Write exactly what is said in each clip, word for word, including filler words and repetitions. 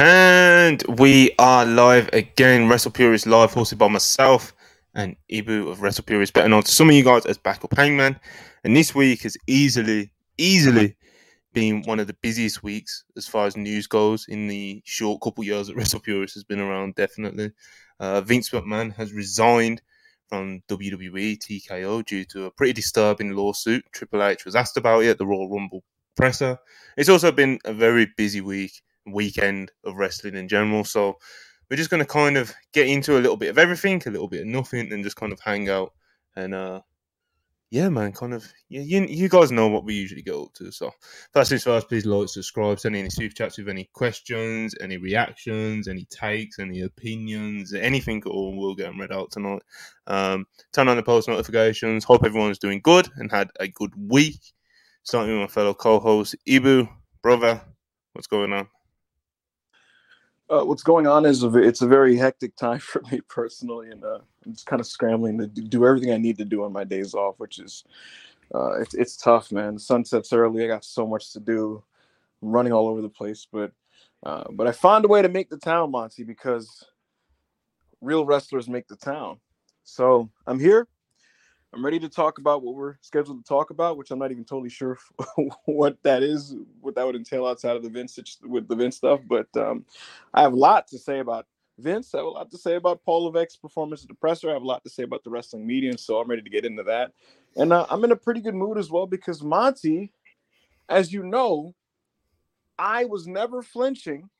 And we are live again. Wrestle Purists Live, hosted by myself and Ibu of Wrestle Purists, better known to some of you guys as Backup Hangman. And this week has easily, easily been one of the busiest weeks as far as news goes in the short couple years that Wrestle Purists has been around, definitely. Uh, Vince McMahon has resigned from W W E T K O due to a pretty disturbing lawsuit. Triple H was asked about it at the Royal Rumble presser. It's also been a very busy week. Weekend of wrestling in general, so we're just going to kind of get into a little bit of everything, a little bit of nothing, and just kind of hang out and uh yeah man kind of yeah you, you guys know what we usually get up to. So first things first, please like, subscribe, send any super chats with any questions, any reactions, any takes, any opinions, anything at all. We'll get them read out tonight. Um turn on the post notifications. Hope everyone's doing good and had a good week, starting with my fellow co-host Ibu. Brother, what's going on? Uh, what's going on is a, it's a very hectic time for me personally, and uh, I'm just kind of scrambling to do everything I need to do on my days off, which is uh, it's it's tough, man. The sun sets early. I got so much to do. I'm running all over the place, but uh, but I found a way to make the town, Monty, because real wrestlers make the town. So I'm here. I'm ready to talk about what we're scheduled to talk about, which I'm not even totally sure what that is, what that would entail outside of the Vince with the Vince stuff. But um, I have a lot to say about Vince. I have a lot to say about Paul Levesque's performance at the presser. I have a lot to say about the wrestling media, and so I'm ready to get into that. And uh, I'm in a pretty good mood as well because, Monty, as you know, I was never flinching.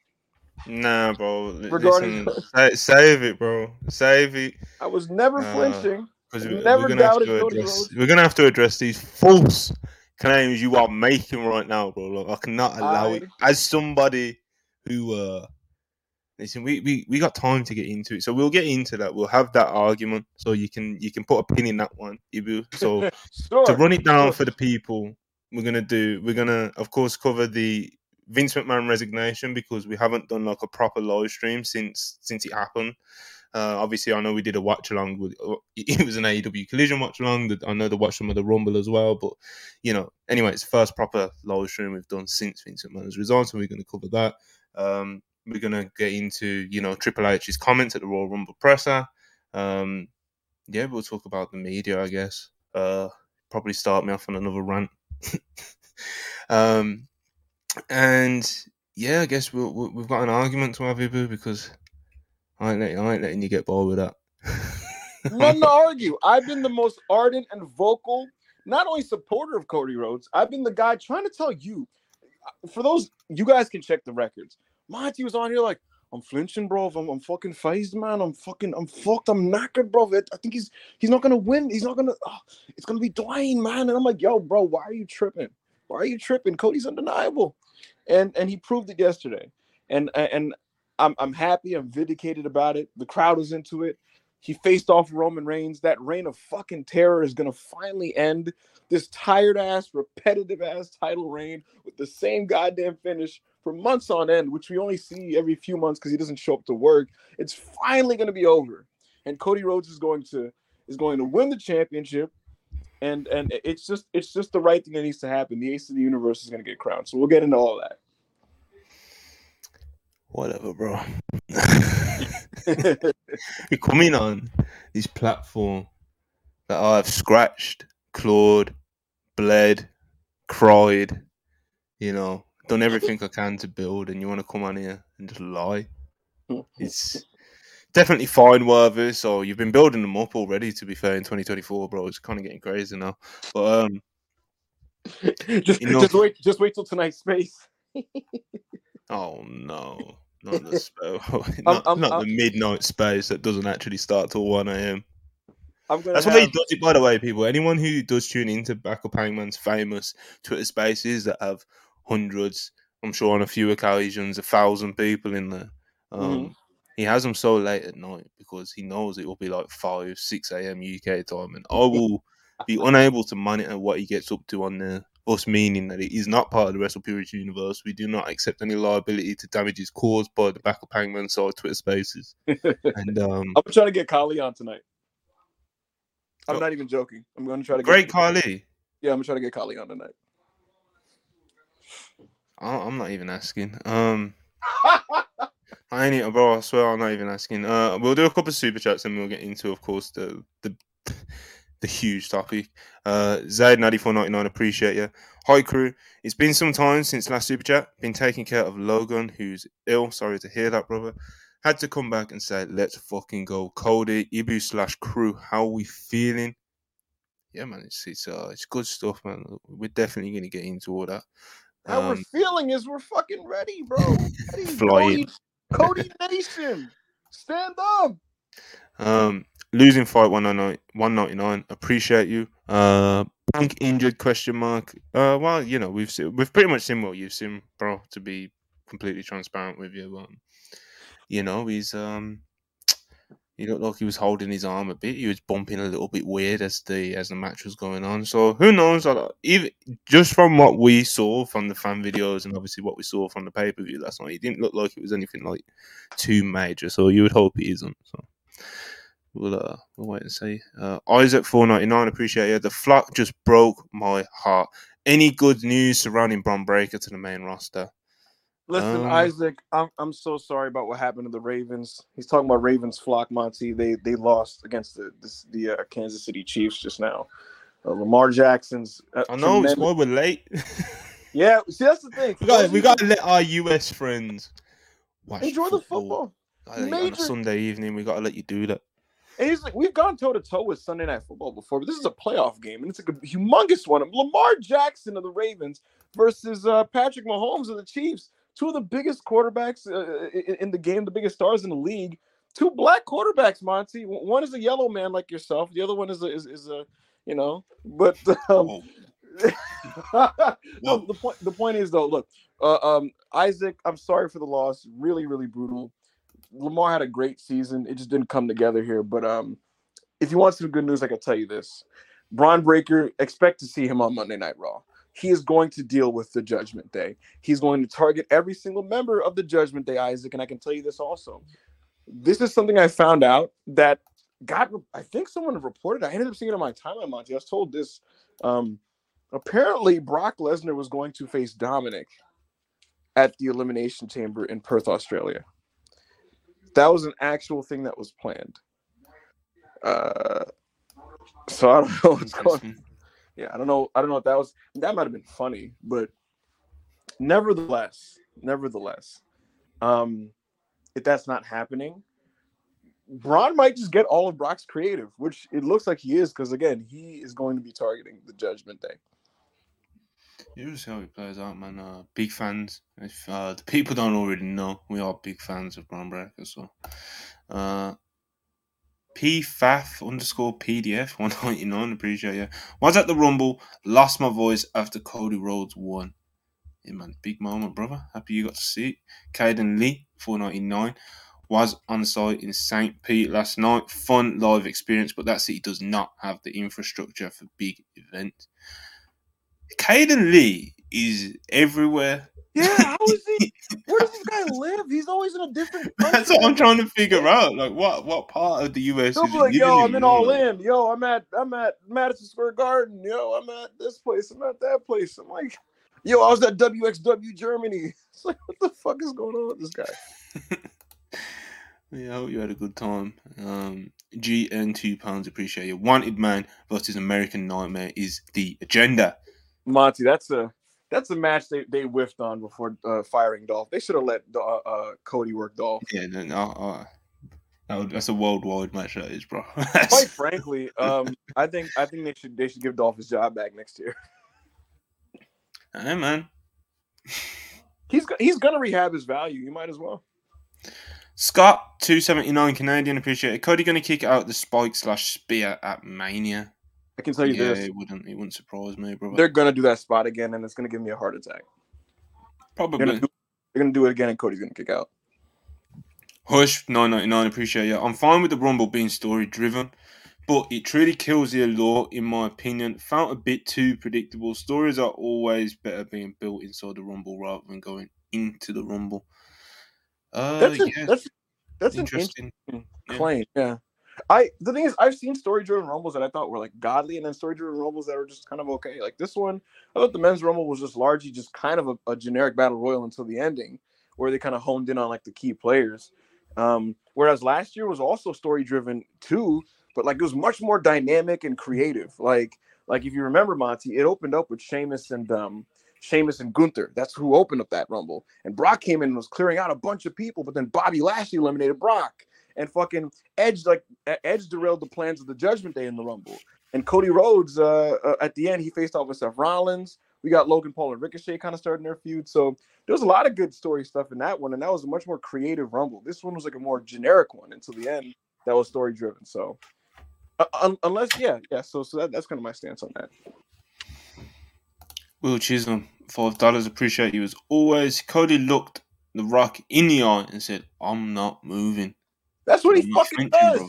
Nah, bro. Regarding Listen, save it, bro. Save it. I was never uh... flinching. Because we're going to, to have to address these false claims you are making right now, bro. Look, I cannot allow I... it. As somebody who, uh, listen, we, we, we got time to get into it. So we'll get into that. We'll have that argument. So you can you can put a pin in that one, Ibu. So sure. To run it down sure. for the people, we're going to do, we're going to, of course, cover the Vince McMahon resignation because we haven't done like a proper live stream since since it happened. Uh, obviously, I know we did a watch along with it was an A E W Collision watch along. I know they watched some of the Rumble as well, but you know, anyway, it's the first proper live stream we've done since Vince McMahon's resign, so we're going to cover that. Um, we're going to get into you know Triple H's comments at the Royal Rumble presser. Um, yeah, we'll talk about the media, I guess. Uh, probably start me off on another rant. um, and yeah, I guess we'll, we'll, we've got an argument to have, Ibu, because. I ain't, letting, I ain't letting you get bored with that. None to argue. I've been the most ardent and vocal, not only supporter of Cody Rhodes, I've been the guy trying to tell you. For those, you guys can check the records. Monty was on here like, I'm flinching, bro. I'm, I'm fucking phased, man. I'm fucking, I'm fucked. I'm knackered, bro. I think he's he's not going to win. He's not going to, oh, it's going to be Dwayne, man. And I'm like, yo, bro, why are you tripping? Why are you tripping? Cody's undeniable. And and he proved it yesterday. And and I'm I'm happy. I'm vindicated about it. The crowd is into it. He faced off Roman Reigns. That reign of fucking terror is going to finally end. This tired-ass, repetitive-ass title reign with the same goddamn finish for months on end, which we only see every few months because he doesn't show up to work. It's finally going to be over. And Cody Rhodes is going to is going to win the championship. And and it's just it's just the right thing that needs to happen. The ace of the universe is going to get crowned. So we'll get into all that. Whatever, bro. You're coming on this platform that I've scratched, clawed, bled, cried, you know, done everything I can to build, and you want to come on here and just lie? It's definitely fine worthy, so you've been building them up already, to be fair, in twenty twenty-four, bro. It's kind of getting crazy now. But um, just, you know, just wait just wait till tonight's space. Oh no! Not the spell. not, I'm, I'm, not I'm, the midnight space that doesn't actually start till one a.m. That's why have... he does it, by the way, people. Anyone who does tune into Backup Hangman's famous Twitter Spaces that have hundreds, I'm sure on a few occasions, a thousand people in there. Um, mm-hmm. He has them so late at night because he knows it will be like five, six a m. U K time, and I will be unable to monitor what he gets up to on there. Us meaning that it is not part of the Wrestle Purists universe. We do not accept any liability to damages caused by the Backup Hangman side Twitter Spaces. And um, I'm trying to get Kylie on tonight. I'm oh, not even joking. I'm going to try to get great Kylie. Yeah, I'm going to try to get Kylie on tonight. I'm not even asking. Um, I need, bro. I swear, I'm not even asking. Uh, we'll do a couple of super chats and we'll get into, of course, the the the huge topic. Uh, Zaid Nadi four ninety-nine, appreciate you. Hi crew. It's been some time since last super chat. Been taking care of Logan, who's ill. Sorry to hear that, brother. Had to come back and say, let's fucking go, Cody, Ibu slash crew. How we feeling? Yeah, man, it's it's uh, it's good stuff, man. We're definitely gonna get into all that. How um, we're feeling is we're fucking ready, bro. Ready, flying. Cody, Cody Nation, stand up. Um, losing fight one ninety-nine. Appreciate you. Uh, Punk injured? Question mark. Uh, well, you know we've seen, we've pretty much seen what you've seen, bro. To be completely transparent with you, but you know he's um. He looked like he was holding his arm a bit. He was bumping a little bit weird as the as the match was going on. So who knows? Even just from what we saw from the fan videos and obviously what we saw from the pay per view last night, it didn't look like it was anything like too major. So you would hope it isn't. So we'll uh, we'll wait and see. Uh, Isaac four ninety-nine, appreciate it. The flock just broke my heart. Any good news surrounding Bron Breakker to the main roster? Listen, um, Isaac, I'm I'm so sorry about what happened to the Ravens. He's talking about Ravens flock, Monty. They they lost against the this, the uh, Kansas City Chiefs just now. Uh, Lamar Jackson's. Uh, I know it's why we're late. Yeah, see that's the thing. We got we got to let our U S friends watch enjoy football. the football. Like, Major... On a Sunday evening, we got to let you do that. And he's like, we've gone toe to toe with Sunday Night Football before, but this is a playoff game, and it's like a humongous one. Lamar Jackson of the Ravens versus uh, Patrick Mahomes of the Chiefs. Two of the biggest quarterbacks uh, in, in the game, the biggest stars in the league. Two black quarterbacks, Monty. One is a yellow man like yourself. The other one is a, is, is a you know. But um, no, the point the point is though. Look, uh, um, Isaac, I'm sorry for the loss. Really, really brutal. Lamar had a great season. It just didn't come together here. But um, if you want some good news, I can tell you this: Bron Breakker. Expect to see him on Monday Night Raw. He is going to deal with the Judgment Day. He's going to target every single member of the Judgment Day, Isaac. And I can tell you this also. This is something I found out that God, I think someone reported. I ended up seeing it on my timeline, Monty. I was told this. Um, apparently, Brock Lesnar was going to face Dominik at the Elimination Chamber in Perth, Australia. That was an actual thing that was planned. Uh, so I don't know what's going on. Yeah, I don't know. I don't know if that was that might have been funny, but nevertheless, nevertheless, um, if that's not happening, Bron might just get all of Brock's creative, which it looks like he is, because again, he is going to be targeting the Judgment Day. You see how he plays out, man. Uh, big fans. If uh, the people don't already know, we are big fans of Bron Breakker. So, uh. P F A F underscore P D F one ninety-nine, appreciate you. Was at the Rumble, lost my voice after Cody Rhodes won. Yeah, man, big moment, brother. Happy you got to see it. Caden Lee, four ninety-nine. Was on site in Saint Pete last night. Fun live experience, but that city does not have the infrastructure for big events. Caden Lee is everywhere. Yeah, how is he? Where does this guy live? He's always in a different country. That's what I'm trying to figure out. Like, what, what part of the U S He'll is he like, yo, I'm in all in. Yo, I'm at I'm at Madison Square Garden. Yo, I'm at this place. I'm at that place. I'm like, yo, I was at W X W Germany. It's like, what the fuck is going on with this guy? Yeah, I hope you had a good time. Um, G N two pounds, appreciate you. Wanted Man versus American Nightmare is the agenda. Monty, that's a... That's a match they, they whiffed on before uh, firing Dolph. They should have let uh, uh, Cody work Dolph. Yeah, no, no, uh, that's a worldwide match, that is, bro. Quite frankly, um, I think I think they should they should give Dolph his job back next year. Hey, man, he's he's gonna rehab his value. You might as well. Scott two seventy-nine Canadian, appreciate it. Cody gonna kick out the spike slash spear at Mania. I can tell you yeah, this. It wouldn't, it wouldn't surprise me, bro. They're going to do that spot again, and it's going to give me a heart attack. Probably. They're going to do it again, and Cody's going to kick out. Hush, nine ninety-nine, appreciate you. I'm fine with the Rumble being story-driven, but it truly kills the allure, in my opinion. Felt a bit too predictable. Stories are always better being built inside the Rumble rather than going into the Rumble. Uh, that's, a, yeah. that's, that's interesting. an interesting claim, yeah. yeah. I the thing is, I've seen story-driven rumbles that I thought were like godly, and then story-driven rumbles that were just kind of okay. Like this one, I thought the men's rumble was just largely just kind of a, a generic battle royal until the ending, where they kind of honed in on like the key players. Um, whereas last year was also story driven too, but like it was much more dynamic and creative. Like, like if you remember, Monty, it opened up with Sheamus and um, Sheamus and Gunther. That's who opened up that Rumble. And Brock came in and was clearing out a bunch of people, but then Bobby Lashley eliminated Brock, and fucking Edge like Edge derailed the plans of the Judgment Day in the Rumble. And Cody Rhodes, uh, uh, at the end, he faced off with Seth Rollins. We got Logan Paul and Ricochet kind of starting their feud. So there was a lot of good story stuff in that one, and that was a much more creative Rumble. This one was like a more generic one until the end that was story-driven. So uh, un- unless, yeah, yeah. So so that, that's kind of my stance on that. Will Chisholm, five dollars. Appreciate you as always. Cody looked The Rock in the eye and said, "I'm not moving." That's what he fucking does. You,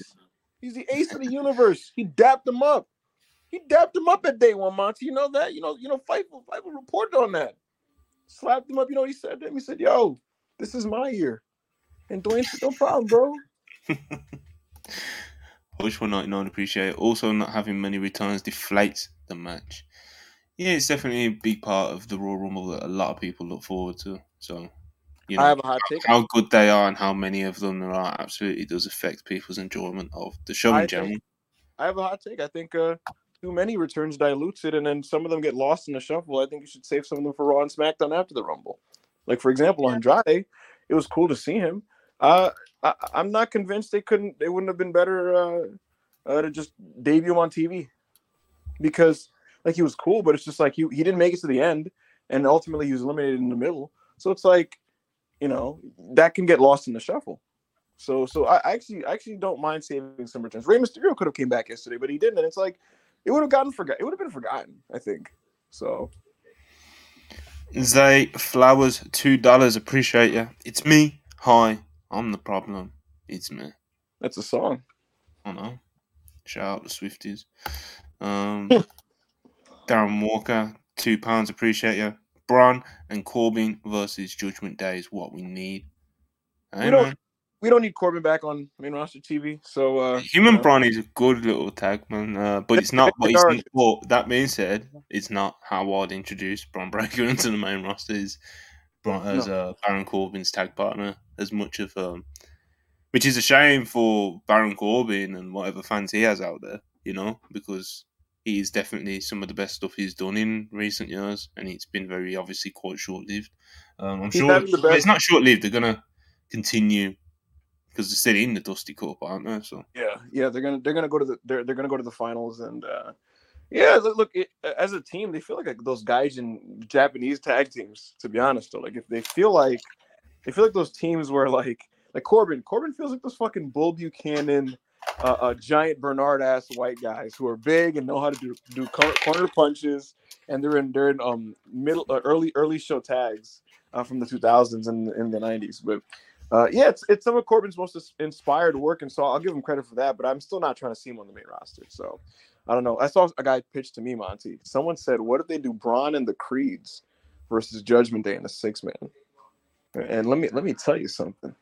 He's the ace of the universe. He dapped him up. He dapped him up at day one, Monty. You know that? You know, you know, Fightful, Fightful reported on that. Slapped him up. You know what he said to him? He said, "Yo, this is my year." And Dwayne said, "No problem, bro." Which one ninety-nine appreciate. Also, not having many returns deflates the match. Yeah, it's definitely a big part of the Royal Rumble that a lot of people look forward to. So, you know, I have a hot take. How good they are and how many of them there are absolutely does affect people's enjoyment of the show in general. I have a hot take. I think uh, too many returns dilutes it, and then some of them get lost in the shuffle. I think you should save some of them for Raw and SmackDown after the Rumble. Like, for example, yeah. Andrade, it was cool to see him. Uh, I, I'm not convinced they couldn't. They wouldn't have been better uh, uh, to just debut him on T V, because like he was cool, but it's just like he he didn't make it to the end, and ultimately he was eliminated in the middle. So it's like, you know, that can get lost in the shuffle. So, so I actually, I actually don't mind saving some returns. Rey Mysterio could have came back yesterday, but he didn't, and it's like it would have gotten forgotten. It would have been forgotten, I think. So, Zay Flowers, two dollars. Appreciate you. It's me. Hi, I'm the problem. It's me. That's a song. I know. Shout out to Swifties. Um, Darren Walker, two pounds. Appreciate you. Bron and Corbin versus Judgment Day is what we need. Hey, we, don't, we don't need Corbin back on main roster T V. So uh, him and Bron is a good little tag, man. Uh, but it's not. But it's not well, that being said, it's not how I'd introduce Bron Breakker into the main roster. Is Bron as no. uh, Baron Corbin's tag partner as much of, um, which is a shame for Baron Corbin and whatever fans he has out there, you know, because he is definitely some of the best stuff he's done in recent years, and it's been very obviously quite short-lived. Um, I'm he's sure it's not short-lived. They're gonna continue because they're still in the Dusty Cup, aren't they? So yeah, yeah, they're gonna they're gonna go to the they're they're gonna go to the finals, and uh, yeah, look, look it, as a team, they feel like, like those guys in Japanese tag teams. To be honest, though, like if they feel like they feel like those teams were like like Corbin, Corbin feels like those fucking Bull Buchanan. Uh, uh, giant Bernard-ass white guys who are big and know how to do do corner punches, and they're in they're in um middle uh, early early show tags uh, from the two thousands and in the nineties. But uh, yeah, it's it's some of Corbin's most inspired work, and so I'll give him credit for that. But I'm still not trying to see him on the main roster. So I don't know. I saw a guy pitch to me, Monty. Someone said, "What if they do Braun and the Creeds versus Judgment Day in a six man?" And let me let me tell you something.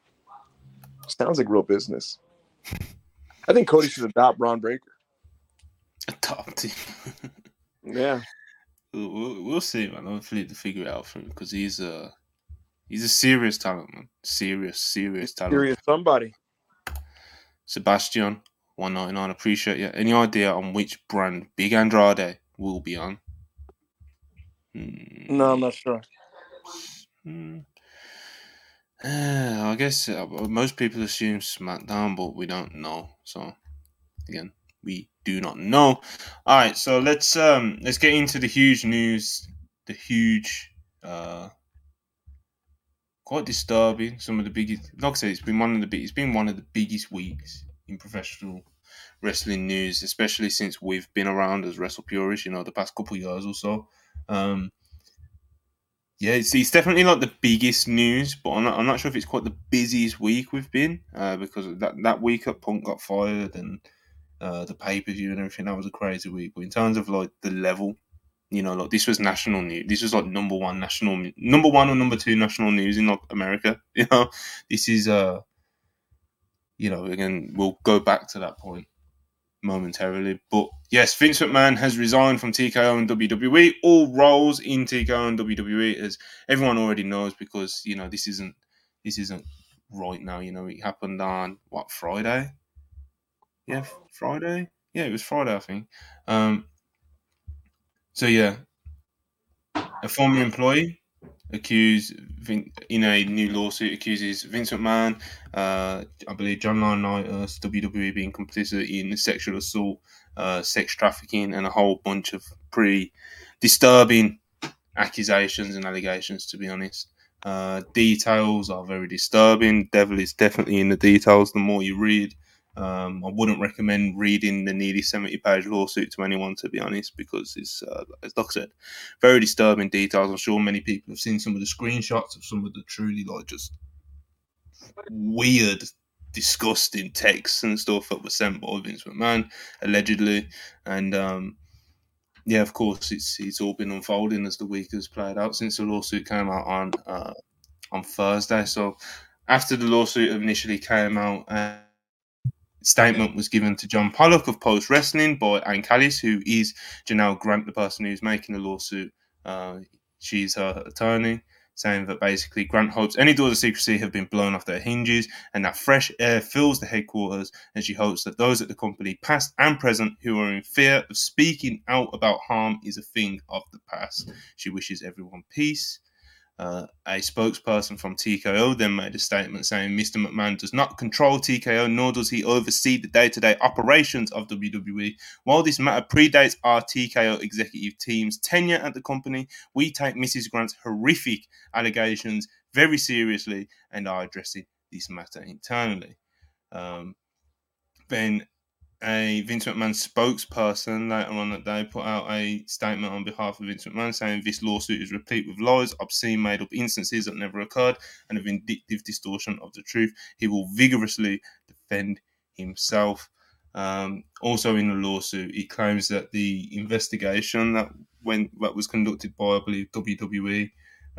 Sounds like real business. I think Cody should adopt Bron Breakker. Adopt him. Yeah. We'll, we'll see, man. Hopefully to figure it out for him, because he's a, he's a serious talent, man. Serious, serious talent. Serious somebody. Sebastian, one ninety-nine. Appreciate you. Any idea on which brand Big Andrade will be on? Mm. No, I'm not sure. Mm. Uh, I guess uh, most people assume SmackDown, but we don't know. So, again, we do not know. All right, so let's um let's get into the huge news. The huge, uh, quite disturbing. Some of the biggest, like I said, it's been one of the big, it's been one of the biggest weeks in professional wrestling news, especially since we've been around as wrestle purists. You know, the past couple of years or so. Um. Yeah, it's, it's definitely not the biggest news, but I'm not, I'm not sure if it's quite the busiest week we've been, uh, because that, that week that Punk got fired and uh, the pay-per-view and everything, that was a crazy week. But in terms of like the level, you know, like this was national news. This was like number one national, number one or number two national news in like America. You know, this is, uh, you know, again, we'll go back to that point momentarily, but yes, Vince McMahon has resigned from T K O and W W E. All roles in T K O and W W E, as everyone already knows, because you know this isn't this isn't right now. You know, it happened on, what, Friday? Yeah, Friday? Yeah, it was Friday, I think. Um, so, yeah, a former employee accused in a new lawsuit accuses Vince McMahon, uh, I believe John Alba, W W E being complicit in sexual assault, uh, sex trafficking, and a whole bunch of pretty disturbing accusations and allegations, to be honest. Uh, details are very disturbing. Devil is definitely in the details the more you read. Um, I wouldn't recommend reading the nearly seventy-page lawsuit to anyone, to be honest, because it's, uh, as Doc said, very disturbing details. I'm sure many people have seen some of the screenshots of some of the truly, like, just weird, disgusting texts and stuff that were sent by Vince McMahon, allegedly. And, um, yeah, of course, it's it's all been unfolding as the week has played out since the lawsuit came out on uh, on Thursday. So after the lawsuit initially came out, uh, statement was given to John Pollock of Post Wrestling by Ann Callis, who is Janel Grant, the person who's making the lawsuit. Uh, she's her attorney, saying that basically Grant hopes any doors of secrecy have been blown off their hinges and that fresh air fills the headquarters, and she hopes that those at the company, past and present, who are in fear of speaking out about harm is a thing of the past. She wishes everyone peace. Uh, a spokesperson from T K O then made a statement saying Mister McMahon does not control T K O, nor does he oversee the day-to-day operations of W W E. While this matter predates our T K O executive team's tenure at the company, we take Missus Grant's horrific allegations very seriously and are addressing this matter internally. Um, then a Vince McMahon spokesperson later on that day put out a statement on behalf of Vince McMahon saying this lawsuit is replete with lies, obscene made-up instances that never occurred, and a vindictive distortion of the truth. He will vigorously defend himself. Um, also in the lawsuit, he claims that the investigation that went that was conducted by, I believe, W W E,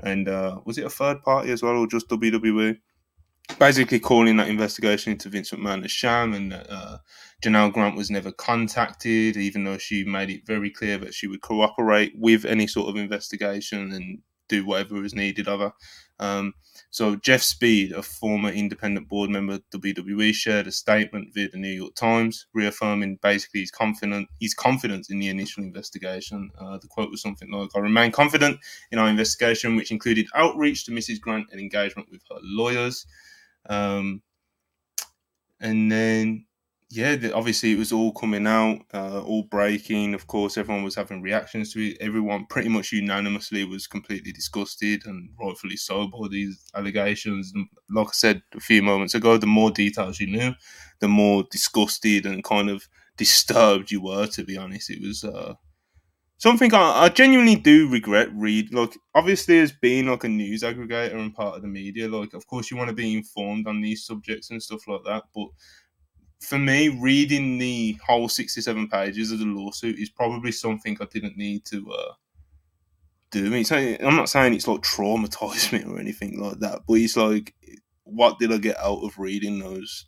and uh, was it a third party as well, or just W W E? Basically calling that investigation into Vince McMahon a sham, and that uh, Janel Grant was never contacted, even though she made it very clear that she would cooperate with any sort of investigation and do whatever was needed of her. Um, so Jeff Speed, a former independent board member of W W E, shared a statement via the New York Times, reaffirming basically his, confident, his confidence in the initial investigation. Uh, the quote was something like, "I remain confident in our investigation, which included outreach to Missus Grant and engagement with her lawyers." Um, and then, yeah, the, obviously it was all coming out, uh, all breaking. Of course, everyone was having reactions to it. Everyone pretty much unanimously was completely disgusted, and rightfully so, by these allegations. And like I said a few moments ago, the more details you knew, the more disgusted and kind of disturbed you were, to be honest. It was, uh, something I, I genuinely do regret read, like, obviously as being like a news aggregator and part of the media, like, of course you want to be informed on these subjects and stuff like that, but for me, reading the whole sixty-seven pages of the lawsuit is probably something I didn't need to uh, do. It's, I'm not saying it's like traumatized me or anything like that, but it's like, what did I get out of reading those,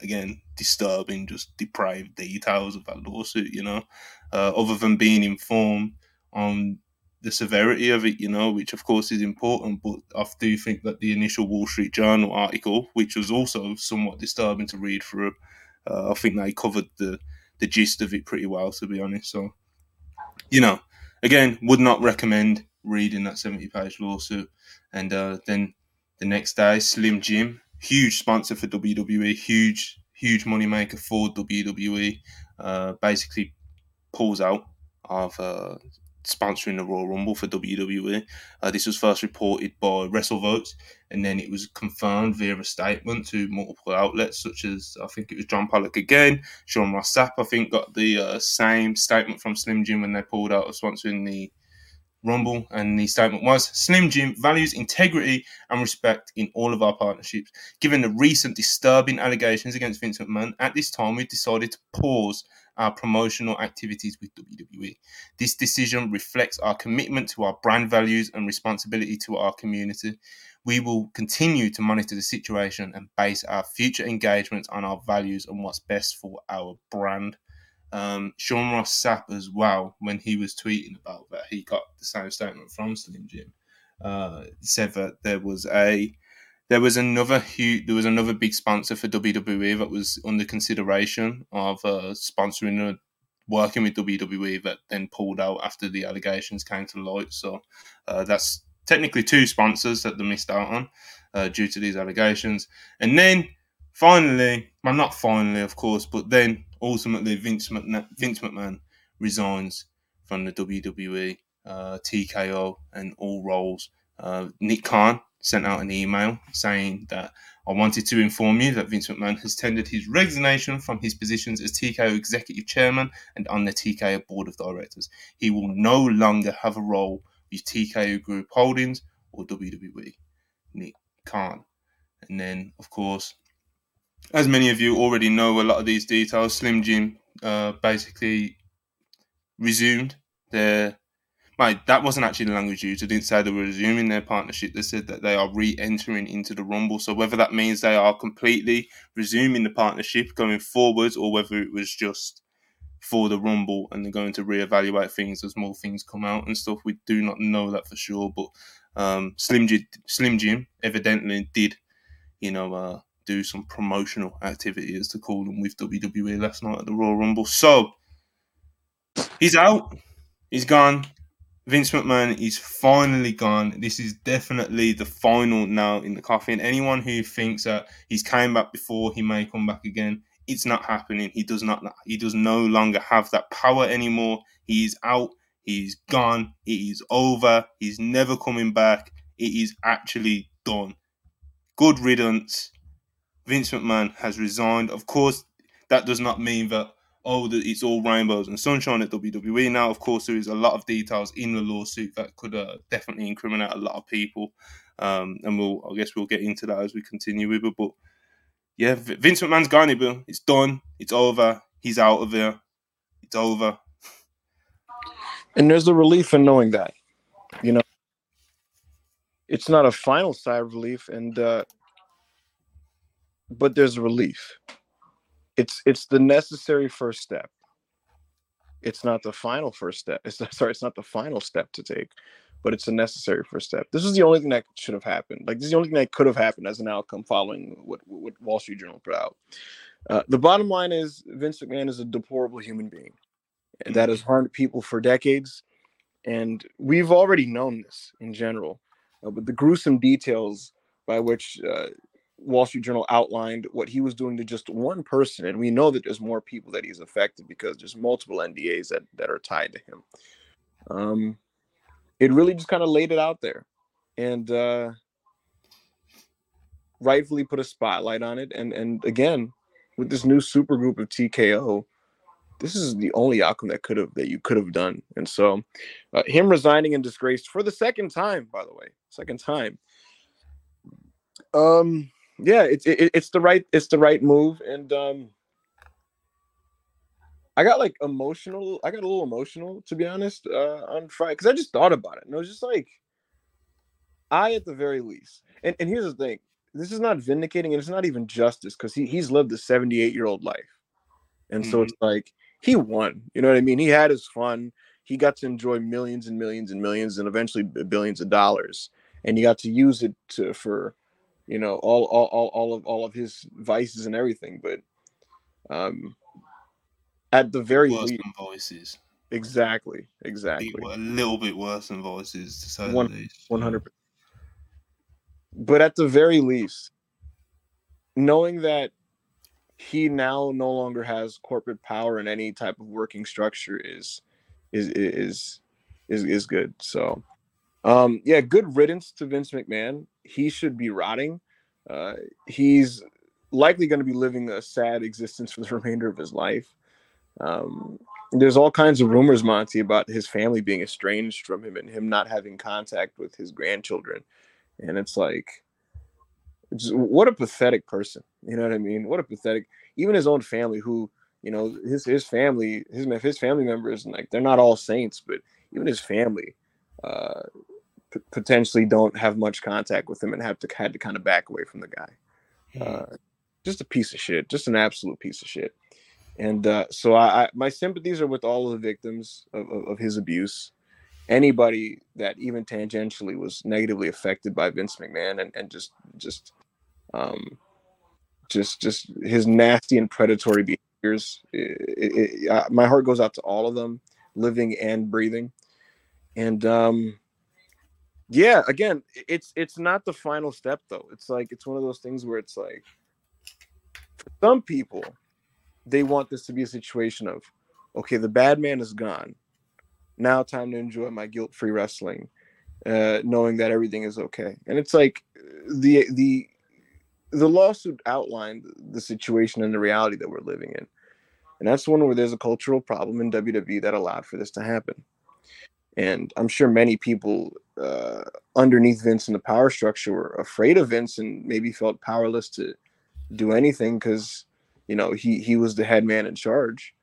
again, disturbing, just depraved details of that lawsuit, you know, uh, other than being informed on the severity of it, you know, which of course is important. But I do think that the initial Wall Street Journal article, which was also somewhat disturbing to read through, uh, I think they covered the, the gist of it pretty well, to be honest. So, you know, again, would not recommend reading that seventy-page lawsuit. And uh, then the next day, Slim Jim, huge sponsor for W W E, huge, huge moneymaker for W W E, uh, basically pulls out of uh, sponsoring the Royal Rumble for W W E. Uh, this was first reported by WrestleVotes, and then it was confirmed via a statement to multiple outlets, such as, I think it was John Pollock again, Sean Ross Sapp, I think, got the uh, same statement from Slim Jim when they pulled out of sponsoring the Rumble, and the statement was, "Slim Jim values integrity and respect in all of our partnerships. Given the recent disturbing allegations against Vince McMahon, at this time we've decided to pause our promotional activities with W W E. This decision reflects our commitment to our brand values and responsibility to our community. We will continue to monitor the situation and base our future engagements on our values and what's best for our brand." Um, Sean Ross Sapp as well, when he was tweeting about that, he got the same statement from Slim Jim, uh, said that there was a There was another huge, there was another big sponsor for W W E that was under consideration of uh, sponsoring a, working with W W E that then pulled out after the allegations came to light. So uh, that's technically two sponsors that they missed out on uh, due to these allegations. And then finally, well, not finally, of course, but then ultimately Vince McMahon, Vince McMahon resigns from the W W E, uh, T K O and all roles. Uh, Nick Khan sent out an email saying that I wanted to inform you that Vince McMahon has tendered his resignation from his positions as T K O Executive Chairman and on the T K O Board of Directors. He will no longer have a role with T K O Group Holdings or W W E. Nick Khan. And then, of course, as many of you already know a lot of these details, Slim Jim uh, basically resumed their... Mate, that wasn't actually the language used. I didn't say they were resuming their partnership. They said that they are re-entering into the Rumble. So whether that means they are completely resuming the partnership going forwards or whether it was just for the Rumble and they're going to reevaluate things as more things come out and stuff, we do not know that for sure. But um, Slim Jim, Slim Jim evidently did, you know, uh, do some promotional activity, as to call them, with W W E last night at the Royal Rumble. So he's out. He's gone. Vince McMahon is finally gone. This is definitely the final nail in the coffin. Anyone who thinks that he's came back before, he may come back again, it's not happening. He does not. He does no longer have that power anymore. He is out. He is gone. It is over. He's never coming back. It is actually done. Good riddance. Vince McMahon has resigned. Of course, that does not mean that oh, it's all rainbows and sunshine at W W E now. Of course, there is a lot of details in the lawsuit that could uh, definitely incriminate a lot of people. Um, and we'll, I guess we'll get into that as we continue with it. But yeah, Vince McMahon's gone, Ibu. It's done. It's over. He's out of here. It's over. And there's a relief in knowing that. You know, it's not a final sigh of relief, and uh, but there's a relief. It's it's the necessary first step. It's not the final first step. It's not, sorry, it's not the final step to take, but it's a necessary first step. This is the only thing that should have happened. Like, this is the only thing that could have happened as an outcome following what, what Wall Street Journal put out. Uh, the bottom line is Vince McMahon is a deplorable human being that has harmed people for decades. And we've already known this in general, uh, but the gruesome details by which uh, Wall Street Journal outlined what he was doing to just one person. And we know that there's more people that he's affected because there's multiple N D As that, that are tied to him. Um, it really just kind of laid it out there and uh, rightfully put a spotlight on it. And, and again, with this new super group of T K O, this is the only outcome that could have, that you could have done. And so uh, him resigning in disgrace for the second time, by the way, second time, um, yeah, it's it, it's the right it's the right move, and um, I got like emotional. I got a little emotional, to be honest, uh, on Friday because I just thought about it, and it was just like, I at the very least. And and here's the thing: this is not vindicating, and it's not even justice because he he's lived a seventy-eight year old life, and mm-hmm. so it's like he won. You know what I mean? He had his fun. He got to enjoy millions and millions and millions, and eventually billions of dollars, and he got to use it to, for. You know, all, all, all, all of all of his vices and everything, but um, at the very worse least, than voices. Exactly, exactly. A little bit worse than voices, to say One, the least. One hundred percent. But at the very least, knowing that he now no longer has corporate power in any type of working structure is is is is is good. So, um, yeah, good riddance to Vince McMahon. He should be rotting. Uh, he's likely going to be living a sad existence for the remainder of his life. Um, there's all kinds of rumors, Monty, about his family being estranged from him and him not having contact with his grandchildren. And it's like, it's, what a pathetic person. You know what I mean? What a pathetic, even his own family who, you know, his, his family, his, his family members, like, they're not all saints, but even his family, uh, P- potentially don't have much contact with him and have to had to kind of back away from the guy. Uh, just a piece of shit, just an absolute piece of shit. And uh, so I, I, my sympathies are with all of the victims of, of, of his abuse. Anybody that even tangentially was negatively affected by Vince McMahon and, and just, just Um, just just his nasty and predatory behaviors. It, it, it, I, my heart goes out to all of them, living and breathing. And um, yeah, again, it's it's not the final step though. It's like it's one of those things where it's like, for some people, they want this to be a situation of, okay, the bad man is gone. Now time to enjoy my guilt-free wrestling, uh, knowing that everything is okay. And it's like the the the lawsuit outlined the situation and the reality that we're living in. And that's one where there's a cultural problem in W W E that allowed for this to happen. And I'm sure many people uh, underneath Vince in the power structure were afraid of Vince and maybe felt powerless to do anything because, you know, he he was the head man in charge.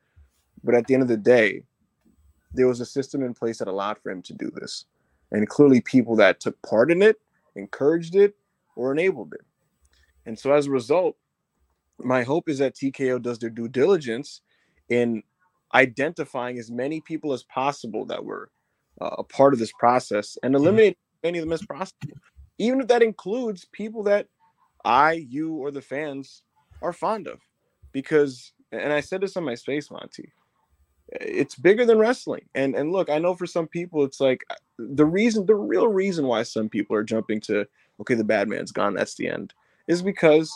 But at the end of the day, there was a system in place that allowed for him to do this. And clearly people that took part in it, encouraged it, or enabled it. And so as a result, my hope is that T K O does their due diligence in identifying as many people as possible that were uh, a part of this process and eliminate many of them as possible, even if that includes people that I, you, or the fans are fond of. Because, and I said this on my space, Monty, it's bigger than wrestling. And and look, I know for some people, it's like the reason, the real reason why some people are jumping to, okay, the bad man's gone, that's the end, is because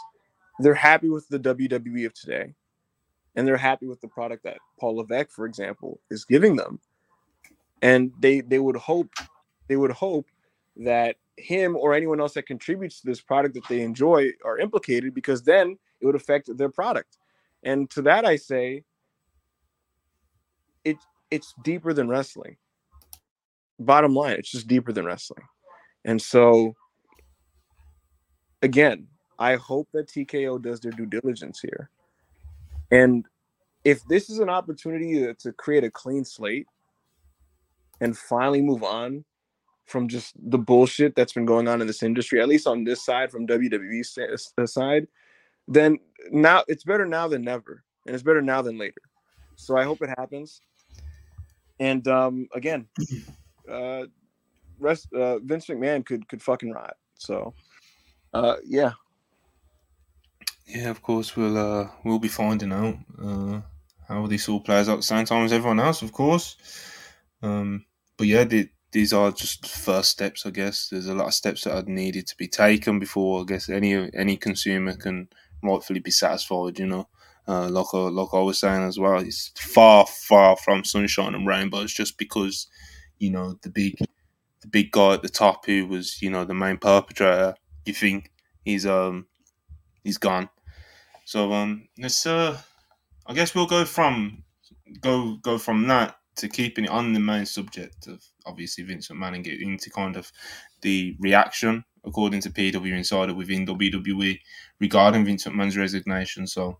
they're happy with the W W E of today. And they're happy with the product that Paul Levesque, for example, is giving them. And they they would hope, they would hope that him or anyone else that contributes to this product that they enjoy are implicated, because then it would affect their product. And to that I say, It it's deeper than wrestling. Bottom line, it's just deeper than wrestling. And so, again, I hope that T K O does their due diligence here. And if this is an opportunity to create a clean slate and finally move on from just the bullshit that's been going on in this industry, at least on this side, from W W E's side, then now it's better now than never. And it's better now than later. So I hope it happens. And um, again, uh, rest, uh, Vince McMahon could could fucking rot. So, uh, yeah, yeah. Of course, we'll uh, we'll be finding out uh, how this all plays out at the same time as everyone else, of course. Um, but yeah, the, these are just first steps, I guess. There's a lot of steps that are needed to be taken before, I guess, any any consumer can rightfully be satisfied. You know. Uh, like, uh, like I was saying as well, it's far, far from sunshine and rainbows. Just because, you know, the big, the big guy at the top who was, you know, the main perpetrator, you think he's um he's gone. So um, let's uh, I guess we'll go from go go from that to keeping it on the main subject of obviously Vince McMahon and get into kind of the reaction according to P W Insider within W W E regarding Vince McMahon's resignation. So.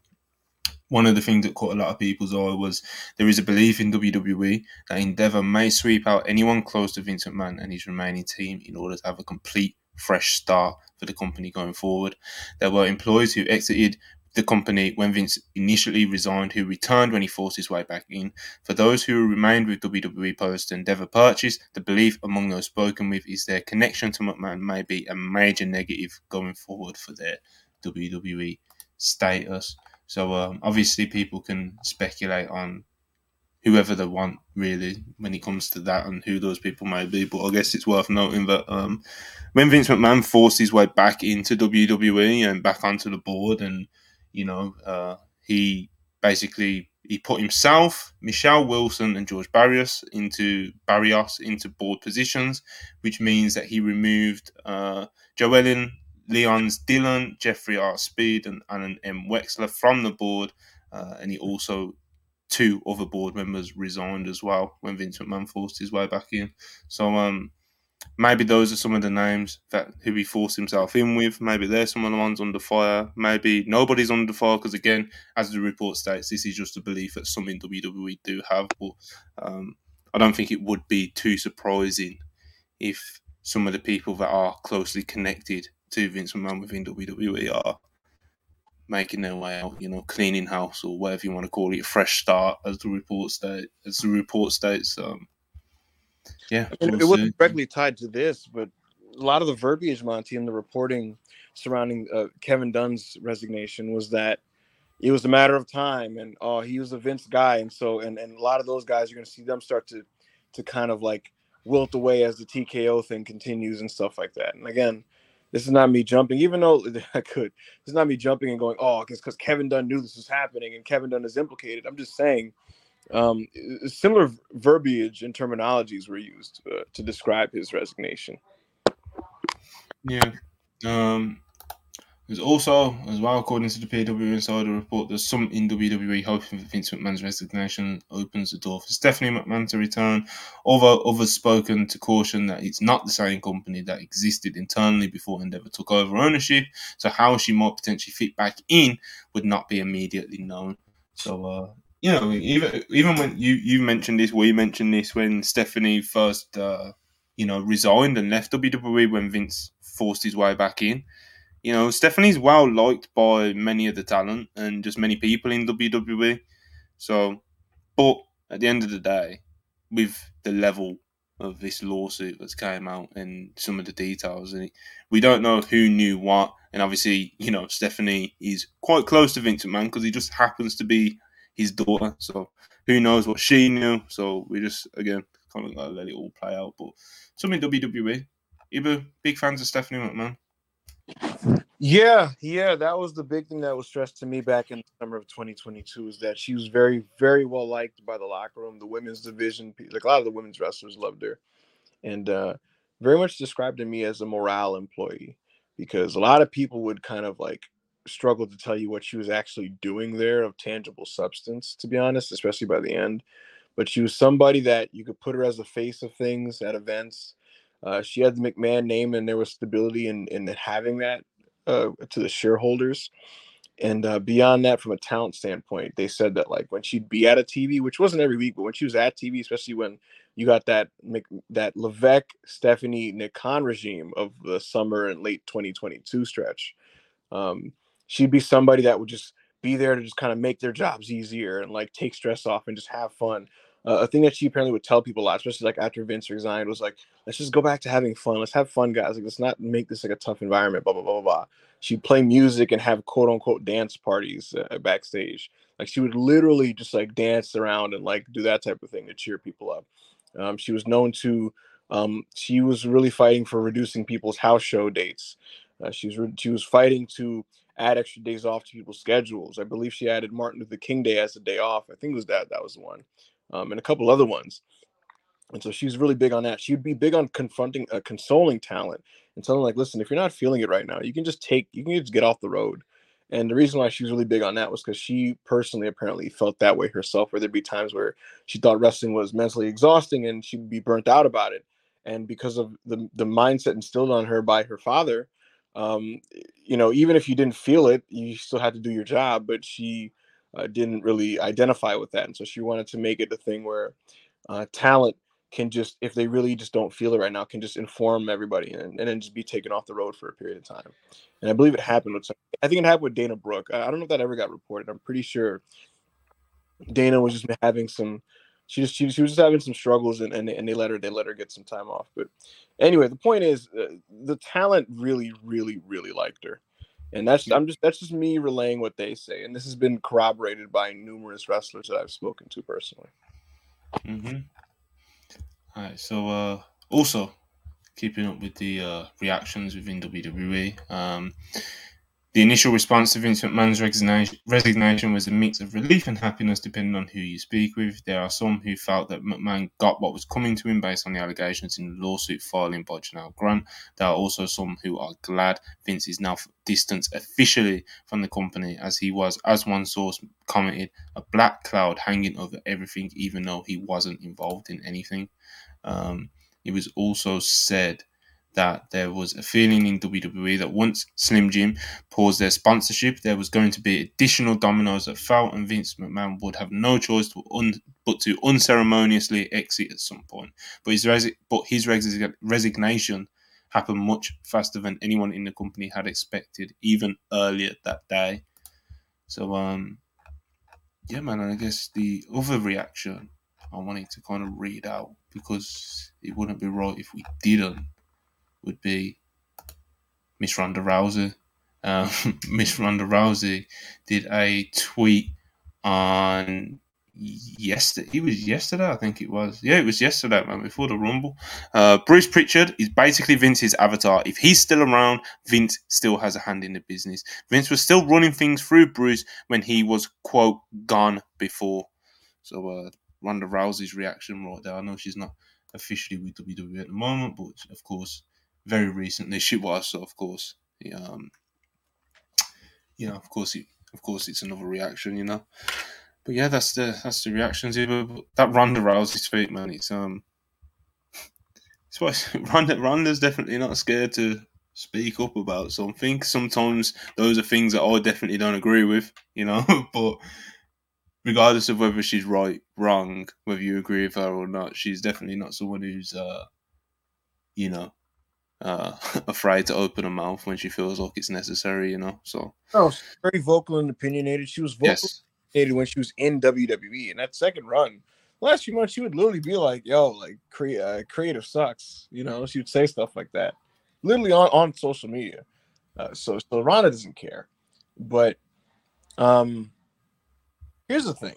One of the things that caught a lot of people's eye was there is a belief in W W E that Endeavour may sweep out anyone close to Vince McMahon and his remaining team in order to have a complete fresh start for the company going forward. There were employees who exited the company when Vince initially resigned, who returned when he forced his way back in. For those who remained with W W E post Endeavour purchase, the belief among those spoken with is their connection to McMahon may be a major negative going forward for their W W E status. So um, obviously people can speculate on whoever they want, really, when it comes to that and who those people may be. But I guess it's worth noting that um, when Vince McMahon forced his way back into W W E and back onto the board, and, you know, uh, he basically he put himself, Michelle Wilson and George Barrios into Barrios into board positions, which means that he removed uh, Joellen, Leon's Dillon, Jeffrey R. Speed, and Alan M. Wexler from the board, uh, and he also two other board members resigned as well when Vince McMahon forced his way back in. So um, maybe those are some of the names that who he forced himself in with. Maybe they're some of the ones under fire. Maybe nobody's under fire because, again, as the report states, this is just a belief that some in W W E do have. But um, I don't think it would be too surprising if some of the people that are closely connected to Vince McMahon within W W E are making their way out, you know, cleaning house or whatever you want to call it, a fresh start, as the report state, as the report states. Um, yeah, I mean, it wasn't directly tied to this, but a lot of the verbiage, Monty, and the reporting surrounding uh, Kevin Dunn's resignation was that it was a matter of time, and oh, he was a Vince guy, and so and, and a lot of those guys, you're going to see them start to to kind of like wilt away as the T K O thing continues and stuff like that. And again, this is not me jumping, even though I could. This is not me jumping and going, oh, it's because Kevin Dunn knew this was happening and Kevin Dunn is implicated. I'm just saying um, similar verbiage and terminologies were used uh, to describe his resignation. Yeah. Um, there's also, as well, according to the P W Insider report, there's some in W W E hoping that Vince McMahon's resignation opens the door for Stephanie McMahon to return, although others spoken to caution that it's not the same company that existed internally before Endeavor took over ownership, so how she might potentially fit back in would not be immediately known. So, uh, you know, even even when you, you mentioned this, we mentioned this when Stephanie first, uh, you know, resigned and left W W E when Vince forced his way back in. You know, Stephanie's well liked by many of the talent and just many people in W W E. So, but at the end of the day, with the level of this lawsuit that's came out and some of the details in it, we don't know who knew what. And obviously, you know, Stephanie is quite close to Vince McMahon because he just happens to be his daughter. So, who knows what she knew? So, we just, again, kind of gotta let it all play out. But some in W W E, Ibu, big fans of Stephanie McMahon. Yeah, yeah, that was the big thing that was stressed to me back in the summer of twenty twenty-two is that she was very, very well liked by the locker room, the women's division. Like a lot of the women's wrestlers loved her, and uh, very much described to me as a morale employee because a lot of people would kind of like struggle to tell you what she was actually doing there of tangible substance, to be honest, especially by the end. But she was somebody that you could put her as the face of things at events. Uh, she had the McMahon name, and there was stability in, in having that uh, to the shareholders. And uh, beyond that, from a talent standpoint, they said that like when she'd be at a T V, which wasn't every week, but when she was at T V, especially when you got that that Levesque, Stephanie, Nick Khan regime of the summer and late twenty twenty-two stretch, um, she'd be somebody that would just be there to just kind of make their jobs easier and like take stress off and just have fun. Uh, a thing that she apparently would tell people a lot, especially like after Vince resigned, was like, let's just go back to having fun. Let's have fun, guys. Like, let's not make this like a tough environment, blah, blah, blah, blah, blah. She'd play music and have quote unquote dance parties uh, backstage. Like she would literally just like dance around and like do that type of thing to cheer people up. Um, she was known to, um, she was really fighting for reducing people's house show dates. Uh, she was re- she was fighting to add extra days off to people's schedules. I believe she added Martin Luther King Day as a day off. I think it was that, that was the one. Um, and a couple other ones. And so she's really big on that. She'd be big on confronting, uh, consoling talent and telling like, listen, if you're not feeling it right now, you can just take, you can just get off the road. And the reason why she was really big on that was because she personally apparently felt that way herself, where there'd be times where she thought wrestling was mentally exhausting and she'd be burnt out about it. And because of the, the mindset instilled on her by her father, um, you know, even if you didn't feel it, you still had to do your job, but she Uh, didn't really identify with that. And so she wanted to make it a thing where uh, talent can just, if they really just don't feel it right now, can just inform everybody and, and then just be taken off the road for a period of time. And I believe it happened with, I think it happened with Dana Brooke. I don't know if that ever got reported. I'm pretty sure Dana was just having some, she just, she, she was just having some struggles and, and, and they let her, they let her get some time off. But anyway, the point is uh, the talent really, really, really liked her. And that's I'm just that's just me relaying what they say, and this has been corroborated by numerous wrestlers that I've spoken to personally. Mm-hmm. All right. So uh, also keeping up with the uh, reactions within W W E, um, the initial response to Vince McMahon's resignation resignation was a mix of relief and happiness, depending on who you speak with. There are some who felt that McMahon got what was coming to him based on the allegations in the lawsuit filing by Janel Grant. There are also some who are glad Vince is now distanced officially from the company, as he was, as one source commented, a black cloud hanging over everything, even though he wasn't involved in anything. Um, it was also said that there was a feeling in W W E that once Slim Jim paused their sponsorship, there was going to be additional dominoes that fell, and Vince McMahon would have no choice to un- but to unceremoniously exit at some point. But his resi- but his res- resignation happened much faster than anyone in the company had expected, even earlier that day. So, um, yeah, man, I guess the other reaction I wanted to kind of read out, because it wouldn't be right if we didn't. would be Miss Ronda Rousey. Um, Miss Ronda Rousey did a tweet on yesterday. It was yesterday, I think it was. Yeah, it was yesterday, man, before the Rumble. Uh, Bruce Pritchard is basically Vince's avatar. If he's still around, Vince still has a hand in the business. Vince was still running things through Bruce when he was, quote, gone before. So uh, Ronda Rousey's reaction right there. I know she's not officially with W W E at the moment, but of course, very recently she was. So of course, yeah, um, you know, of course, it, of course, it's another reaction, you know. But yeah, that's the that's the reactions. That Ronda Rousey tweet, man, it's um, it's what Ronda Ronda's definitely not scared to speak up about something. Sometimes those are things that I definitely don't agree with, you know, but. Regardless of whether she's right, wrong, whether you agree with her or not, she's definitely not someone who's, uh, you know, uh, afraid to open her mouth when she feels like it's necessary, you know. So, oh, she's very vocal and opinionated. She was vocal yes. opinionated when she was in W W E, and that second run, last few months, she would literally be like, "Yo, like cre- uh, creative sucks," you know. She would say stuff like that, literally on on social media. Uh, so, so Ronda doesn't care, but, um. Here's the thing.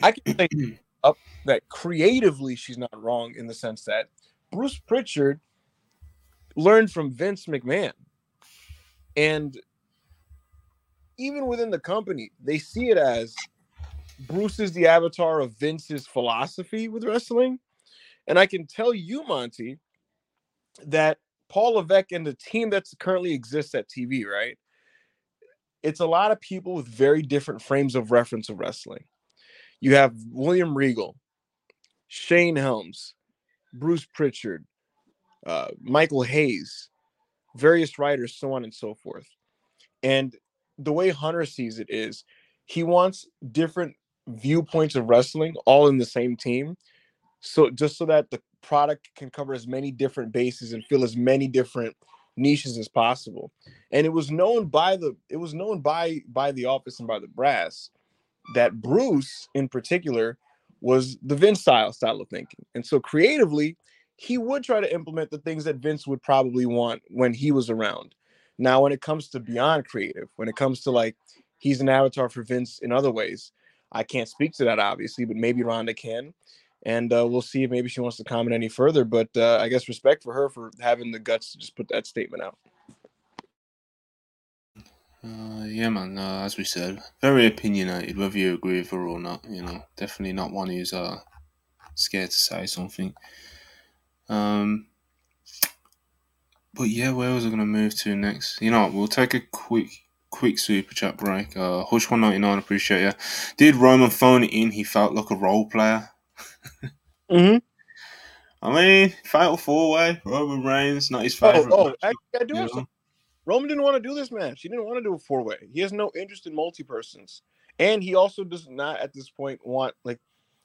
I can say up that creatively she's not wrong in the sense that Bruce Pritchard learned from Vince McMahon. And even within the company, they see it as Bruce is the avatar of Vince's philosophy with wrestling. And I can tell you, Monty, that Paul Levesque and the team that currently exists at T V, right? It's a lot of people with very different frames of reference of wrestling. You have William Regal, Shane Helms, Bruce Pritchard, uh, Michael Hayes, various writers, so on and so forth. And the way Hunter sees it is he wants different viewpoints of wrestling all in the same team. So just so that the product can cover as many different bases and feel as many different niches as possible. And it was known by the it was known by by the office and by the brass that Bruce in particular was the Vince style style of thinking. And so creatively he would try to implement the things that Vince would probably want when he was around. Now when it comes to beyond creative, when it comes to like he's an avatar for Vince in other ways, I can't speak to that obviously, but maybe Rhonda can. And uh, we'll see if maybe she wants to comment any further. But uh, I guess respect for her for having the guts to just put that statement out. Uh, yeah, man. Uh, as we said, very opinionated, whether you agree with her or not. You know, definitely not one who's uh, scared to say something. Um, but yeah, where was I going to move to next? You know, we'll take a quick... Quick super chat break. Uh, Hush one ninety-nine, appreciate you. Did Roman phone it in? He felt like a role player. mm-hmm. I mean, Fatal Four Way, Roman Reigns, not his favorite. Oh, oh actually, I do have something. Roman didn't want to do this match. He didn't want to do a four way. He has no interest in multi persons, and he also does not at this point want like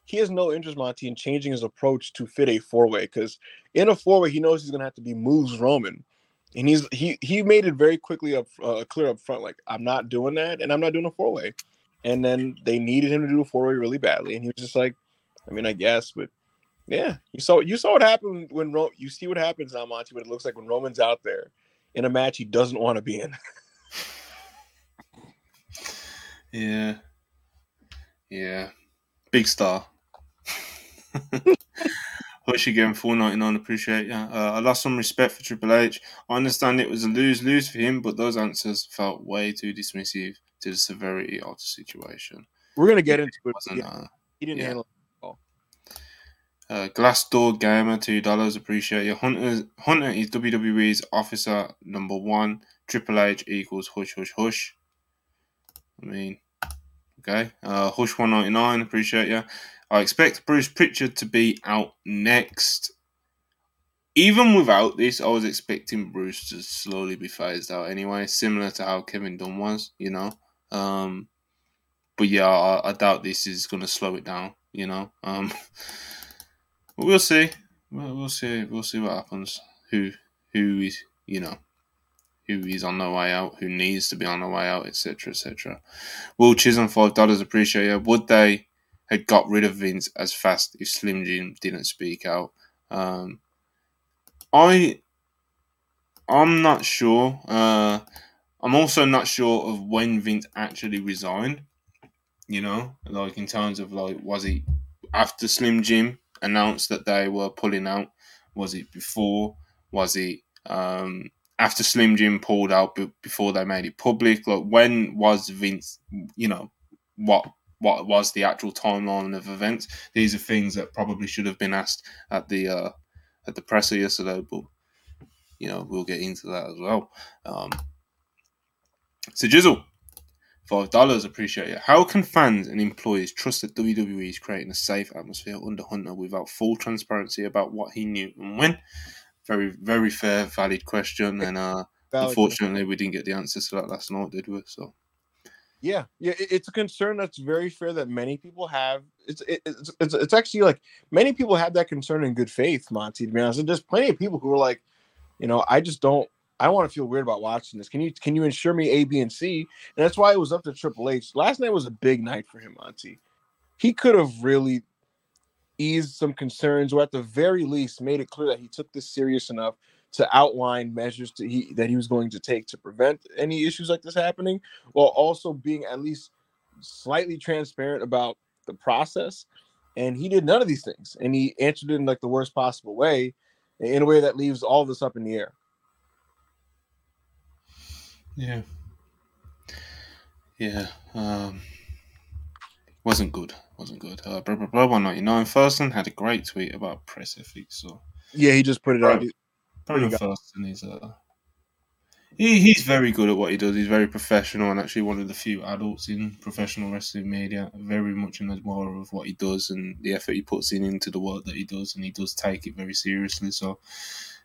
he has no interest, Monty, in changing his approach to fit a four way because in a four way he knows he's gonna have to be moves Roman, and he's he he made it very quickly up uh, clear up front like I'm not doing that, and I'm not doing a four way, and then they needed him to do a four way really badly, and he was just like. I mean, I guess, but yeah, you saw you saw what happened when Ro- you see what happens now, Monty. What it looks like when Roman's out there in a match he doesn't want to be in. yeah, yeah, big star. Hush again, four ninety nine. Appreciate you. Uh, I lost some respect for Triple H. I understand it was a lose lose for him, but those answers felt way too dismissive to the severity of the situation. We're gonna get into it. Wasn't, uh, he didn't yeah. handle. Uh, Glassdoor Gamer, two dollars, appreciate you. Hunter, Hunter is W W E's officer number one. Triple H equals Hush, Hush, Hush. I mean, okay. Uh, Hush one ninety-nine, appreciate you. I expect Bruce Pritchard to be out next. Even without this, I was expecting Bruce to slowly be phased out anyway, similar to how Kevin Dunn was, you know. Um, but yeah, I, I doubt this is going to slow it down, you know. Um... We'll see. We'll, we'll see. We'll see what happens. Who, who is, you know, who is on their way out, who needs to be on their way out, et cetera, et cetera. Will Chisholm, five dollars, appreciate you. Would they had got rid of Vince as fast if Slim Jim didn't speak out? Um, I I'm not sure. Uh, I'm also not sure of when Vince actually resigned. You know, like in terms of like, was it after Slim Jim announced that they were pulling out? Was it before? Was it um, after Slim Jim pulled out but before they made it public? Like, when was Vince? You know, what what was the actual timeline of events? These are things that probably should have been asked at the uh, at the presser yesterday, but. You know, we'll get into that as well. Um, so, Jizzle, five dollars, appreciate it. How can fans and employees trust that W W E is creating a safe atmosphere under Hunter without full transparency about what he knew and when? Very, very fair, valid question. And uh, valid unfortunately, question. We didn't get the answers to that last night, did we? So, yeah, yeah, it's a concern that's very fair that many people have. It's it's it's, it's actually like many people have that concern in good faith, Monty, to be honest. And there's plenty of people who are like, you know, I just don't, I don't want to feel weird about watching this. Can you can you ensure me A, B, and C? And that's why it was up to Triple H. Last night was a big night for him, Monty. He could have really eased some concerns, or at the very least made it clear that he took this serious enough to outline measures to he, that he was going to take to prevent any issues like this happening, while also being at least slightly transparent about the process. And he did none of these things. And he answered it in like the worst possible way, in a way that leaves all this up in the air. Yeah. Yeah. Um, wasn't good. Wasn't good. Uh, blah, blah, blah, one ninety-nine. Thurston had a great tweet about press ethics. So. Yeah, he just put it out. Brandon Thurston is uh, he, he's very good at what he does. He's very professional and actually one of the few adults in professional wrestling media. Very much an admirer of what he does and the effort he puts in into the work that he does, and he does take it very seriously. So,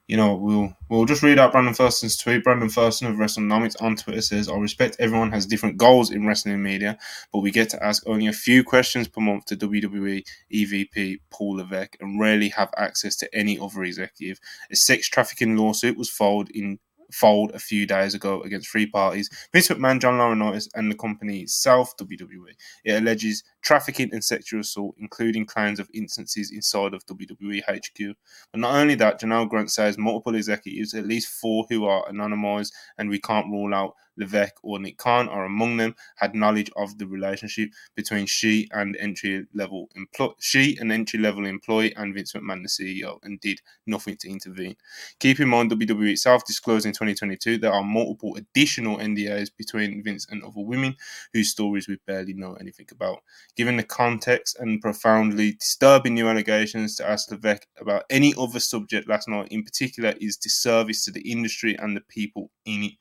you know, we'll we'll just read out Brandon Thurston's tweet. Brandon Thurston of WrestleNomics on Twitter says, I respect everyone has different goals in wrestling media, but we get to ask only a few questions per month to W W E E V P Paul Levesque and rarely have access to any other executive. A sex trafficking lawsuit was filed in Fold a few days ago against three parties, Vince McMahon, John Laurinaitis, and the company itself, W W E. It alleges trafficking and sexual assault, including claims of instances inside of W W E H Q. But not only that, Janel Grant says multiple executives, at least four who are anonymized, and we can't rule out Levesque or Nick Khan are among them, had knowledge of the relationship between she and entry-level empl- she an entry-level employee and Vince McMahon, the C E O, and did nothing to intervene. Keep in mind, W W E itself disclosed in twenty twenty-two there are multiple additional N D As between Vince and other women whose stories we barely know anything about. Given the context and profoundly disturbing new allegations, to ask Levesque about any other subject last night in particular is disservice to the industry and the people in it.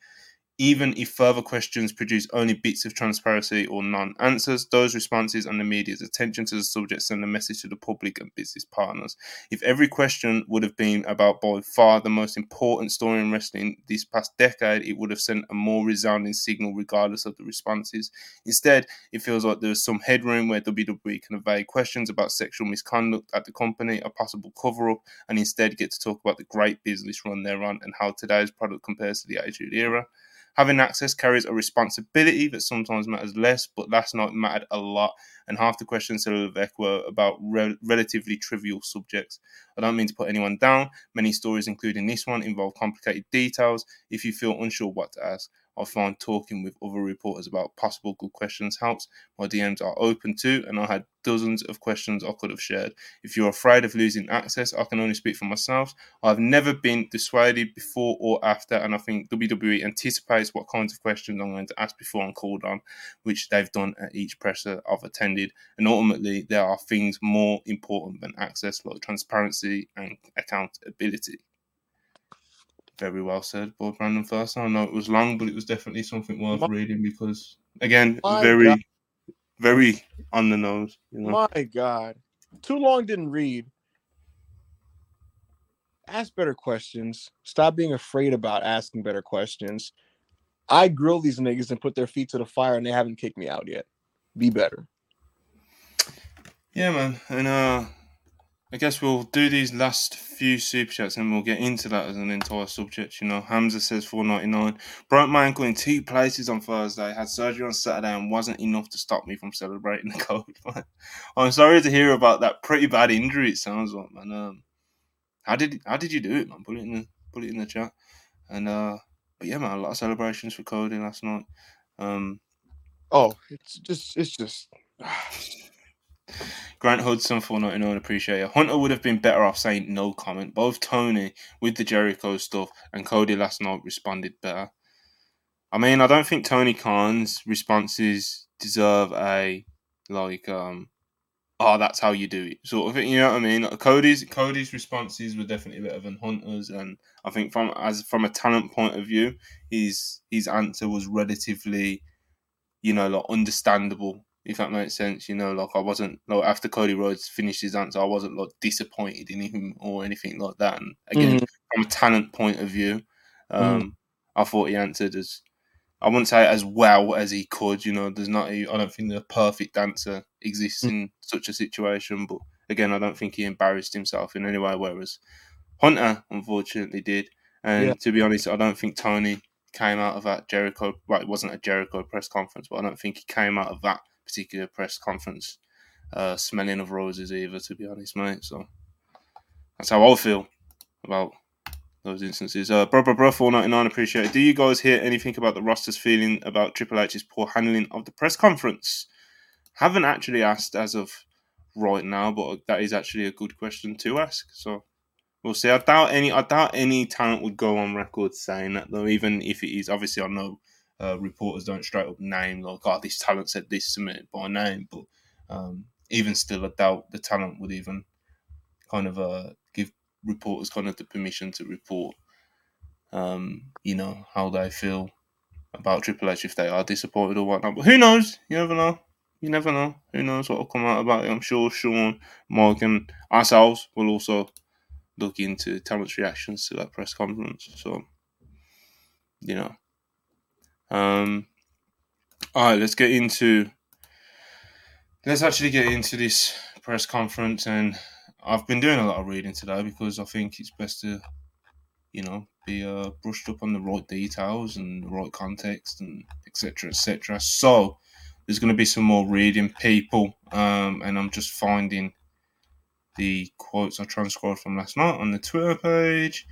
Even if further questions produce only bits of transparency or non-answers, those responses and the media's attention to the subject send a message to the public and business partners. If every question would have been about by far the most important story in wrestling this past decade, it would have sent a more resounding signal regardless of the responses. Instead, it feels like there is some headroom where W W E can evade questions about sexual misconduct at the company, a possible cover-up, and instead get to talk about the great business run they're on and how today's product compares to the Attitude Era. Having access carries a responsibility that sometimes matters less, but last night mattered a lot, and half the questions to Levesque were about re- relatively trivial subjects. I don't mean to put anyone down. Many stories, including this one, involve complicated details. If you feel unsure what to ask, I find talking with other reporters about possible good questions helps. My D Ms are open too, and I had dozens of questions I could have shared. If you're afraid of losing access, I can only speak for myself. I've never been dissuaded before or after, and I think W W E anticipates what kinds of questions I'm going to ask before I'm called on, which they've done at each presser I've attended. And ultimately, there are things more important than access, like transparency and accountability. Very well said by Brandon Thurston. I know it was long, but it was definitely something worth my, reading because, again, very, God. very on the nose. You know? My God. Too long didn't read. Ask better questions. Stop being afraid about asking better questions. I grill these niggas and put their feet to the fire, and they haven't kicked me out yet. Be better. Yeah, man. And, uh... I guess we'll do these last few super chats and we'll get into that as an entire subject. You know, Hamza says four ninety-nine. Broke my ankle in two places on Thursday. Had surgery on Saturday and wasn't enough to stop me from celebrating the cold. I'm sorry to hear about that pretty bad injury. It sounds like, man. Um, how did how did you do it, man? Put it in the put it in the chat. And uh, but yeah, man, a lot of celebrations for Cody last night. Um, oh, it's just it's just. Grant Hudson for not knowing appreciate it. Hunter would have been better off saying no comment. Both Tony with the Jericho stuff and Cody last night responded better. I mean, I don't think Tony Khan's responses deserve a like, um, oh, that's how you do it sort of thing. You know what I mean? Like, Cody's Cody's responses were definitely better than Hunter's, and I think from as from a talent point of view, his his answer was relatively, you know, like understandable. If that makes sense, you know, like I wasn't, like after Cody Rhodes finished his answer, I wasn't like disappointed in him or anything like that. And again, mm-hmm. from a talent point of view, um, mm-hmm. I thought he answered as, I wouldn't say as well as he could, you know, there's not, I don't think the perfect answer exists mm-hmm. in such a situation. But again, I don't think he embarrassed himself in any way, whereas Hunter, unfortunately, did. And yeah. to be honest, I don't think Tony came out of that Jericho, well, it wasn't a Jericho press conference, but I don't think he came out of that particular press conference uh, smelling of roses either, to be honest, mate. So that's how I feel about those instances. Uh, bro, bro, bro, four ninety-nine, appreciate it. Do you guys hear anything about the roster's feeling about Triple H's poor handling of the press conference? Haven't actually asked as of right now, but that is actually a good question to ask. So we'll see. I doubt any. I doubt any talent would go on record saying that, though. Even if it is, obviously, I know. Uh, reporters don't straight up name like, oh, this talent said this to me by name, but um, even still, I doubt the talent would even kind of uh, give reporters kind of the permission to report, um, you know, how they feel about Triple H if they are disappointed or whatnot. But who knows? You never know. You never know. Who knows what will come out about it? I'm sure Sean, Mike, and ourselves will also look into talent's reactions to that press conference. So, you know. Um, all right, let's get into, let's actually get into this press conference. And I've been doing a lot of reading today because I think it's best to, you know, be uh, brushed up on the right details and the right context and et cetera, et cetera. So there's going to be some more reading, people. Um, and I'm just finding the quotes I transcribed from last night on the Twitter page.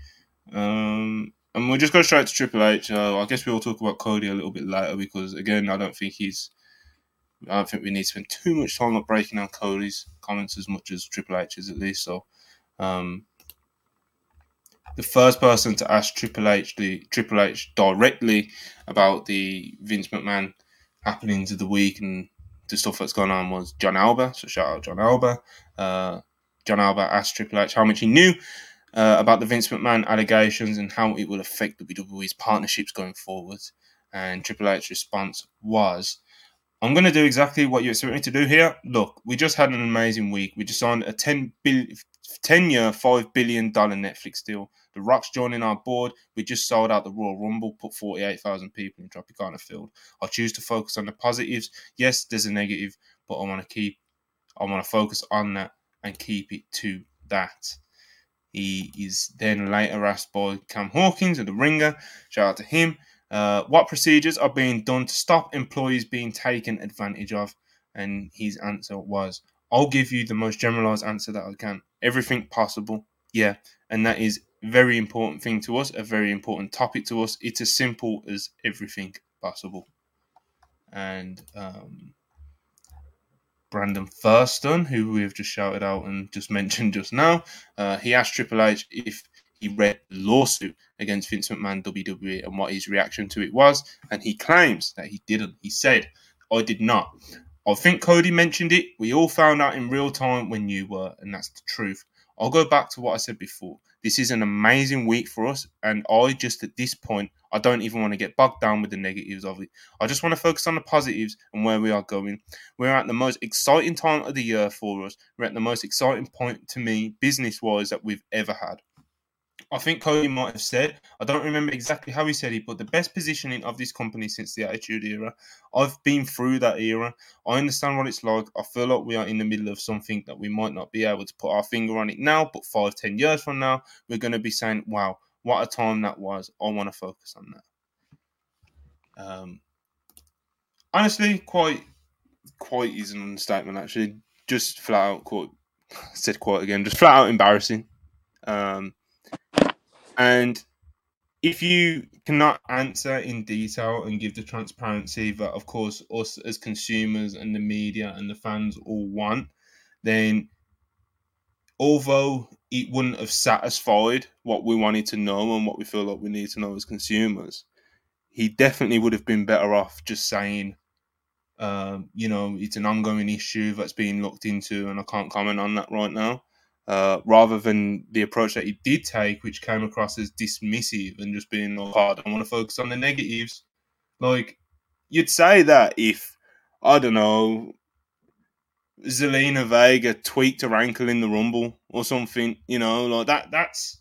Um... And we'll just go straight to Triple H. Uh, I guess we'll talk about Cody a little bit later because, again, I don't think he's... I don't think we need to spend too much time not breaking down Cody's comments as much as Triple H's, at least. So, um, the first person to ask Triple H the Triple H directly about the Vince McMahon happenings of the week and the stuff that's gone on was John Alba. So, shout out John Alba. Uh, John Alba asked Triple H how much he knew Uh, about the Vince McMahon allegations and how it will affect the W W E's partnerships going forward. And Triple H's response was, I'm going to do exactly what you expect me to do here. Look, we just had an amazing week. We just signed a ten-year, five billion dollars Netflix deal. The Rock's joining our board. We just sold out the Royal Rumble, put forty-eight thousand people in Tropicana Field. I choose to focus on the positives. Yes, there's a negative, but I want to keep, I want to focus on that and keep it to that. He is then later asked by Cam Hawkins of The Ringer, shout out to him, uh, what procedures are being done to stop employees being taken advantage of? And his answer was, I'll give you the most generalised answer that I can. Everything possible, yeah. And that is a very important thing to us, a very important topic to us. It's as simple as everything possible. And um, Brandon Thurston, who we have just shouted out and just mentioned just now, uh, he asked Triple H if he read the lawsuit against Vince McMahon, W W E, and what his reaction to it was, and he claims that he didn't. He said, I did not. I think Cody mentioned it. We all found out in real time when you were, and that's the truth. I'll go back to what I said before. This is an amazing week for us, and I just at this point, I don't even want to get bogged down with the negatives of it. I just want to focus on the positives and where we are going. We're at the most exciting time of the year for us. We're at the most exciting point to me, business-wise, that we've ever had. I think Cody might have said, I don't remember exactly how he said it, but the best positioning of this company since the Attitude Era. I've been through that era. I understand what it's like. I feel like we are in the middle of something that we might not be able to put our finger on it now, but five, ten years from now, we're going to be saying, wow, what a time that was. I want to focus on that. Um, honestly, quite, quite is an understatement, actually. Just flat out, quite, said quite again, just flat out embarrassing. Um, And if you cannot answer in detail and give the transparency that, of course, us as consumers and the media and the fans all want, then although it wouldn't have satisfied what we wanted to know and what we feel like we need to know as consumers, he definitely would have been better off just saying, um, you know, it's an ongoing issue that's being looked into and I can't comment on that right now, uh, rather than the approach that he did take, which came across as dismissive and just being like, oh, I don't want to focus on the negatives. Like, you'd say that if, I don't know, Zelina Vega tweaked her ankle in the Rumble or something, you know, like that. That's,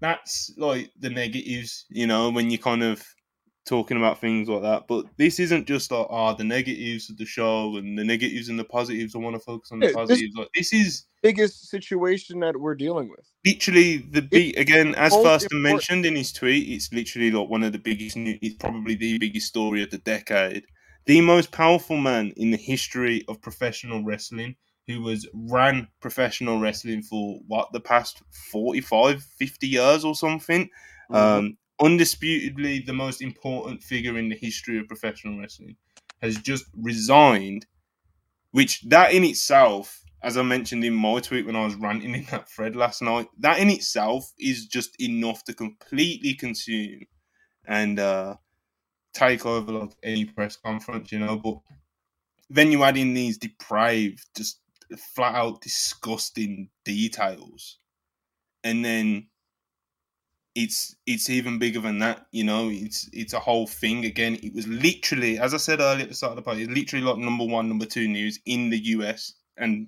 that's like the negatives, you know, when you kind of talking about things like that. But this isn't just like, ah, oh, the negatives of the show and the negatives and the positives. I want to focus on the yeah, positives. This, like, this is the biggest situation that we're dealing with. Literally, the beat again, as Thurston mentioned in his tweet, it's literally like one of the biggest, it's probably the biggest story of the decade. The most powerful man in the history of professional wrestling, who was ran professional wrestling for, what, the past forty-five, fifty years or something. Mm-hmm. Um, undisputedly the most important figure in the history of professional wrestling, has just resigned, which that in itself, as I mentioned in my tweet when I was ranting in that thread last night, that in itself is just enough to completely consume and uh, take over like any press conference, you know. But then you add in these depraved, just flat out disgusting details, and then it's it's even bigger than that, you know. It's it's a whole thing again. It was literally, as I said earlier at the start of the party, it's literally like number one, number two news in the U S, and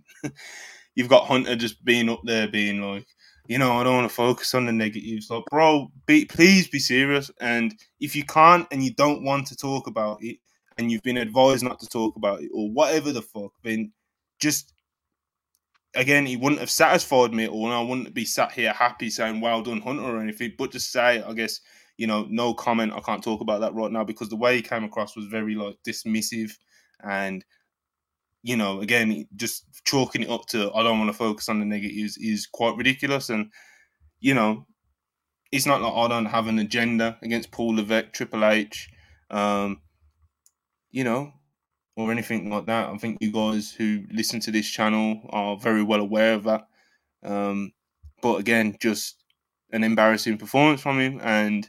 you've got Hunter just being up there being like, you know, I don't want to focus on the negatives. Like, bro, be, please be serious. And if you can't and you don't want to talk about it and you've been advised not to talk about it or whatever the fuck, then just, again, he wouldn't have satisfied me at all and I wouldn't be sat here happy saying, well done, Hunter, or anything, but just say, I guess, you know, no comment, I can't talk about that right now, because the way he came across was very, like, dismissive and, you know, again, just chalking it up to I don't want to focus on the negatives is quite ridiculous. And, you know, it's not like I don't have an agenda against Paul Levesque, Triple H, um, you know, or anything like that. I think you guys who listen to this channel are very well aware of that. Um, but again, just an embarrassing performance from him. And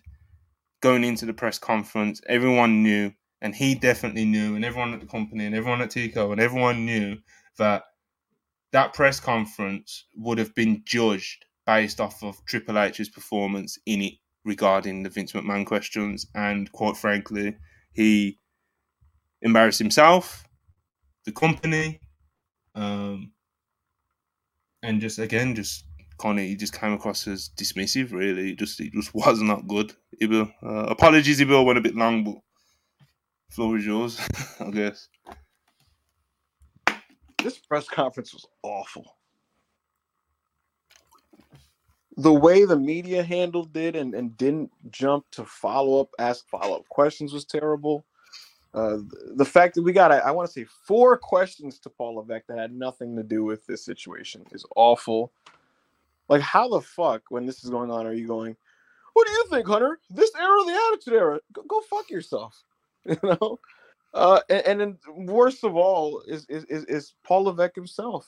going into the press conference, everyone knew, and he definitely knew, and everyone at the company, and everyone at T K O, and everyone knew that that press conference would have been judged based off of Triple H's performance in it regarding the Vince McMahon questions. And quite frankly, he embarrassed himself, the company, um, and just, again, just kind of, he just came across as dismissive, really. It just, it just was not good, Ibu. Uh, apologies, Ibu, I went a bit long, but the floor is yours, I guess. This press conference was awful. The way the media handled it and, and didn't jump to follow-up, ask follow-up questions was terrible. Uh, the fact that we got, I, I want to say, four questions to Paul Levesque that had nothing to do with this situation is awful. Like, how the fuck, when this is going on, are you going, what do you think, Hunter? This era or the Attitude Era? Go, go fuck yourself, you know? Uh, and, and then worst of all is, is, is, is Paul Levesque himself.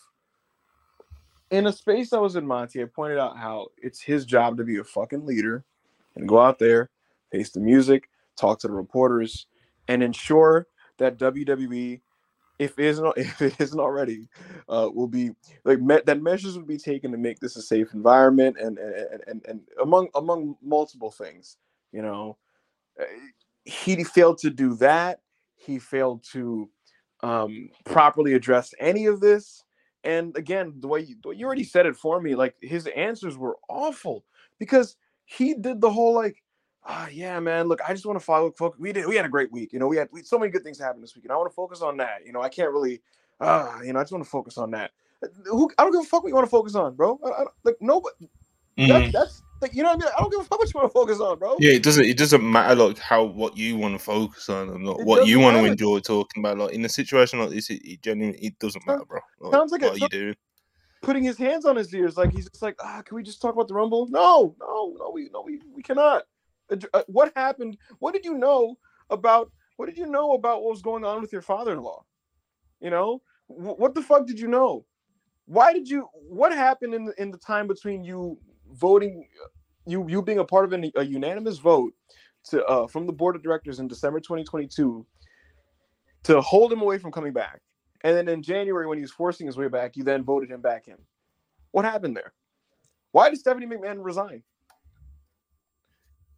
In a space I was in, Monty, I pointed out how it's his job to be a fucking leader and go out there, face the music, talk to the reporters, and ensure that W W E, if it isn't, if it isn't already, uh, will be like me- that measures will be taken to make this a safe environment, and and and, and among among multiple things, you know, he failed to do that. He failed to um, properly address any of this. And again, the way you, you already said it for me, like his answers were awful because he did the whole like, ah, oh, yeah, man. Look, I just want to follow. Focus. We did. We had a great week. You know, we had we, so many good things happen this week, and I want to focus on that. You know, I can't really. Ah, uh, you know, I just want to focus on that. Who? I don't give a fuck what you want to focus on, bro. I, I, like nobody. Mm-hmm. That, that's like, you know what I mean. I don't give a fuck what you want to focus on, bro. Yeah, it doesn't. It doesn't matter like how what you want to focus on and like, what you want matter. to enjoy talking about. Like in a situation like this, it, it genuinely it doesn't matter, bro. Like, sounds like what a, are you doing? Putting his hands on his ears, like he's just like, ah, can we just talk about the Rumble? No, no, no, we, no, we, we cannot. What happened? What did you know about? What did you know about what was going on with your father-in-law? You know, what the fuck did you know? Why did you? What happened in the, in the time between you voting, you you being a part of an, a unanimous vote to uh, from the board of directors in December twenty twenty-two to hold him away from coming back, and then in January when he was forcing his way back, you then voted him back in? What happened there? Why did Stephanie McMahon resign?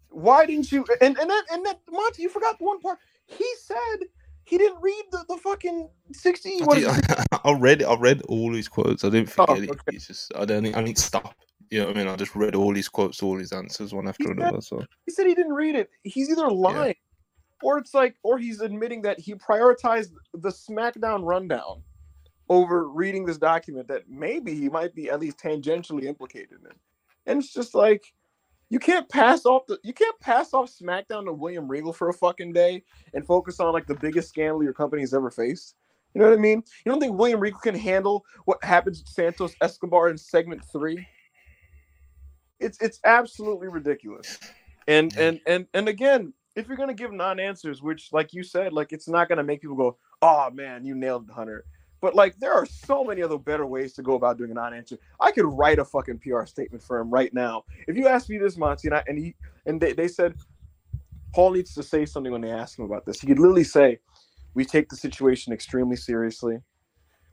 Why didn't you? And and that, and that Monty, you forgot the one part. He said he didn't read the, the fucking sixty. What I, did, I, I read I read all his quotes. I didn't forget oh, okay. it. It's just I don't I need to stop. You know what I mean? I just read all his quotes, all his answers, one after he another. Said, so he said he didn't read it. He's either lying, yeah. or it's like, or he's admitting that he prioritized the SmackDown rundown over reading this document that maybe he might be at least tangentially implicated in. And it's just like, you can't pass off the you can't pass off SmackDown to William Regal for a fucking day and focus on like the biggest scandal your company's ever faced. You know what I mean? You don't think William Regal can handle what happens to Santos Escobar in segment three? It's it's absolutely ridiculous. And and and and again, if you're gonna give non-answers, which like you said, like it's not gonna make people go, "Oh man, you nailed it, Hunter." But like, there are so many other better ways to go about doing a non-answer. I could write a fucking P R statement for him right now. If you asked me this, Monty, and I, and he and they, they said Paul needs to say something when they ask him about this, he could literally say, "We take the situation extremely seriously.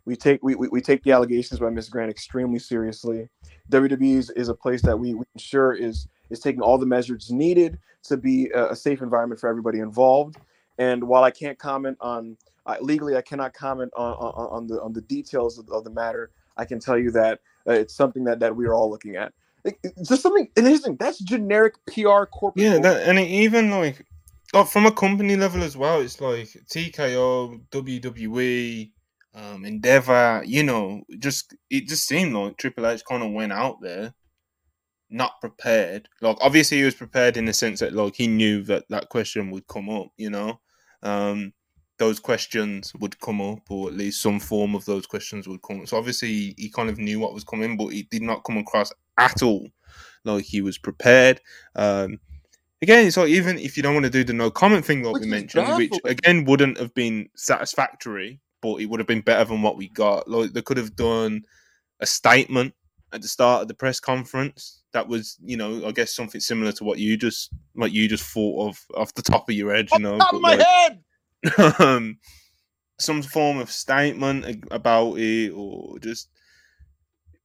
We take we we, we take the allegations by Miz Grant extremely seriously. W W E is, is a place that we, we ensure is is taking all the measures needed to be a, a safe environment for everybody involved. And while I can't comment on I, legally, I cannot comment on, on, on the on the details of, of the matter. I can tell you that uh, it's something that, that we are all looking at." Like, it's just something interesting. That's generic P R corporate. Yeah, that, and it even like oh, from a company level as well. It's like T K O, W W E, um, Endeavor. You know, just it just seemed like Triple H kind of went out there not prepared. Like, obviously, he was prepared in the sense that like he knew that that question would come up. You know. Um, Those questions would come up, or at least some form of those questions would come up. So obviously he, he kind of knew what was coming, but he did not come across at all like he was prepared. Um, again, it's like, even if you don't want to do the no comment thing like which we mentioned, baffling. which again wouldn't have been satisfactory, but it would have been better than what we got. Like, they could have done a statement at the start of the press conference that was, you know, I guess something similar to what you just like you just thought of off the top of your head, you know. Off the top of my like, head. Um, some form of statement about it, or just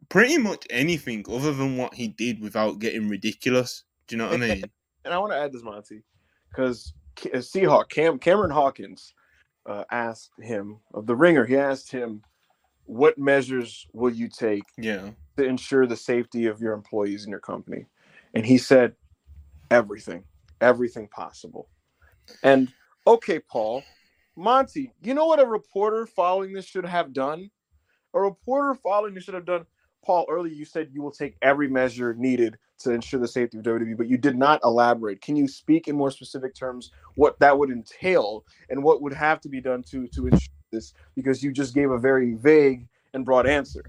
pretty much anything other than what he did without getting ridiculous. Do you know what I mean? And I want to add this, Monty, because Seahawk Cam Cameron Hawkins uh, asked him of the Ringer. He asked him, "What measures will you take, yeah, to ensure the safety of your employees in your company?" And he said, "Everything, everything possible." And okay, Paul, Monty, you know what a reporter following this should have done? A reporter following this should have done, "Paul, earlier you said you will take every measure needed to ensure the safety of W W E, but you did not elaborate. Can you speak in more specific terms what that would entail and what would have to be done to, to ensure this? Because you just gave a very vague and broad answer."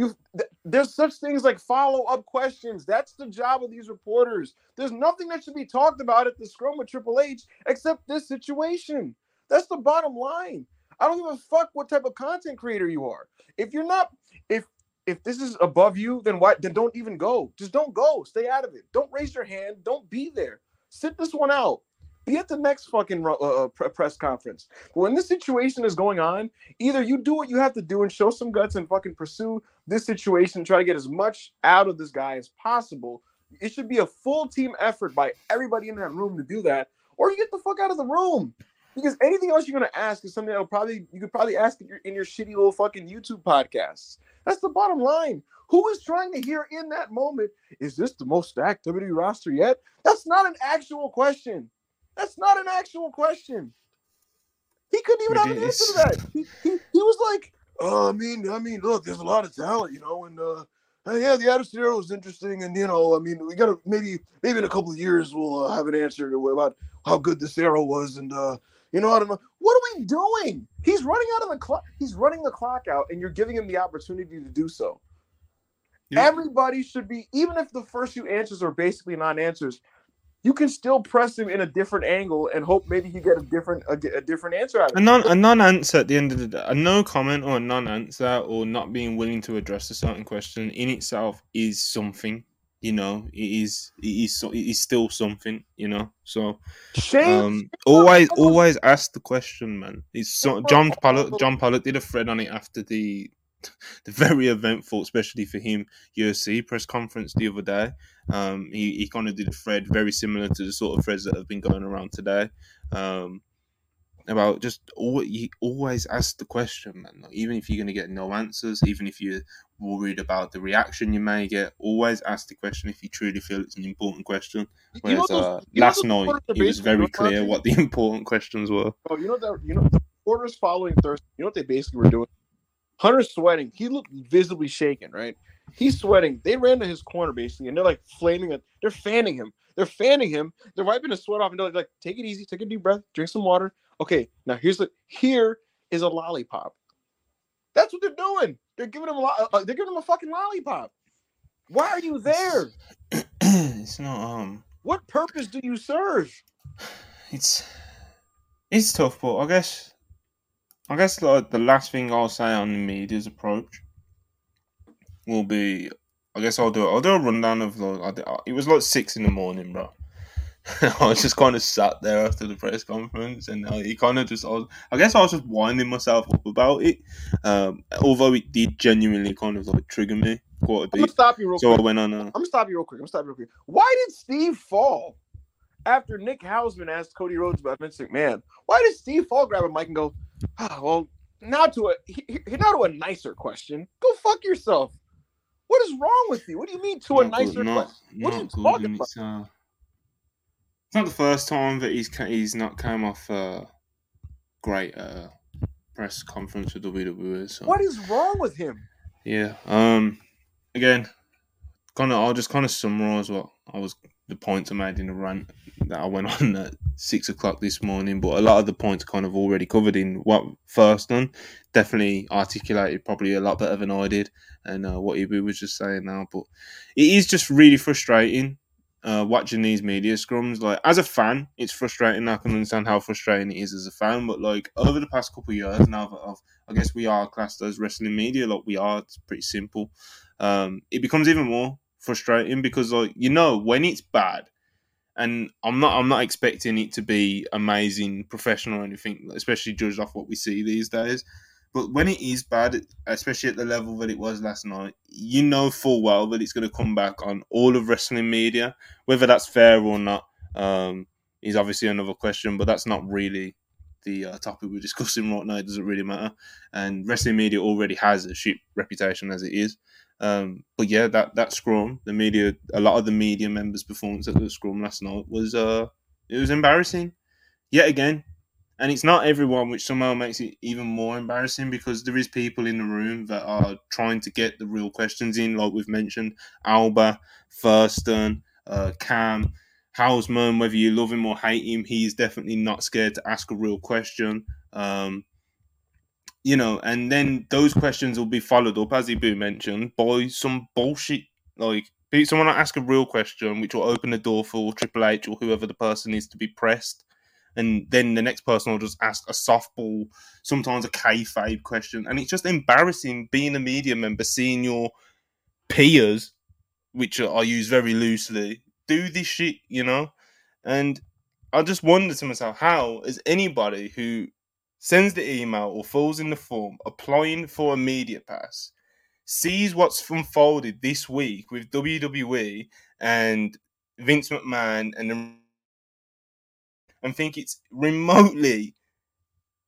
You've, th- there's such things like follow-up questions. That's the job of these reporters. There's nothing that should be talked about at the scrum with Triple H except this situation. That's the bottom line. I don't give a fuck what type of content creator you are. If you're not, if if this is above you, then why? Then don't even go. Just don't go. Stay out of it. Don't raise your hand. Don't be there. Sit this one out. Be at the next fucking uh, press conference. But when this situation is going on, either you do what you have to do and show some guts and fucking pursue this situation, try to get as much out of this guy as possible. It should be a full team effort by everybody in that room to do that, or you get the fuck out of the room. Because anything else you're going to ask is something that'll probably, you could probably ask in your, in your shitty little fucking YouTube podcasts. That's the bottom line. Who is trying to hear in that moment, is this the most stacked W W E roster yet? That's not an actual question. That's not an actual question. He couldn't even have an answer to that. He, he, he was like, "Oh, I mean, I mean, look, there's a lot of talent, you know, and uh, yeah, the Attitude Era was interesting, and you know, I mean, we gotta maybe, maybe in a couple of years we'll uh, have an answer to about how good this era was, and uh, you know, I don't know." What are we doing? He's running out of the clock. He's running the clock out, and you're giving him the opportunity to do so. Yeah. Everybody should be, even if the first few answers are basically non-answers, you can still press him in a different angle and hope maybe you get a different a, a different answer out of it. A non a non-answer at the end of the day, a no comment or a non-answer or not being willing to address a certain question in itself is something. You know, it is it is it is still something. You know, so um, always always ask the question, man. It's so, John Pollock. John Pollock did a thread on it after the the very eventful, especially for him, U F C press conference the other day. Um, he he kind of did a thread very similar to the sort of threads that have been going around today. Um, about just you always ask the question, man. Like, even if you're going to get no answers, even if you're worried about the reaction you may get, always ask the question if you truly feel it's an important question. Whereas you know those, uh, last night it was very clear what the important questions were. Oh, you know that you know the reporters following Thurston. You know what they basically were doing. Hunter's sweating. He looked visibly shaken, right? He's sweating. They ran to his corner basically, and they're like flaming it. They're fanning him. They're fanning him. They're wiping his sweat off, and they're like, "Take it easy. Take a deep breath. Drink some water. Okay, now here's the here is a lollipop." That's what they're doing. They're giving him a lo- uh, they're giving him a fucking lollipop. Why are you there? It's not um. What purpose do you serve? It's it's tough, but I guess I guess like the last thing I'll say on the media's approach will be, I guess I'll do it. I'll do a rundown of like it was like six in the morning, bro. I was just kind of sat there after the press conference, and he kind of just, I, was, I guess I was just winding myself up about it, um, although it did genuinely kind of like trigger me quite a bit. I'm going to stop you real so quick. I went on a... I'm going to stop you real quick. I'm going to stop you real quick. Why did Steve Fall, after Nick Hausman asked Cody Rhodes about Vince McMahon, why did Steve Fall grab a mic and go, oh, well, now to, a, he, he, now to a nicer question. Go fuck yourself. What is wrong with you? What do you mean to not a nicer not, question? What are you talking about? Uh... It's not the first time that he's he's not came off a great uh, press conference with W W E. So. What is wrong with him? Yeah. Um. Again, kind of. I'll just kind of summarise what I was the points I made in the rant that I went on at six o'clock this morning. But a lot of the points kind of already covered in what Thurston definitely articulated probably a lot better than I did, and uh, what Ibu was just saying now. But it is just really frustrating. Uh, watching these media scrums, like as a fan, it's frustrating. I can understand how frustrating it is as a fan, but like over the past couple of years now that I've, I guess we are classed as wrestling media, like we are, it's pretty simple. Um, it becomes even more frustrating because, like, you know, when it's bad, and I'm not, I'm not expecting it to be amazing, professional, or anything, especially judged off what we see these days. But when it is bad, especially at the level that it was last night, you know full well that it's going to come back on all of wrestling media. Whether that's fair or not um, is obviously another question, but that's not really the uh, topic we're discussing right now. It doesn't really matter. And wrestling media already has a shit reputation as it is. Um, but yeah, that, that scrum, the media, a lot of the media members' performance at the scrum last night was uh, it was embarrassing. Yet again. And it's not everyone, which somehow makes it even more embarrassing because there is people in the room that are trying to get the real questions in, like we've mentioned, Alba, Thurston, uh, Cam, Hausman, whether you love him or hate him, he's definitely not scared to ask a real question. Um, you know, and then those questions will be followed up, as Ibu mentioned, by some bullshit, like, someone will ask a real question, which will open the door for Triple H or whoever the person is to be pressed. And then the next person will just ask a softball, sometimes a kayfabe question. And it's just embarrassing being a media member, seeing your peers, which I use very loosely, do this shit, you know? And I just wonder to myself, how is anybody who sends the email or fills in the form applying for a media pass, sees what's unfolded this week with W W E and Vince McMahon and the and think it's remotely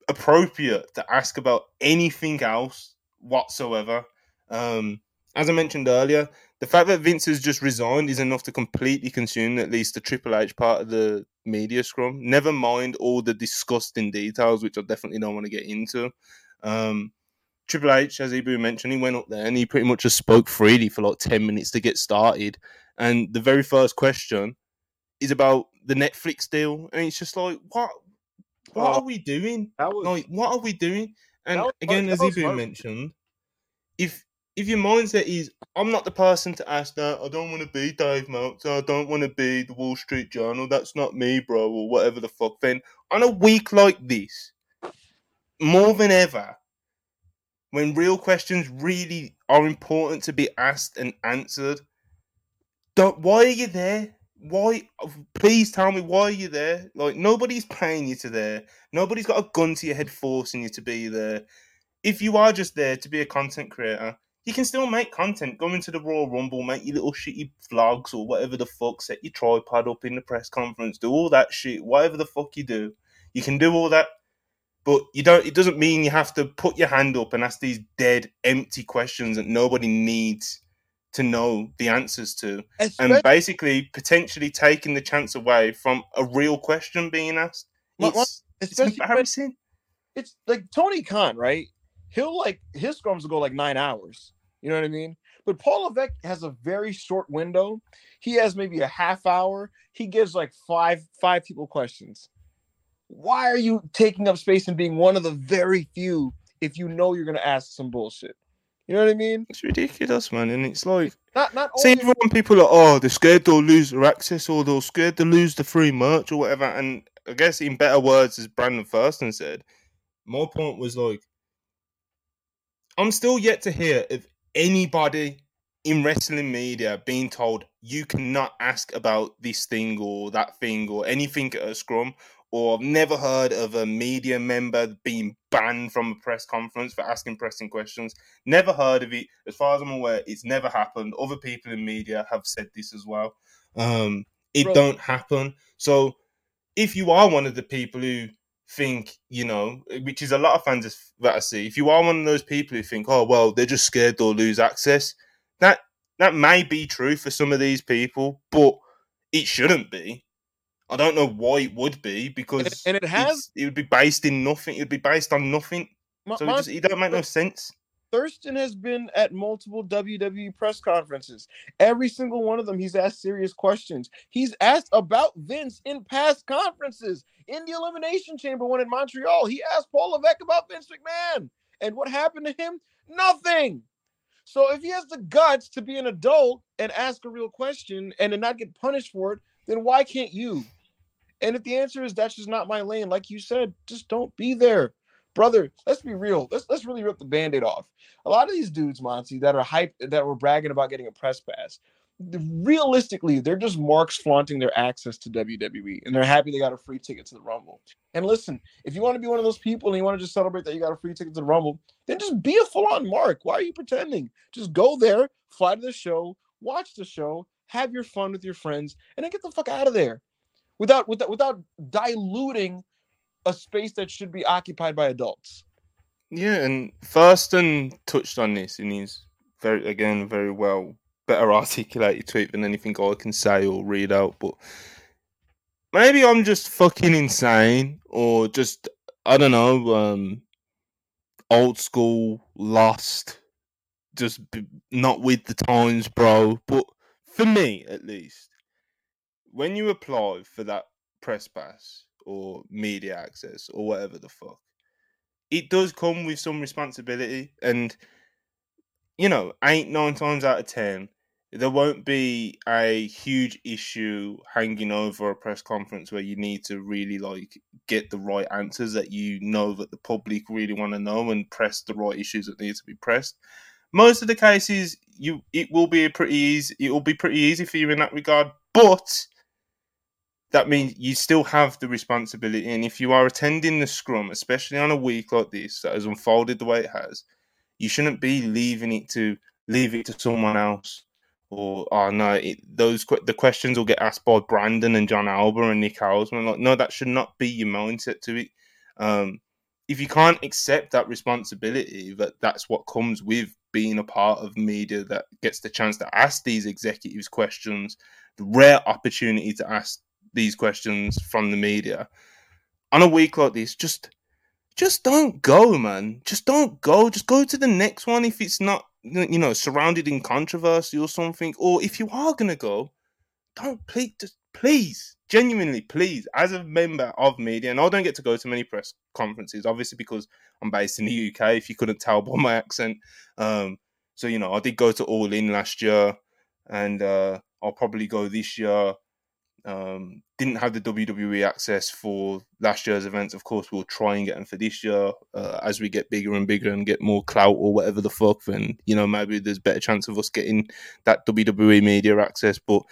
appropriate to ask about anything else whatsoever. Um, as I mentioned earlier, the fact that Vince has just resigned is enough to completely consume at least the Triple H part of the media scrum. Never mind all the disgusting details, which I definitely don't want to get into. Um, Triple H, as Ibu mentioned, he went up there and he pretty much just spoke freely for like ten minutes to get started. And the very first question is about the Netflix deal, and it's just like, what, what oh, are we doing? Was, like, what are we doing? And was, again, as Ibu mentioned, if if your mindset is, I'm not the person to ask that, I don't want to be Dave Meltzer, so I don't want to be the Wall Street Journal, that's not me, bro, or whatever the fuck, then on a week like this, more than ever, when real questions really are important to be asked and answered, don't, why are you there? Why? Please tell me, why are you there? Like, nobody's paying you to there. Nobody's got a gun to your head forcing you to be there. If you are just there to be a content creator, you can still make content. Go into the Royal Rumble, make your little shitty vlogs or whatever the fuck, set your tripod up in the press conference, do all that shit, whatever the fuck you do. You can do all that, but you don't. It doesn't mean you have to put your hand up and ask these dead, empty questions that nobody needs to know the answers to. Especially, and basically, potentially taking the chance away from a real question being asked. It's, it's embarrassing. It's like Tony Khan, right? He'll like his scrums will go like nine hours. You know what I mean? But Paul Levesque has a very short window. He has maybe a half hour. He gives like five five people questions. Why are you taking up space and being one of the very few if you know you're gonna ask some bullshit? You know what I mean? It's ridiculous, man. And it's like not not see only- when people are oh they're scared they'll lose their access or they're scared to lose the free merch or whatever. And I guess in better words, as Brandon Thurston said, my point was like, I'm still yet to hear of anybody in wrestling media being told you cannot ask about this thing or that thing or anything at a scrum, or I've never heard of a media member being banned from a press conference for asking pressing questions. Never heard of it. As far as I'm aware, it's never happened. Other people in media have said this as well. Um, it Bro. don't happen. So if you are one of the people who think, you know, which is a lot of fans that I see, if you are one of those people who think, oh, well, they're just scared they'll lose access, that that may be true for some of these people, but it shouldn't be. I don't know why it would be, because and it, and it has it would be based in nothing. It would be based on nothing. My, so it, just, it don't make no sense. Thurston has been at multiple W W E press conferences. Every single one of them, he's asked serious questions. He's asked about Vince in past conferences. In the Elimination Chamber one in Montreal, he asked Paul Levesque about Vince McMahon. And what happened to him? Nothing. So if he has the guts to be an adult and ask a real question and then not get punished for it, then why can't you? And if the answer is that's just not my lane, like you said, just don't be there. Brother, let's be real. Let's let's really rip the Band-Aid off. A lot of these dudes, Monty, that are hyped, that were bragging about getting a press pass, realistically, they're just marks flaunting their access to W W E, and they're happy they got a free ticket to the Rumble. And listen, if you want to be one of those people and you want to just celebrate that you got a free ticket to the Rumble, then just be a full-on mark. Why are you pretending? Just go there, fly to the show, watch the show, have your fun with your friends, and then get the fuck out of there. Without without without diluting a space that should be occupied by adults. Yeah, and Thurston touched on this in his very again very well better articulated tweet than anything I can say or read out. But maybe I'm just fucking insane, or just I don't know, um, old school, lost, just not with the times, bro. But for me, at least, when you apply for that press pass or media access or whatever the fuck, it does come with some responsibility. And, you know, eight, nine times out of ten, there won't be a huge issue hanging over a press conference where you need to really, like, get the right answers that you know that the public really want to know and press the right issues that need to be pressed. Most of the cases, you it will be a pretty easy, it will be pretty easy for you in that regard, but that means you still have the responsibility. And if you are attending the scrum, especially on a week like this that has unfolded the way it has, you shouldn't be leaving it to leave it to someone else. Or, oh, no, it, those the questions will get asked by Brandon and John Alba and Nick Hausman. Like, no, that should not be your mindset to it. Um, if you can't accept that responsibility, that that's what comes with being a part of media that gets the chance to ask these executives questions, the rare opportunity to ask these questions from the media on a week like this, just just don't go, man. Just don't go. Just go to the next one if it's not, you know, surrounded in controversy or something. Or if you are gonna go, don't please, just please, genuinely, please, as a member of media, and I don't get to go to many press conferences, obviously because I'm based in the U K. If you couldn't tell by my accent, um, So, you know, I did go to All In last year, and uh, I'll probably go this year. Um, didn't have the W W E access for last year's events. Of course, we'll try and get them for this year. Uh, as we get bigger and bigger and get more clout or whatever the fuck, then, you know, maybe there's better chance of us getting that W W E media access. But,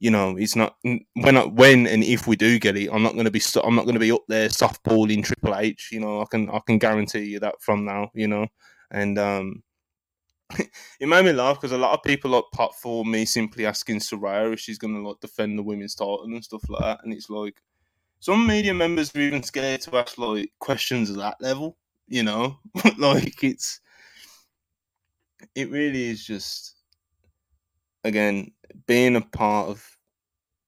you know, it's not when I, when and if we do get it, I'm not going to be I'm not going to be up there softballing Triple H. You know, I can I can guarantee you that from now. You know, and um, it made me laugh because a lot of people like pop for me simply asking Soraya if she's going to like defend the women's title and stuff like that, and it's like some media members are even scared to ask like questions at that level. You know, like it's it really is just again. Being a part of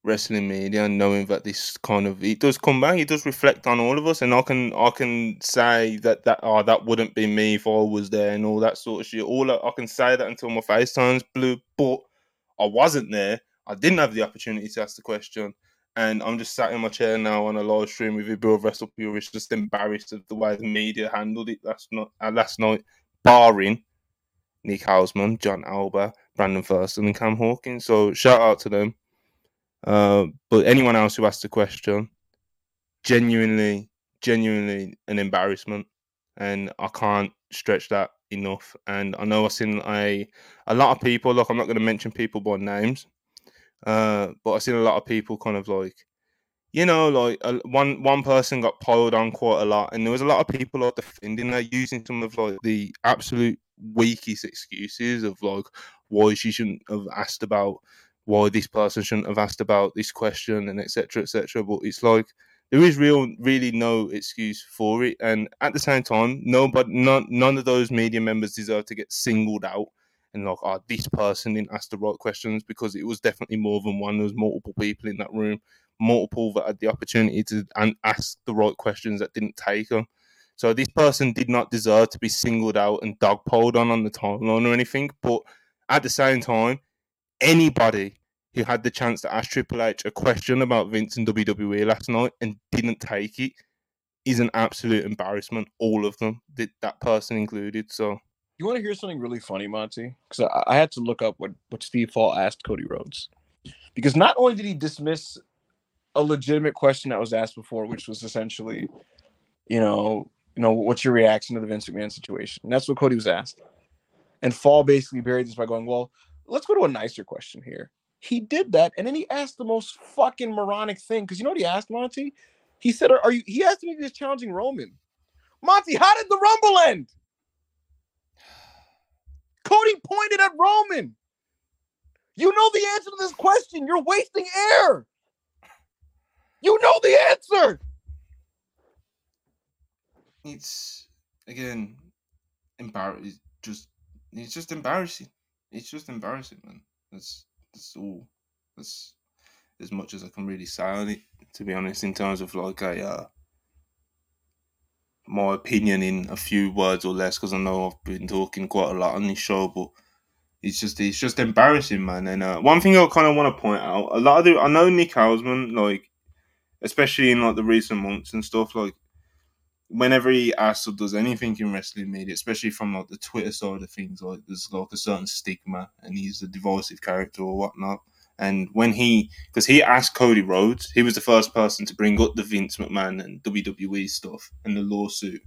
wrestling media and knowing that this kind of it does come back, it does reflect on all of us, and I can I can say that that oh that wouldn't be me if I was there and all that sort of shit. All I, I can say that until my face turns blue, but I wasn't there. I didn't have the opportunity to ask the question, and I'm just sat in my chair now on a live stream with Ibu of Wrestle Purist, just embarrassed of the way the media handled it last night. Uh, last night, barring Nick Hausman, John Alba, Brandon Thurston and Cam Hawkins. So shout out to them. Uh, but anyone else who asked the question, genuinely, genuinely an embarrassment. And I can't stretch that enough. And I know I've seen a, a lot of people, look, I'm not going to mention people by names, uh, but I've seen a lot of people kind of like, you know, like uh, one one person got piled on quite a lot. And there was a lot of people like defending her, using some of like the absolute weakest excuses of like, why she shouldn't have asked about, why this person shouldn't have asked about this question, and et cetera, et cetera. But it's like, there is real, really no excuse for it. And at the same time, nobody, none, none of those media members deserve to get singled out and like, oh, this person didn't ask the right questions, because it was definitely more than one. There was multiple people in that room, multiple that had the opportunity to ask the right questions that didn't take them. So this person did not deserve to be singled out and dogpiled on on the timeline or anything. But at the same time, anybody who had the chance to ask Triple H a question about Vince and W W E last night and didn't take it is an absolute embarrassment. All of them, that person included. So, you want to hear something really funny, Monty? Because I, I had to look up what, what Steve Fall asked Cody Rhodes. Because not only did he dismiss a legitimate question that was asked before, which was essentially, you know, you know, what's your reaction to the Vince McMahon situation? And that's what Cody was asked. And Fall basically buried this by going, well, let's go to a nicer question here. He did that, and then he asked the most fucking moronic thing, because you know what he asked, Monty? He said, are, are you, he asked him if he was challenging Roman. Monty, how did the Rumble end? Cody pointed at Roman. You know the answer to this question. You're wasting air. You know the answer. It's, again, embarrassing. Just it's just embarrassing. It's just embarrassing, man. That's that's all. That's as much as I can really say on it, to be honest. In terms of like a uh, my opinion in a few words or less, because I know I've been talking quite a lot on this show, but it's just it's just embarrassing, man. And uh, one thing I kind of want to point out, a lot of the, I know Nick Hausman, like especially in like the recent months and stuff, like. Whenever he asks or does anything in wrestling media, especially from like the Twitter side of things, like there's like a certain stigma, and he's a divisive character or whatnot. And when he, because he asked Cody Rhodes, he was the first person to bring up the Vince McMahon and W W E stuff and the lawsuit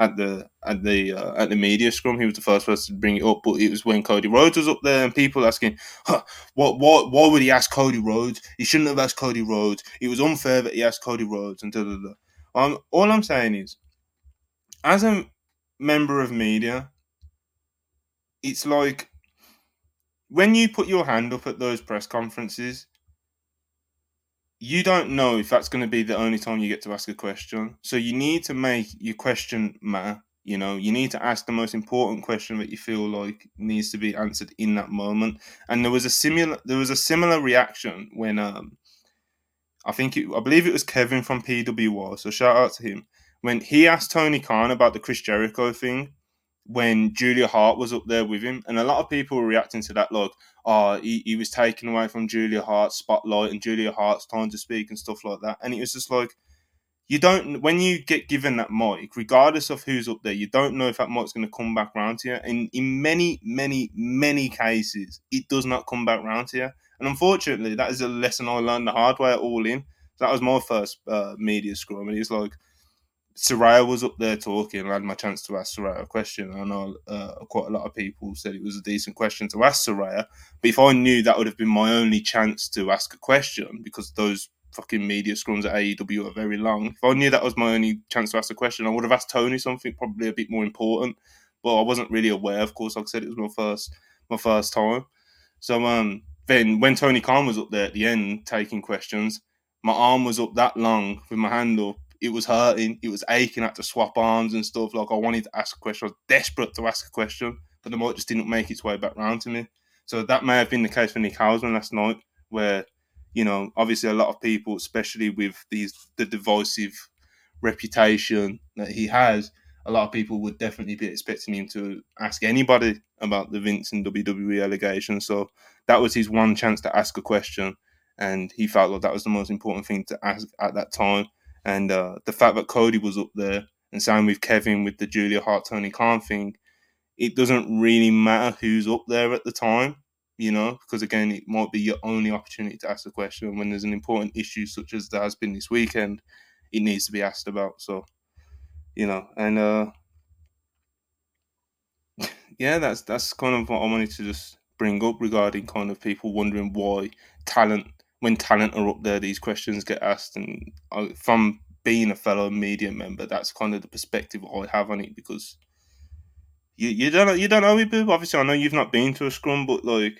at the at the uh, at the media scrum. He was the first person to bring it up, but it was when Cody Rhodes was up there and people asking, huh, what what why would he ask Cody Rhodes? He shouldn't have asked Cody Rhodes. It was unfair that he asked Cody Rhodes and da da da. Um, all I'm saying is, as a member of media, it's like when you put your hand up at those press conferences, you don't know if that's going to be the only time you get to ask a question. So you need to make your question matter. You know, you need to ask the most important question that you feel like needs to be answered in that moment. And there was a similar, there was a similar reaction when um, I think it, I believe it was Kevin from P W R. So shout out to him. When he asked Tony Khan about the Chris Jericho thing, when Julia Hart was up there with him, and a lot of people were reacting to that, like, oh, he, he was taken away from Julia Hart's spotlight and Julia Hart's time to speak and stuff like that. And it was just like, you don't, when you get given that mic, regardless of who's up there, you don't know if that mic's going to come back round to you. And in many, many, many cases, it does not come back round to you. And unfortunately, that is a lesson I learned the hard way at All In. That was my first uh, media scrum. And it's like, Soraya was up there talking, and I had my chance to ask Soraya a question. I know uh, quite a lot of people said it was a decent question to ask Soraya, but if I knew that would have been my only chance to ask a question, because those fucking media scrums at A E W are very long. If I knew that was my only chance to ask a question, I would have asked Tony something probably a bit more important, but I wasn't really aware, of course. Like I said, it was my first my first time. So um, then when Tony Khan was up there at the end taking questions, my arm was up that long with my hand up. It was hurting. It was aching. I had to swap arms and stuff. Like, I wanted to ask a question. I was desperate to ask a question, but the mic just didn't make its way back round to me. So that may have been the case for Nick Hausman last night, where, you know, obviously a lot of people, especially with these the divisive reputation that he has, a lot of people would definitely be expecting him to ask anybody about the Vince and W W E allegation. So that was his one chance to ask a question, and he felt like that was the most important thing to ask at that time. And uh, the fact that Cody was up there, and same with Kevin with the Julia Hart, Tony Khan thing, it doesn't really matter who's up there at the time, you know, because again, it might be your only opportunity to ask a question. When there's an important issue such as there has been this weekend, it needs to be asked about. So, you know, and uh, yeah, that's that's kind of what I wanted to just bring up regarding kind of people wondering why talent, when talent are up there, these questions get asked. And I, from being a fellow media member, that's kind of the perspective I have on it, because you you don't know, you don't know, Ibu. Obviously, I know you've not been to a scrum, but like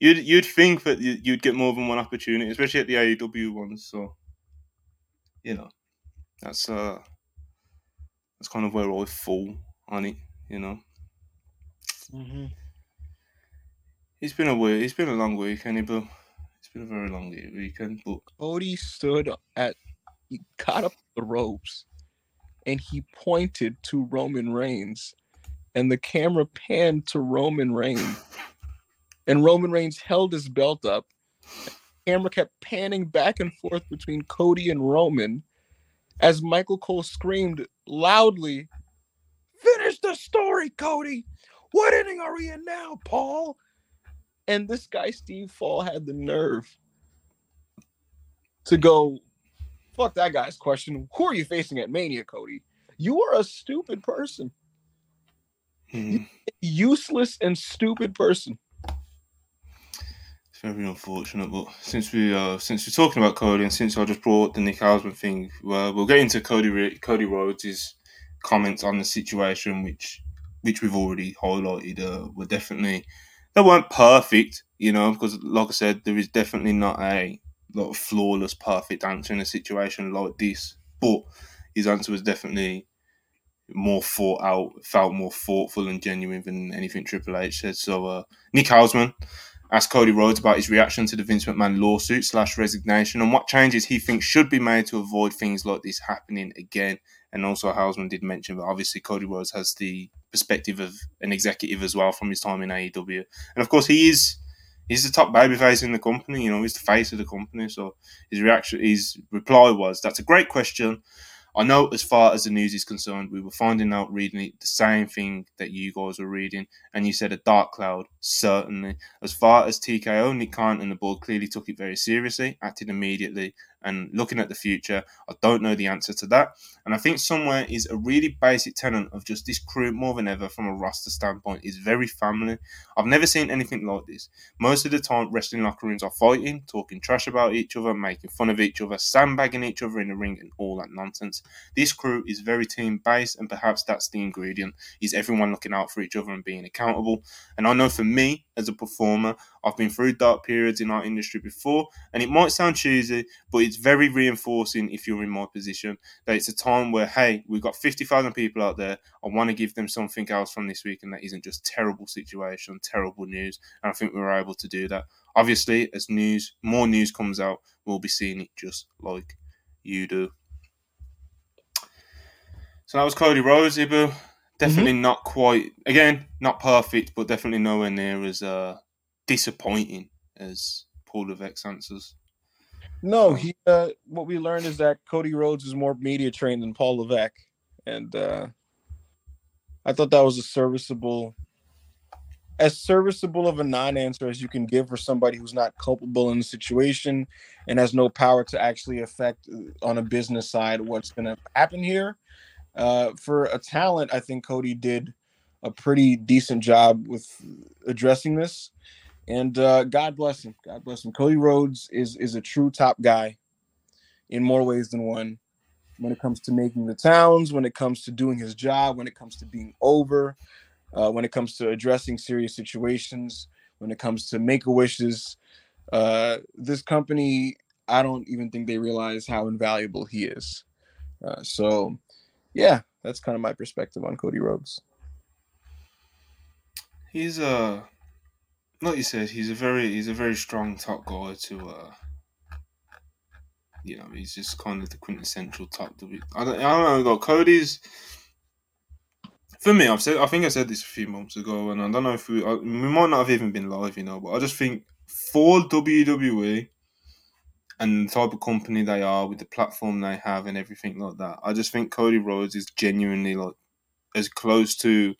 you'd you'd think that you'd get more than one opportunity, especially at the A E W ones. So, you know, that's uh that's kind of where I fall on it, you know. Mm-hmm. It's been a weird, it's been a long week, Ibu. It's been a very long weekend, but Cody stood at, he caught up the ropes, and he pointed to Roman Reigns, and the camera panned to Roman Reigns, and Roman Reigns held his belt up. The camera kept panning back and forth between Cody and Roman, as Michael Cole screamed loudly, "Finish the story, Cody! What inning are we in now, Paul?" And this guy, Steve Fall, had the nerve to go, fuck that guy's question. Who are you facing at Mania, Cody? You are a stupid person. Mm. Useless and stupid person. It's very unfortunate, but since, we, uh, since we're talking about Cody, and since I just brought up the Nick Hausman thing, well, we'll get into Cody, Cody Rhodes' comments on the situation, which, which we've already highlighted. Uh, we're definitely... They weren't perfect, you know, because like I said, there is definitely not a lot of flawless, perfect answer in a situation like this. But his answer was definitely more thought out, felt more thoughtful and genuine than anything Triple H said. So uh, Nick Hausman asked Cody Rhodes about his reaction to the Vince McMahon lawsuit slash resignation and what changes he thinks should be made to avoid things like this happening again. And also Hausman did mention that obviously Cody Rhodes has the perspective of an executive as well from his time in A E W. And of course he is he's the top babyface in the company, you know, he's the face of the company. So his reaction his reply was, "That's a great question. I know as far as the news is concerned, we were finding out reading it the same thing that you guys were reading, and you said a dark cloud, certainly. As far as T K O, Nick Khan and the board clearly took it very seriously, acted immediately, and looking at the future, I don't know the answer to that. And I think somewhere is a really basic tenet of just this crew more than ever from a roster standpoint is very family. I've never seen anything like this. Most of the time, wrestling locker rooms are fighting, talking trash about each other, making fun of each other, sandbagging each other in the ring and all that nonsense. This crew is very team-based, and perhaps that's the ingredient, is everyone looking out for each other and being accountable. And I know for me, as a performer, I've been through dark periods in our industry before, and it might sound cheesy, but it's very reinforcing if you're in my position that it's a time where, hey, we've got fifty thousand people out there. I want to give them something else from this week, and that isn't just terrible situation, terrible news. And I think we were able to do that. Obviously, as news, more news comes out, we'll be seeing it just like you do." So that was Cody Rhodes, Ibu. Definitely mm-hmm. not quite, again, not perfect, but definitely nowhere near as uh, disappointing as Paul Levesque's answers. No, he. Uh, what we learned is that Cody Rhodes is more media trained than Paul Levesque, and uh, I thought that was a serviceable, as serviceable of a non-answer as you can give for somebody who's not culpable in the situation and has no power to actually affect on a business side what's going to happen here. Uh, for a talent, I think Cody did a pretty decent job with addressing this. And uh, God bless him. God bless him. Cody Rhodes is is a true top guy in more ways than one. When it comes to making the towns, when it comes to doing his job, when it comes to being over, uh, when it comes to addressing serious situations, when it comes to make-a-wishes, uh, this company, I don't even think they realize how invaluable he is. Uh, so, yeah, that's kind of my perspective on Cody Rhodes. He's a... Uh... Like you said, he's a very he's a very strong top guy to, uh, you know, he's just kind of the quintessential top. W- I don't I don't know. Like Cody's for me. I've said I think I said this a few months ago, and I don't know if we I, we might not have even been live, you know. But I just think for W W E and the type of company they are, with the platform they have and everything like that, I just think Cody Rhodes is genuinely like as close to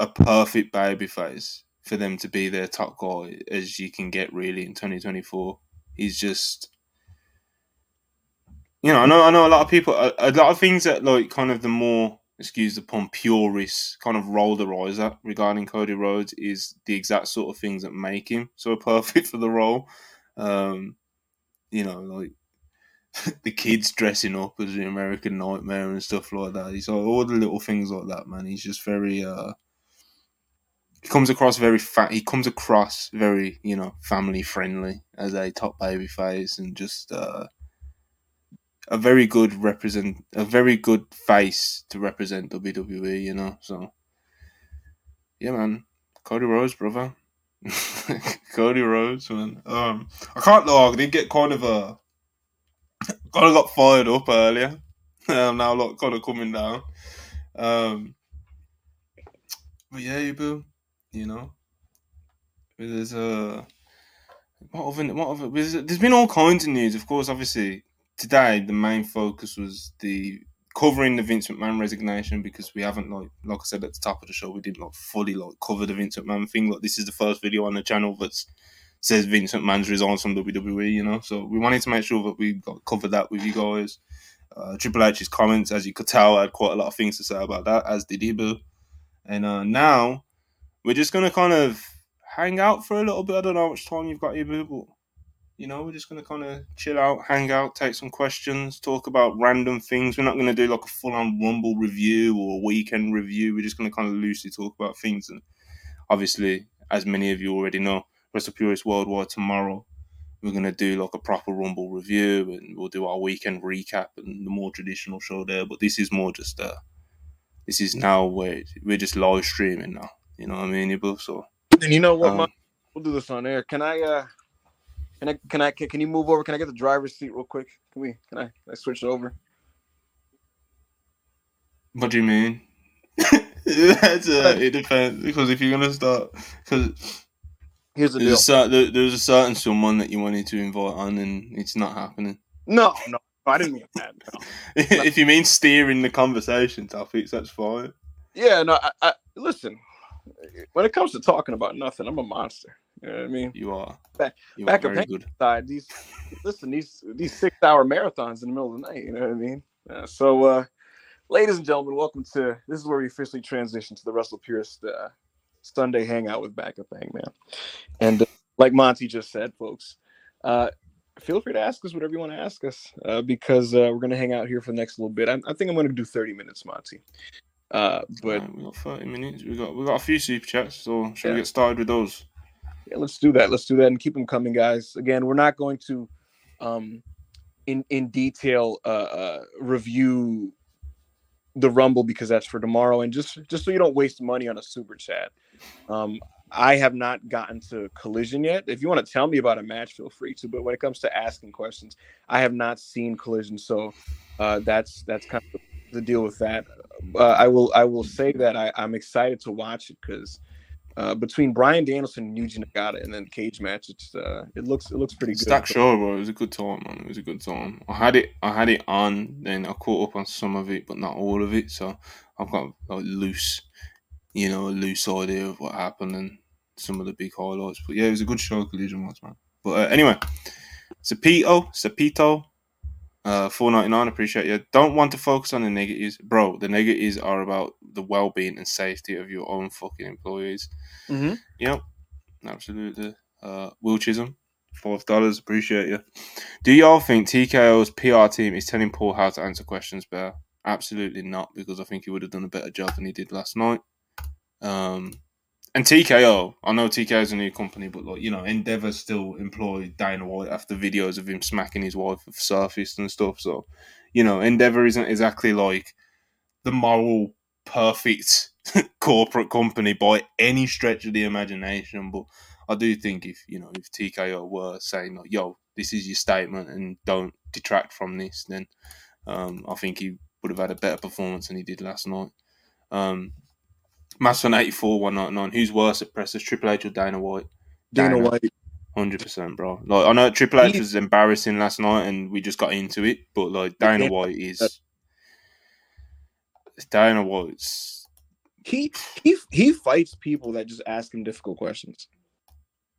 a perfect babyface for them to be their top guy as you can get really in twenty twenty-four. He's just, you know, I know I know a lot of people, a, a lot of things that like kind of the more, excuse the pun, purists kind of roll their eyes at regarding Cody Rhodes is the exact sort of things that make him so perfect for the role. Um, you know, like the kids dressing up as the American Nightmare and stuff like that. He's like, all the little things like that, man. He's just very... Uh, He comes across very fat. He comes across very, you know, family friendly as a top babyface, and just uh, a very good represent, a very good face to represent W W E. You know, so yeah, man, Cody Rhodes, brother, Cody Rhodes, man. Um, I can't lie, I did get kind of a, kind of got fired up earlier. I'm now like kind of coming down. Um, but yeah, Ibu. You know, there's a what other, what other, there's been all kinds of news. Of course, obviously today the main focus was the covering the Vince McMahon resignation, because we haven't like like I said at the top of the show, we didn't like fully like cover the Vince McMahon thing. Like this is the first video on the channel that says Vince McMahon's resigned from W W E. You know, so we wanted to make sure that we like, covered that with you guys. Uh, Triple H's comments, as you could tell, I had quite a lot of things to say about that, as did Ibu, and uh, now. We're just going to kind of hang out for a little bit. I don't know how much time you've got, Ibu, but, you know, we're just going to kind of chill out, hang out, take some questions, talk about random things. We're not going to do like a full-on Rumble review or weekend review. We're just going to kind of loosely talk about things. And obviously, as many of you already know, Wrestle Purists Worldwide tomorrow, we're going to do like a proper Rumble review, and we'll do our weekend recap and the more traditional show there. But this is more just, uh, this is now where we're just live streaming now. You know what I mean, Ibu? So, and you know what, um, my, we'll do this on air. Can I? Uh, can I? Can I? Can, can you move over? Can I get the driver's seat real quick? Can we? Can I? Can I switch it over? What do you mean? That's uh, it depends, because if you're gonna start, because here's the there's deal. A, there, there's a certain someone that you wanted to invite on, and it's not happening. No, no, I didn't mean that. No. If you mean steering the conversation topics, that's fine. Yeah, no, I, I listen. When it comes to talking about nothing, I'm a monster. You know what I mean? You are. Back, you back are up side, these listen, these these six hour marathons in the middle of the night. You know what I mean? Uh, so, uh, ladies and gentlemen, welcome to this is where we officially transition to the Russell Pierce uh, Sunday hangout with Backup Hangman. And uh, like Monty just said, folks, uh, feel free to ask us whatever you want to ask us, uh, because uh, we're gonna hang out here for the next little bit. I, I think I'm gonna do thirty minutes, Monty. Uh, but right, we got thirty minutes. We got we got a few super chats, so should yeah. we get started with those? Yeah, let's do that. Let's do that and keep them coming, guys. Again, we're not going to, um, in in detail, uh, uh review the Rumble, because that's for tomorrow. And just just so you don't waste money on a super chat, um, I have not gotten to Collision yet. If you want to tell me about a match, feel free to. But when it comes to asking questions, I have not seen Collision, so uh, that's that's kind of the deal with that. Uh, I will I will say that I, I'm excited to watch it, because uh, between Bryan Danielson and Yuji Nagata, and then cage match. It's uh, it looks it looks pretty good. Stack show, bro. It was a good time, man. It was a good time. I had it, I had it on. Then I caught up on some of it, but not all of it. So I've got a loose, you know, a loose idea of what happened and some of the big highlights. But yeah, it was a good show. Collision was, man. But uh, anyway, Sapito, Sapito. Uh, four ninety-nine, appreciate you. Don't want to focus on the negatives. Bro, the negatives are about the well-being and safety of your own fucking employees. Mm-hmm. Yep, absolutely. Uh, Will Chisholm, five dollars, appreciate you. Do y'all think T K O's P R team is telling Paul how to answer questions better? Absolutely not, because I think he would have done a better job than he did last night. Um, and T K O, I know T K O's a new company, but like, you know, Endeavour still employed Dana White after videos of him smacking his wife have surfaced and stuff. So, you know, Endeavour isn't exactly like the moral perfect corporate company by any stretch of the imagination. But I do think if, you know, if T K O were saying like, yo, this is your statement and don't detract from this, then um, I think he would have had a better performance than he did last night. Um Masson eighty-four, one ninety-nine. Who's worse at pressers, Triple H or Dana White? Dana, Dana White. one hundred percent, bro. Like, I know Triple H was embarrassing last night and we just got into it, but like Dana White is... Dana White's... He, he, he fights people that just ask him difficult questions.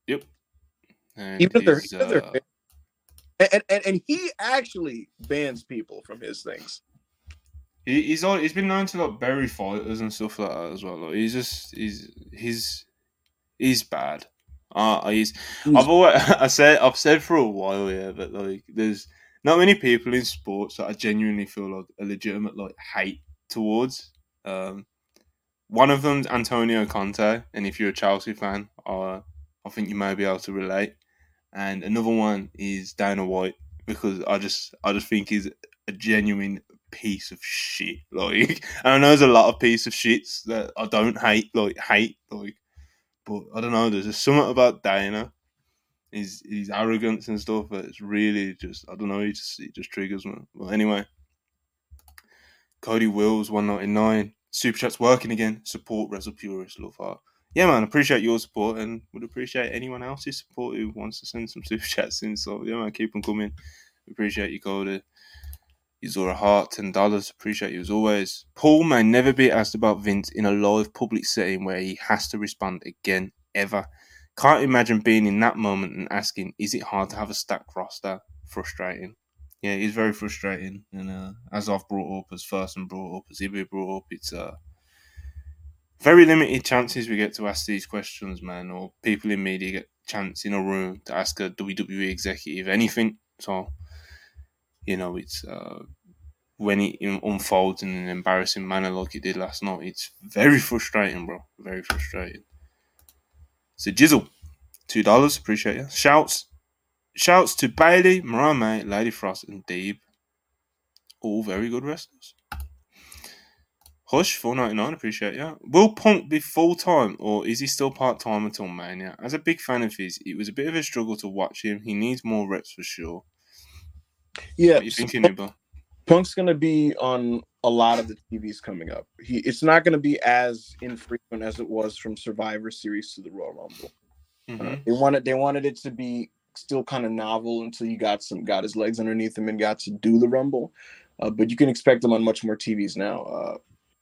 Yep. And even if they're... Even uh... they're and, and, and he actually bans people from his things. He's all, he's been known to like bury fighters and stuff like that as well. Like, he's just he's he's he's bad. Uh, he's I've always I said I've said for a while yeah that like there's not many people in sports that I genuinely feel like a legitimate like hate towards. Um, one of them's Antonio Conte, and if you're a Chelsea fan, uh, I think you may be able to relate. And another one is Dana White, because I just I just think he's a genuine piece of shit. Like, and I know there's a lot of piece of shits that I don't hate, like hate, like, but I don't know. There's a something about Dana, his his arrogance and stuff that's really just I don't know. He just it just triggers me. Well, anyway, Cody Wills one ninety-nine super chat's working again. Support Wrestle Purist, love heart. Yeah, man, appreciate your support and would appreciate anyone else's support who wants to send some super chats in. So yeah, man, keep them coming. Appreciate you, Cody. Zora Hart, ten dollars. Appreciate you as always. Paul may never be asked about Vince in a live public setting where he has to respond again, ever. Can't imagine being in that moment and asking, is it hard to have a stacked roster? Frustrating. Yeah, it is very frustrating. And uh, as I've brought up, as Thurston brought up, as Ibu brought up, it's uh, very limited chances we get to ask these questions, man, or people in media get a chance in a room to ask a W W E executive anything. So, you know, it's uh, when it unfolds in an embarrassing manner like it did last night, it's very frustrating, bro. Very frustrating. So, Jizzle, two dollars. Appreciate you. Shouts. Shouts to Bailey, Marame, Lady Frost, and Deeb. All very good wrestlers. Hush, four ninety-nine. Appreciate you. Will Punk be full-time or is he still part-time until Mania? As a big fan of his, it was a bit of a struggle to watch him. He needs more reps for sure. Yeah, so Punk, Punk's gonna be on a lot of the T Vs coming up. He it's not gonna be as infrequent as it was from Survivor Series to the Royal Rumble. Mm-hmm. Uh, they wanted they wanted it to be still kind of novel until you got some got his legs underneath him and got to do the Rumble. Uh, but you can expect him on much more T Vs now. Uh,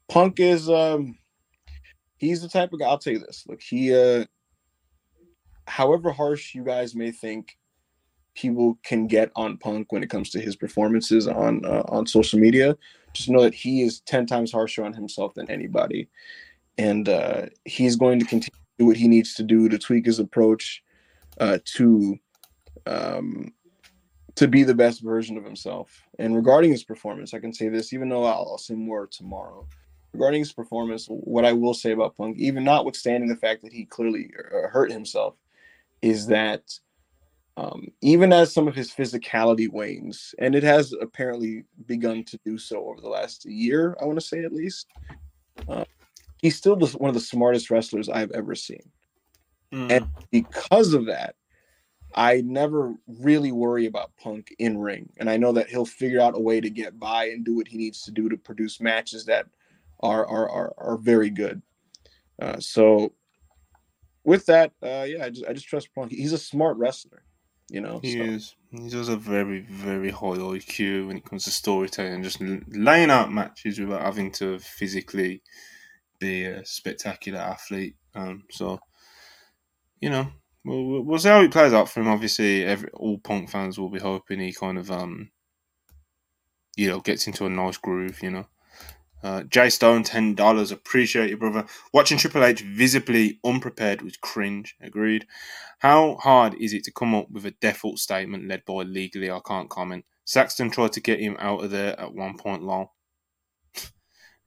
Punk is um, he's the type of guy. I'll tell you this. Look, he uh, however harsh you guys may think people can get on Punk when it comes to his performances on uh, on social media, just know that he is ten times harsher on himself than anybody. And uh, he's going to continue to do what he needs to do to tweak his approach uh, to um, to be the best version of himself. And regarding his performance, I can say this, even though I'll, I'll say more tomorrow. Regarding his performance, what I will say about Punk, even notwithstanding the fact that he clearly uh, hurt himself, is that Um, even as some of his physicality wanes, and it has apparently begun to do so over the last year, I want to say at least, uh, he's still the, one of the smartest wrestlers I've ever seen. Mm. And because of that, I never really worry about Punk in ring. And I know that he'll figure out a way to get by and do what he needs to do to produce matches that are, are, are, are very good. Uh, so with that, uh, yeah, I just I just trust Punk. He's a smart wrestler, you know. He so. is. He does a very, very high I Q when it comes to storytelling and just laying out matches without having to physically be a spectacular athlete. Um, so, you know, we'll, we'll see how it plays out for him. Obviously, every, all Punk fans will be hoping he kind of, um, you know, gets into a nice groove, you know. Uh, Jay Stone, ten dollars. Appreciate you, brother. Watching Triple H visibly unprepared was cringe. Agreed. How hard is it to come up with a default statement led by legally I can't comment? Saxton tried to get him out of there at one point, lol.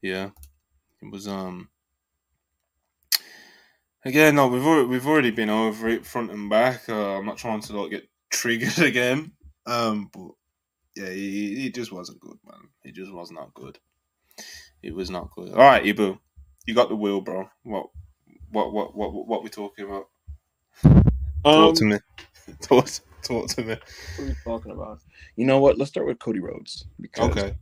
Yeah. It was, um... Again, no, we've already, we've already been over it front and back. Uh, I'm not trying to, like, get triggered again. Um, but, yeah, he, he just wasn't good, man. He just was not good. It was not good. All right, Ibu, you got the wheel, bro. What, what, what, what, what we talking about? Talk um, to me. Talk, talk to me. What are we talking about? You know what? Let's start with Cody Rhodes. Because okay.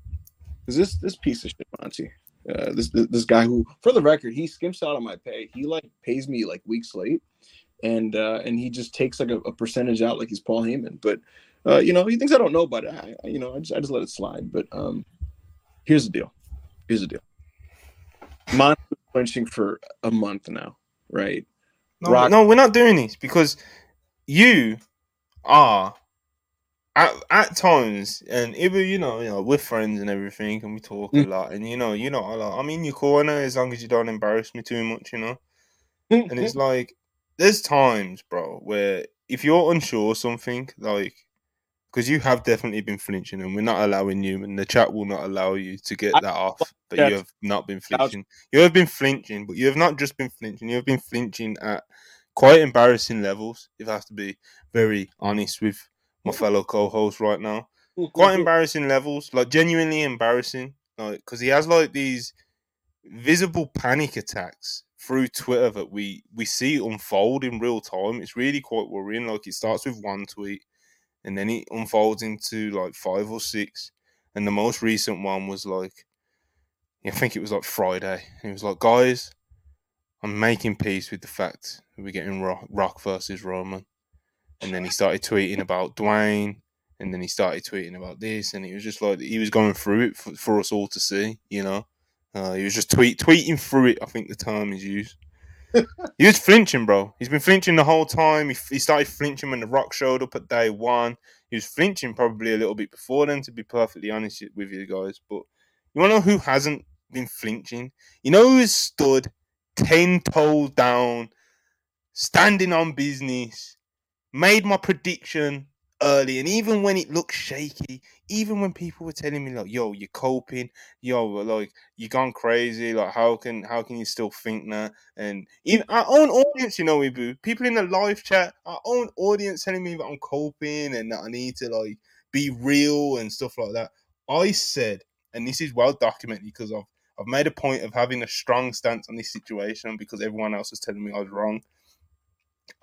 Is this this piece of shit, Monty? Uh, this, this this guy who, for the record, he skimps out on my pay. He like pays me like weeks late, and uh, and he just takes like a, a percentage out, like he's Paul Heyman. But uh, you know, he thinks I don't know about it. I, you know, I just I just let it slide. But um, here's the deal. Here's the deal. Monty's been flinching for a month now, right? No, Rock- no, we're not doing this because you are at, at times, and Ibu, you know, you know, we're friends and everything, and we talk mm. a lot, and you know, you know, I'm in your corner as long as you don't embarrass me too much, you know. Mm-hmm. And it's like there's times, bro, where if you're unsure of something, like. Because you have definitely been flinching, and we're not allowing you, and the chat will not allow you to get that off. But you have not been flinching. You have been flinching, but you have not just been flinching. You have been flinching at quite embarrassing levels. If I have to be very honest with my fellow co-host right now, quite embarrassing levels, like genuinely embarrassing. Like because he has like these visible panic attacks through Twitter that we we see unfold in real time. It's really quite worrying. Like it starts with one tweet. And then it unfolds into, like, five or six. And the most recent one was, like, I think it was, like, Friday. And it was like, guys, I'm making peace with the fact that we're getting Rock, rock versus Roman. And then he started tweeting about Dwayne. And then he started tweeting about this. And it was just, like, he was going through it for, for us all to see, you know. Uh, he was just tweet tweeting through it, I think the term is used. He was flinching, bro. He's been flinching the whole time. He, he started flinching when The Rock showed up at day one. He was flinching probably a little bit before then, to be perfectly honest with you guys. But you want to know who hasn't been flinching? You know who has stood ten toes down, standing on business, made my prediction early, and even when it looked shaky, even when people were telling me like, yo, you're coping, yo, like you're gone crazy, like how can how can you still think that? And even our own audience, you know, Ibu, people in the live chat, our own audience telling me that I'm coping and that I need to like be real and stuff like that. I said, and this is well documented because I've I've made a point of having a strong stance on this situation because everyone else was telling me I was wrong.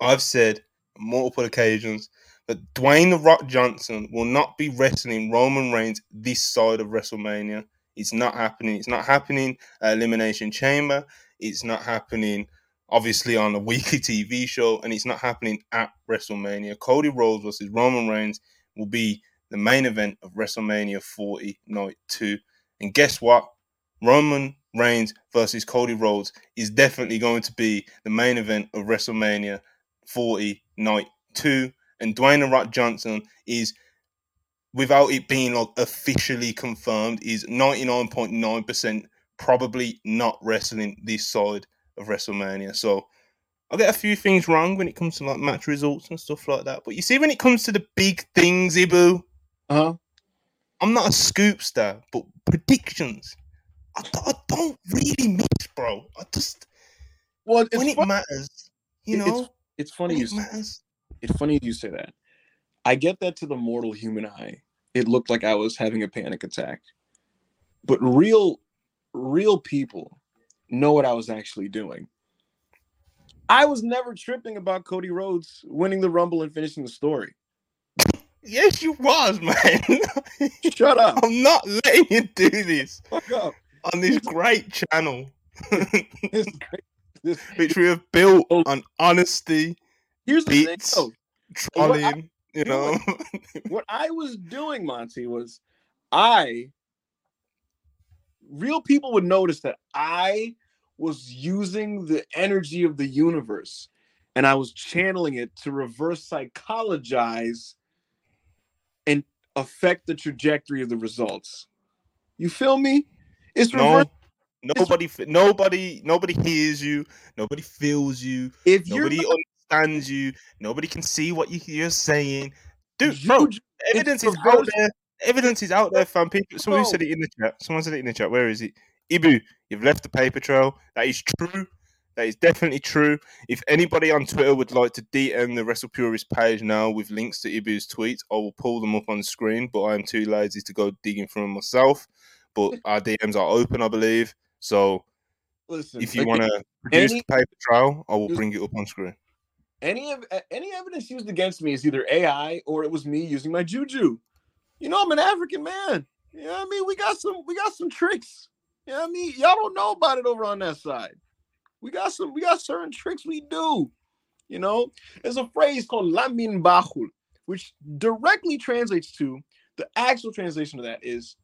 I've said on multiple occasions that Dwayne The Rock Johnson will not be wrestling Roman Reigns this side of WrestleMania. It's not happening. It's not happening at Elimination Chamber. It's not happening, obviously, on a weekly T V show. And it's not happening at WrestleMania. Cody Rhodes versus Roman Reigns will be the main event of WrestleMania forty, night two. And guess what? Roman Reigns versus Cody Rhodes is definitely going to be the main event of WrestleMania forty, night two. And Dwayne The Rock Johnson is, without it being like officially confirmed, is ninety-nine point nine percent probably not wrestling this side of WrestleMania. So I get a few things wrong when it comes to like match results and stuff like that. But you see, when it comes to the big things, Ibu, uh-huh. I'm not a scoopster, but predictions, I, I don't really miss, bro. I just well, when it fun- matters, you know, it's, it's funny. When you it matters. It's funny you say that. I get that to the mortal human eye. It looked like I was having a panic attack. But real, real people know what I was actually doing. I was never tripping about Cody Rhodes winning the Rumble and finishing the story. Yes, you was, man. Shut up. I'm not letting you do this. Fuck up. On this great channel. This great this which we have built on honesty. Here's the thing, though. Trolling, I, you know. What I was doing, Monty, was I, real people would notice that I was using the energy of the universe and I was channeling it to reverse psychologize and affect the trajectory of the results. You feel me? It's reverse. No, nobody, it's, nobody, nobody hears you. Nobody feels you. If nobody you're not, understands you. Nobody can see what you, you're saying, dude. You, bro, evidence is out there. Evidence is out there, fam. People, someone bro. said it in the chat. Someone said it in the chat. Where is it? Ibu, you've left the paper trail. That is true. That is definitely true. If anybody on Twitter would like to D M the WrestlePurist page now with links to Ibu's tweets, I will pull them up on the screen, but I am too lazy to go digging for them myself. But our D Ms are open, I believe. So listen, if you want to produce any, the paper trail, I will bring it up on screen. Any of any evidence used against me is either A I or it was me using my juju. You know, I'm an African man. You know what I mean? We got some we got some tricks. You know what I mean? Y'all don't know about it over on that side. We got some, we got certain tricks we do. You know, there's a phrase called Lamin Bahul, which directly translates to the actual translation of that is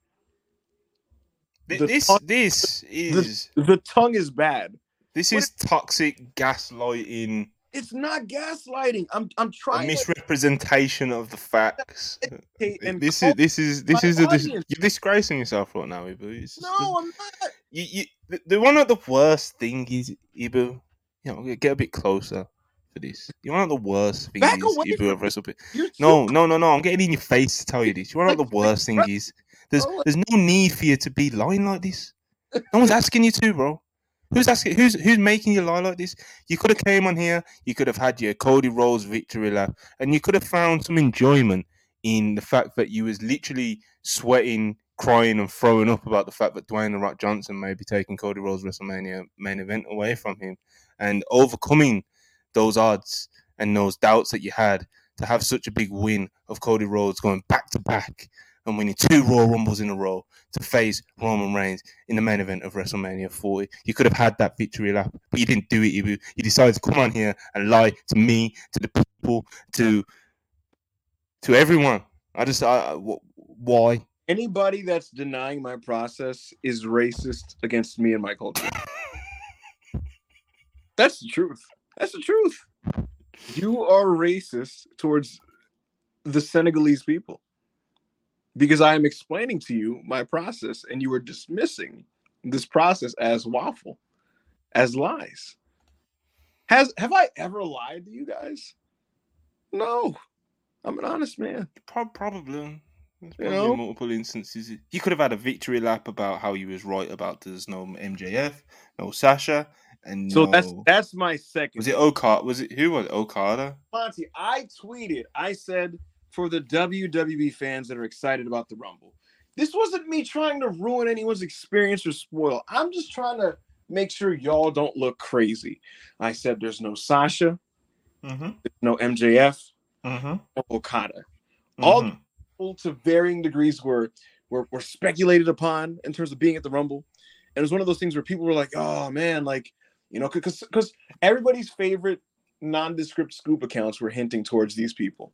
The this tongue, this is the, the tongue is bad. This what is it, toxic gaslighting. It's not gaslighting. I'm I'm trying a misrepresentation to, of the facts. This is this is this is a, this, you're disgracing yourself right now, Ibu. It's, no, it's, I'm not. You, you, the, the one of the worst thing is Ibu. You know, get a bit closer for this. You're one of the worst things, Ibu, of WrestlePurist. No, no, no, no. I'm getting in your face to tell you this. You're one of the worst thing is. There's there's no need for you to be lying like this. No one's asking you to, bro. Who's asking? Who's who's making you lie like this? You could have came on here. You could have had your Cody Rhodes victory lap, and you could have found some enjoyment in the fact that you was literally sweating, crying, and throwing up about the fact that Dwayne The Rock Johnson may be taking Cody Rhodes' WrestleMania main event away from him, and overcoming those odds and those doubts that you had to have such a big win of Cody Rhodes going back to back and winning two Royal Rumbles in a row to face Roman Reigns in the main event of WrestleMania forty. You could have had that victory lap, but you didn't do it, Ibu. You decided to come on here and lie to me, to the people, to to everyone. I just, I, I, why? Anybody that's denying my process is racist against me and my culture. That's the truth. That's the truth. You are racist towards the Senegalese people, because I am explaining to you my process, and you are dismissing this process as waffle, as lies. Has have I ever lied to you guys? No, I'm an honest man. Probably, There's probably you know? multiple instances. You could have had a victory lap about how you was right about there's no M J F, no Sasha, and so no... that's that's my second. Was it Okada? Was it who was it? Okada? Monty, I tweeted. I said, for the W W E fans that are excited about the Rumble, this wasn't me trying to ruin anyone's experience or spoil. I'm just trying to make sure y'all don't look crazy. I said there's no Sasha, mm-hmm. there's no M J F, mm-hmm. no Okada. Mm-hmm. All the people to varying degrees were, were were speculated upon in terms of being at the Rumble. And it was one of those things where people were like, oh, man, like, you know, because because everybody's favorite nondescript scoop accounts were hinting towards these people.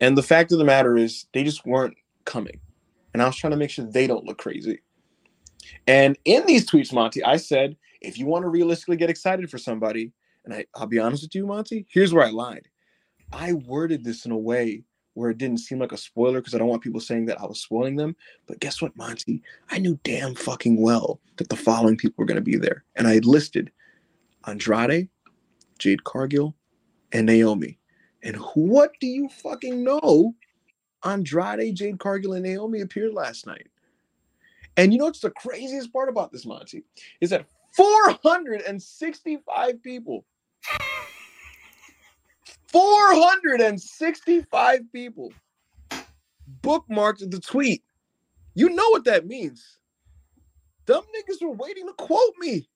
And the fact of the matter is they just weren't coming. And I was trying to make sure they don't look crazy. And in these tweets, Monty, I said, if you want to realistically get excited for somebody, and I, I'll be honest with you, Monty, here's where I lied. I worded this in a way where it didn't seem like a spoiler because I don't want people saying that I was spoiling them. But guess what, Monty? I knew damn fucking well that the following people were going to be there. And I had listed Andrade, Jade Cargill, and Naomi. And what do you fucking know? Andrade, Jade Cargill, and Naomi appeared last night. And you know what's the craziest part about this, Monty? Is that four hundred sixty-five people. four hundred sixty-five people bookmarked the tweet. You know what that means. Dumb niggas were waiting to quote me.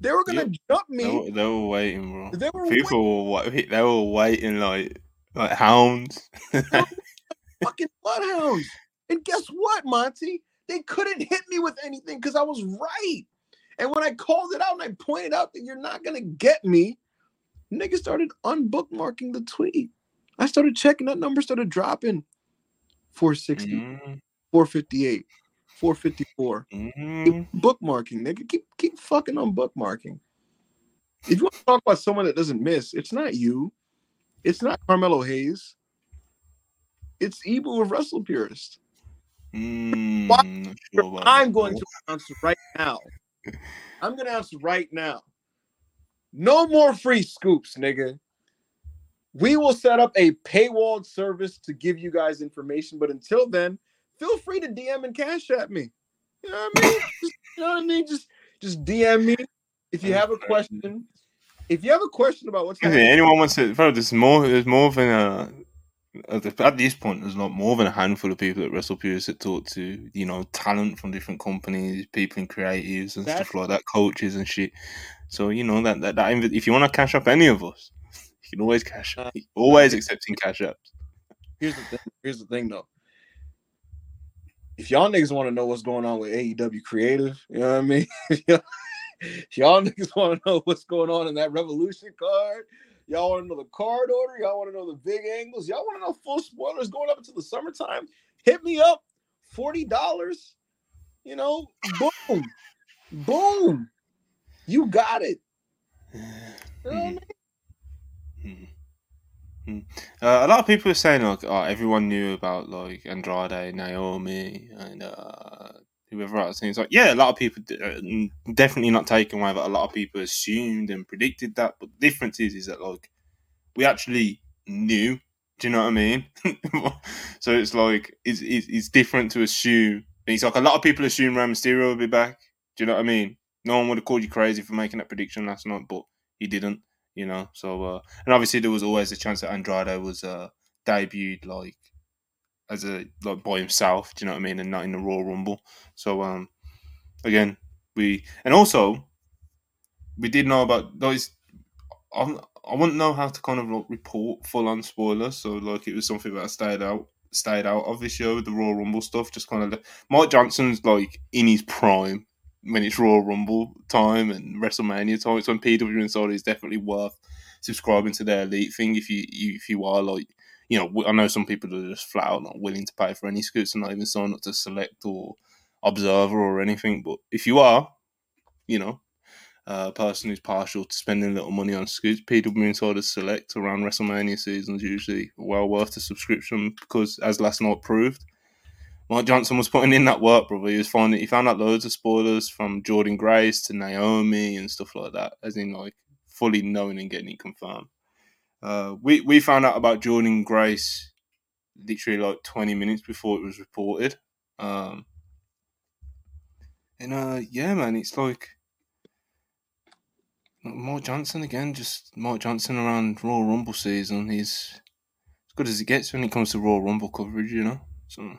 They were gonna yep. jump me. They were, they were waiting, bro. They were People waiting. were they were waiting like like hounds, fucking bloodhounds. And guess what, Monty? They couldn't hit me with anything because I was right. And when I called it out and I pointed out that you're not going to get me, niggas started unbookmarking the tweet. I started checking. That number started dropping. four sixty, mm-hmm. four fifty-eight, four fifty-four. Mm-hmm. Keep bookmarking, nigga. Keep, keep fucking unbookmarking. If you want to talk about someone that doesn't miss, it's not you. It's not Carmelo Hayes. It's Ibu of Wrestle Purist. Mm, Why? Sure I'm going to announce right now. I'm going to announce right now. No more free scoops, nigga. We will set up a paywalled service to give you guys information. But until then, feel free to D M and cash at me. You know what I mean? just, you know what I mean? Just, just D M me if you have a question. If you have a question about what's happening, anyone wants to, bro, there's more, there's more than a, at this point, there's not more than a handful of people at WrestlePurist that talk to, you know, talent from different companies, people in creatives and That's- stuff like that, coaches and shit. So, you know, that, that, that if you want to cash up any of us, you can always cash up. Always accepting cash ups. Here's the thing, here's the thing though. If y'all niggas want to know what's going on with A E W Creative, you know what I mean? If y'all niggas want to know what's going on in that Revolution card, y'all want to know the card order, y'all want to know the big angles, y'all want to know full spoilers going up until the summertime, hit me up, forty dollars, you know, boom, boom, you got it. You know what I mean? Mm-hmm. Uh, a lot of people are saying, like, oh, everyone knew about, like, Andrade, Naomi, and uh, whoever else. And it's like, yeah, a lot of people, uh, definitely not taken away, but a lot of people assumed and predicted that. But the difference is, is that, like, we actually knew. Do you know what I mean? So it's like, it's, it's, it's different to assume. It's like a lot of people assume Rey Mysterio will be back. Do you know what I mean? No one would have called you crazy for making that prediction last night, but he didn't. You know, so, uh, and obviously there was always a chance that Andrade was uh, debuted, like, as a, like, by himself, do you know what I mean, and not in the Royal Rumble. So, um, again, we, and also, we did know about those, I, I wouldn't know how to kind of, like, report full-on spoilers, so, like, it was something that I stayed out, stayed out of this year with the Royal Rumble stuff, just kind of, Mike Johnson's, like, in his prime. When it's Royal Rumble time and WrestleMania time, it's on P W Insider. It's definitely worth subscribing to their elite thing if you if you are, like, you know, I know some people are just flat out not willing to pay for any scoops and not even sign up to Select or Observer or anything. But if you are, you know, a person who's partial to spending a little money on scoops, P W Insider Select around WrestleMania seasons usually well worth the subscription because, as last night proved, Mark Johnson was putting in that work, brother. He was finding he found out loads of spoilers from Jordan Grace to Naomi and stuff like that, as in, like, fully knowing and getting it confirmed. Uh, we we found out about Jordan Grace literally like twenty minutes before it was reported. Um, and uh, yeah, man, it's like Mark Johnson again, just Mark Johnson around Royal Rumble season. He's as good as it gets when it comes to Royal Rumble coverage, you know. So.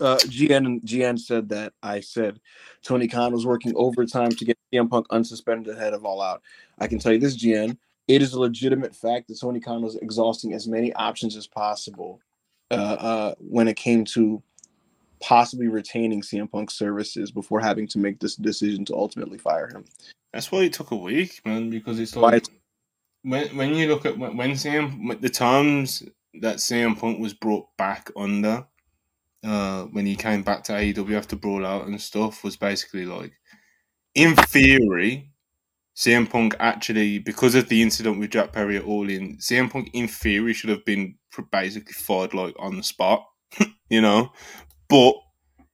Uh, G N G N said that I said Tony Khan was working overtime to get C M Punk unsuspended ahead of All Out. I can tell you this, G N, it is a legitimate fact that Tony Khan was exhausting as many options as possible uh, uh, when it came to possibly retaining C M Punk's services before having to make this decision to ultimately fire him. That's why it took a week, man, because it's like it's- when when you look at when, when C M the terms that C M Punk was brought back under. Uh, when he came back to A E W after Brawl Out and stuff, was basically like, in theory, C M Punk actually, because of the incident with Jack Perry at All In, C M Punk in theory should have been basically fired, like, on the spot, you know, but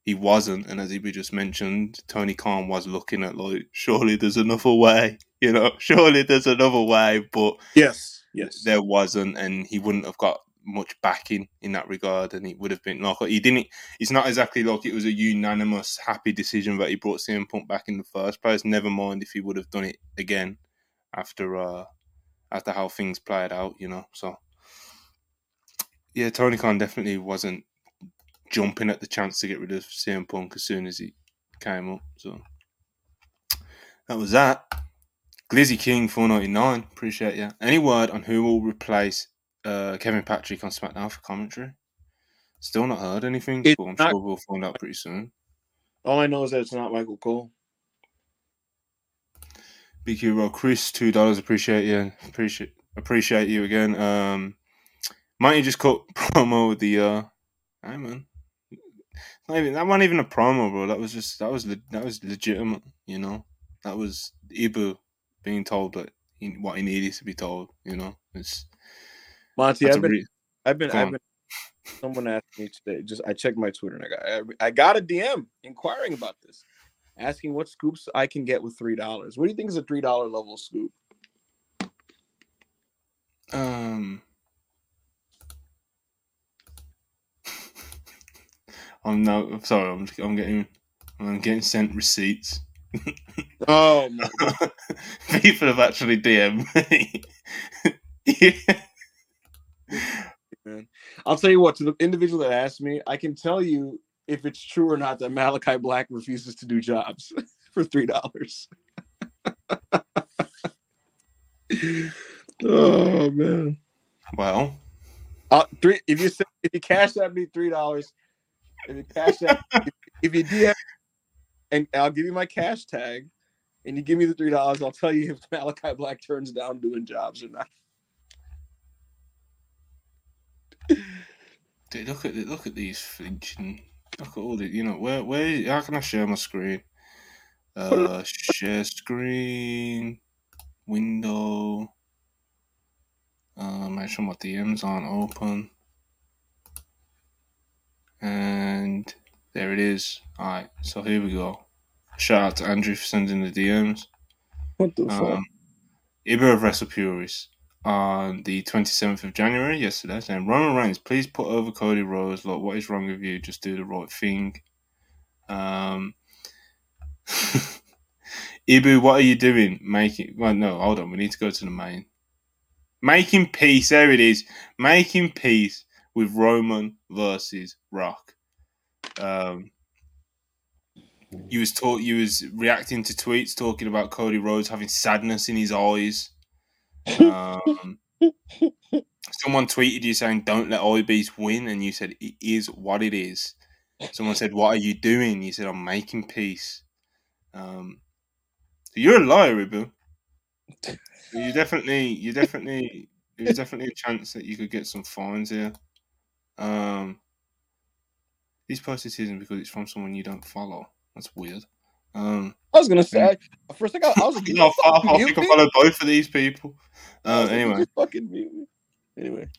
he wasn't, and as Ibu just mentioned, Tony Khan was looking at, like, surely there's another way, you know, surely there's another way, but yes, yes, there wasn't, and he wouldn't have got much backing in that regard, and it would have been like he didn't. It's not exactly like it was a unanimous happy decision that he brought C M Punk back in the first place. Never mind if he would have done it again after uh, after how things played out, you know. So yeah, Tony Khan definitely wasn't jumping at the chance to get rid of C M Punk as soon as he came up. So that was that. Glizzy King four ninety-nine, appreciate you. Any word on who will replace? Uh, Kevin Patrick on SmackDown for commentary. Still not heard anything, it's but I'm not, sure we'll find out pretty soon. All I know is that it's not Michael Cole. B Q Roll Chris, two dollars. Appreciate you. Appreciate appreciate you again. Um, might you just cut promo with the... Uh, hey, man. Not even, that wasn't even a promo, bro. That was just... That was, that was legitimate, you know? That was Ibu being told that he, what he needed to be told, you know? It's... Monty, I've been, re- I've been, I've been, someone asked me today, just, I checked my Twitter and I got, I, I got a D M inquiring about this, asking what scoops I can get with three dollars. What do you think is a three dollars level scoop? Um, I'm no, I'm sorry. I'm, I'm getting, I'm getting sent receipts. Oh, my God. People have actually D M'd me. Yeah. Man. I'll tell you what, to the individual that asked me, I can tell you if it's true or not that Malachi Black refuses to do jobs for three dollars. Oh, man. Well, uh, three, if you if you cash at me three dollars, if you cash at if, if you D M, and I'll give you my cash tag, and you give me the three dollars, I'll tell you if Malachi Black turns down doing jobs or not. Dude, look at look at these flinching. Look at all the, you know, where where how can I share my screen? Uh, share screen, window. Uh, make sure my D Ms aren't open. And there it is. All right, so here we go. Shout out to Andrew for sending the D Ms. What the fuck? Um, Ibu of WrestlePuris. On the twenty-seventh of January, yesterday, saying, Roman Reigns, please put over Cody Rhodes. Look, what is wrong with you? Just do the right thing. Um, Ibu, what are you doing? Making, well, no, hold on. We need to go to the main. Making peace. There it is. Making peace with Roman versus Rock. Um, you was talk, you was reacting to tweets talking about Cody Rhodes having sadness in his eyes. Um, someone tweeted you saying, don't let I Bs win, and you said, it is what it is. Someone said, what are you doing? You said, I'm making peace. Um, so you're a liar, Ibu. You definitely, you definitely, there's definitely a chance that you could get some fines here. Um, this post isn't because it's from someone you don't follow. That's weird. Um, I was gonna say I, first thing I, I was you know, I, I think I follow both of these people. Uh, anyway, fucking anyway,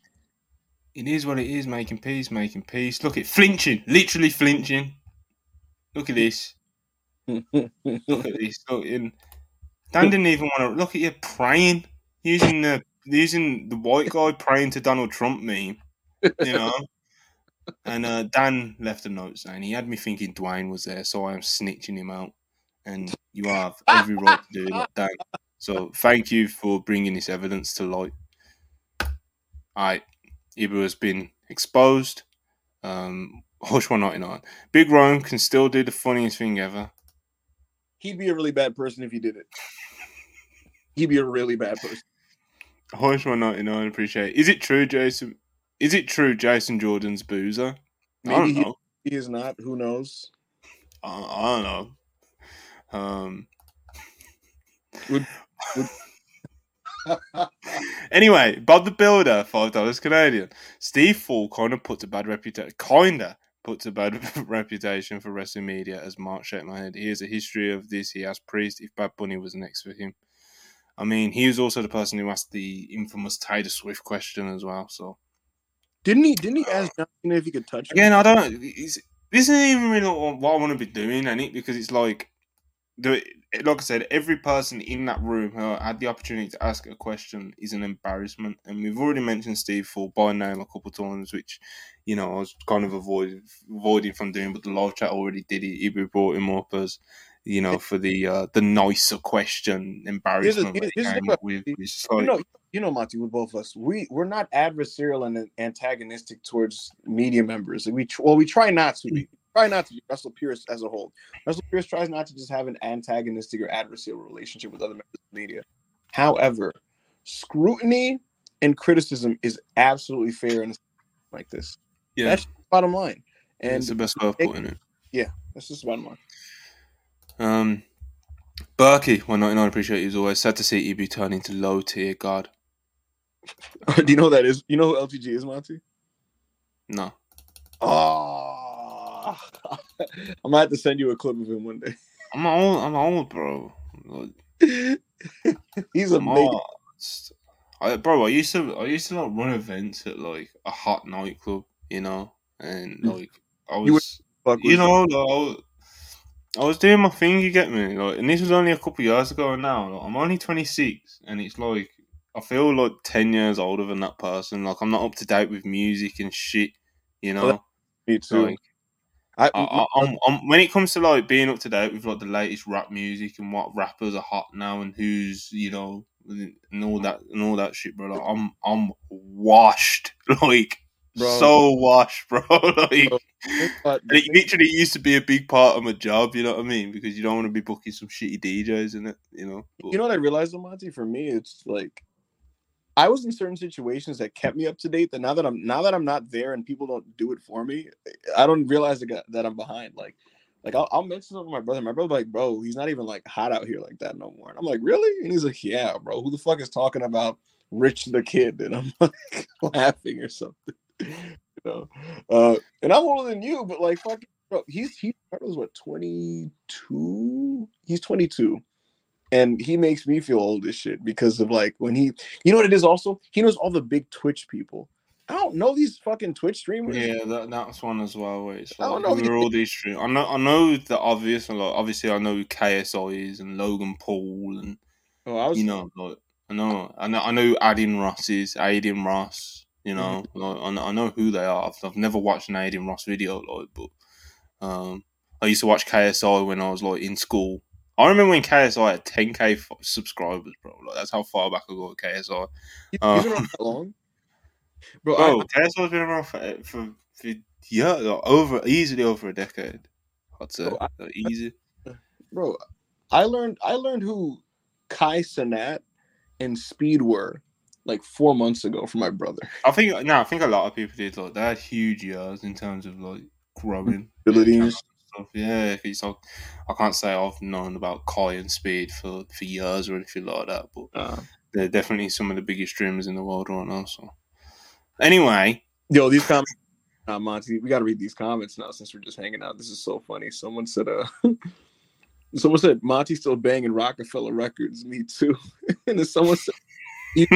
it is what it is. Making peace, making peace. Look at flinching, literally flinching. Look at this. Look at this. Look, and Dan didn't even want to look at you praying, using the using the white guy praying to Donald Trump meme. You know. And uh, Dan left a note saying he had me thinking Dwayne was there, so I am snitching him out. And you have every right to do it, Dan. So thank you for bringing this evidence to light. All right. Ibu has been exposed. Um, Hush one ninety-nine. Big Rome can still do the funniest thing ever. He'd be a really bad person if he did it. He'd be a really bad person. Hush one ninety-nine. Appreciate it. Is it true, Jason? Is it true Jason Jordan's boozer? Maybe I don't know. He, he is not. Who knows? I, I don't know. Um, would, would... Anyway, Bob the Builder, five dollars Canadian. Steve Fall kind of puts a bad reputation. Kinda puts a bad reputation for wrestling media, as Mark shook my head. Here's a history of this. He asked Priest if Bad Bunny was next for him. I mean, he was also the person who asked the infamous Taylor Swift question as well. So didn't he? Didn't he ask John if he could touch him? Again, I don't. This isn't even really what I want to be doing, and it because it's like. The, like I said, every person in that room who had the opportunity to ask a question is an embarrassment. And we've already mentioned Steve Fall by name a couple of times, which, you know, I was kind of avoid, avoiding from doing, but the live chat already did it. Ibu brought him up as, you know, for the uh, the nicer question, embarrassment. Here's a, here's, here's with, like, you know, you know, Monty, with both of us, we, we're not adversarial and antagonistic towards media members. We Well, we try not to be. Try not to be WrestlePuris as a whole. WrestlePuris tries not to just have an antagonistic or adversarial relationship with other members of the media. However, scrutiny and criticism is absolutely fair in a like this. Yeah, that's the bottom line. And it's the best way of putting it. Yeah, that's just the bottom line. Um, Berkey, one ninety-nine, appreciate you as always. Sad to see Ibu turn into low tier guard. Do you know who that is? You know who L T G is, Monty? No. Oh, I'm going to have to send you a clip of him one day. I'm old, I'm old, bro. He's a mate. I, bro, I used to, I used to like, run events at like a hot nightclub, you know, and like I was, you, you know, like, I, was, I was doing my thing. You get me, like, and this was only a couple of years ago. And now like, I'm only twenty-six, and it's like I feel like ten years older than that person. Like I'm not up to date with music and shit, you know. Well, me too. Like, I, I, I'm, I'm, when it comes to like being up to date with like the latest rap music and what rappers are hot now and who's, you know, and all that and all that shit, bro. Like, I'm I'm washed, like bro. so washed, bro. Like bro. It literally used to be a big part of my job. You know what I mean? Because you don't want to be booking some shitty D Js in it. You know. But, you know what I realized, though, Monty? For me, it's like I was in certain situations that kept me up to date. That now that I'm now that I'm not there and people don't do it for me, I don't realize that I'm behind. Like. Like, I'll, I'll mention something to my brother. My brother like, bro, he's not even, like, hot out here like that no more. And I'm like, really? And he's like, yeah, bro. Who the fuck is talking about Rich the Kid? And I'm, like, laughing or something. You know? Uh, and I'm older than you, but, like, fucking, bro, he's, he was, what, twenty-two? He's twenty-two. And he makes me feel old as shit because of, like, when he, you know what it is also? He knows all the big Twitch people. I don't know these fucking Twitch streamers. Yeah, that, that's one as well. Where it's like, I don't know these all these streamers. I know, I know the obvious. Like, obviously, I know who K S I is and Logan Paul, and oh, I was, you know, like I know, I know, I know who Adin Ross is. Adin Ross, you know, mm-hmm. like, I know, I know who they are. I've, I've never watched an Adin Ross video, like, but um, I used to watch K S I when I was like in school. I remember when K S I had ten K subscribers, bro. Like that's how far back I go with K S I. You um, been around that long? Bro, bro I, K S I's been around for for, for yeah, like over easily over a decade. I'd say bro, I, like easy. Bro, I learned I learned who Kai Cenat and Speed were like four months ago from my brother. I think no, I think a lot of people did like they had huge years in terms of like growing abilities. Yeah, it's like, I can't say I've known about Kai and Speed for, for years or anything like that, but uh, they're definitely some of the biggest streamers in the world right now. So. Anyway, yo, these comments, uh, Monty, we got to read these comments now since we're just hanging out. This is so funny. Someone said, uh, someone said, Monty's still banging Rockefeller Records. Me too. And then someone said, you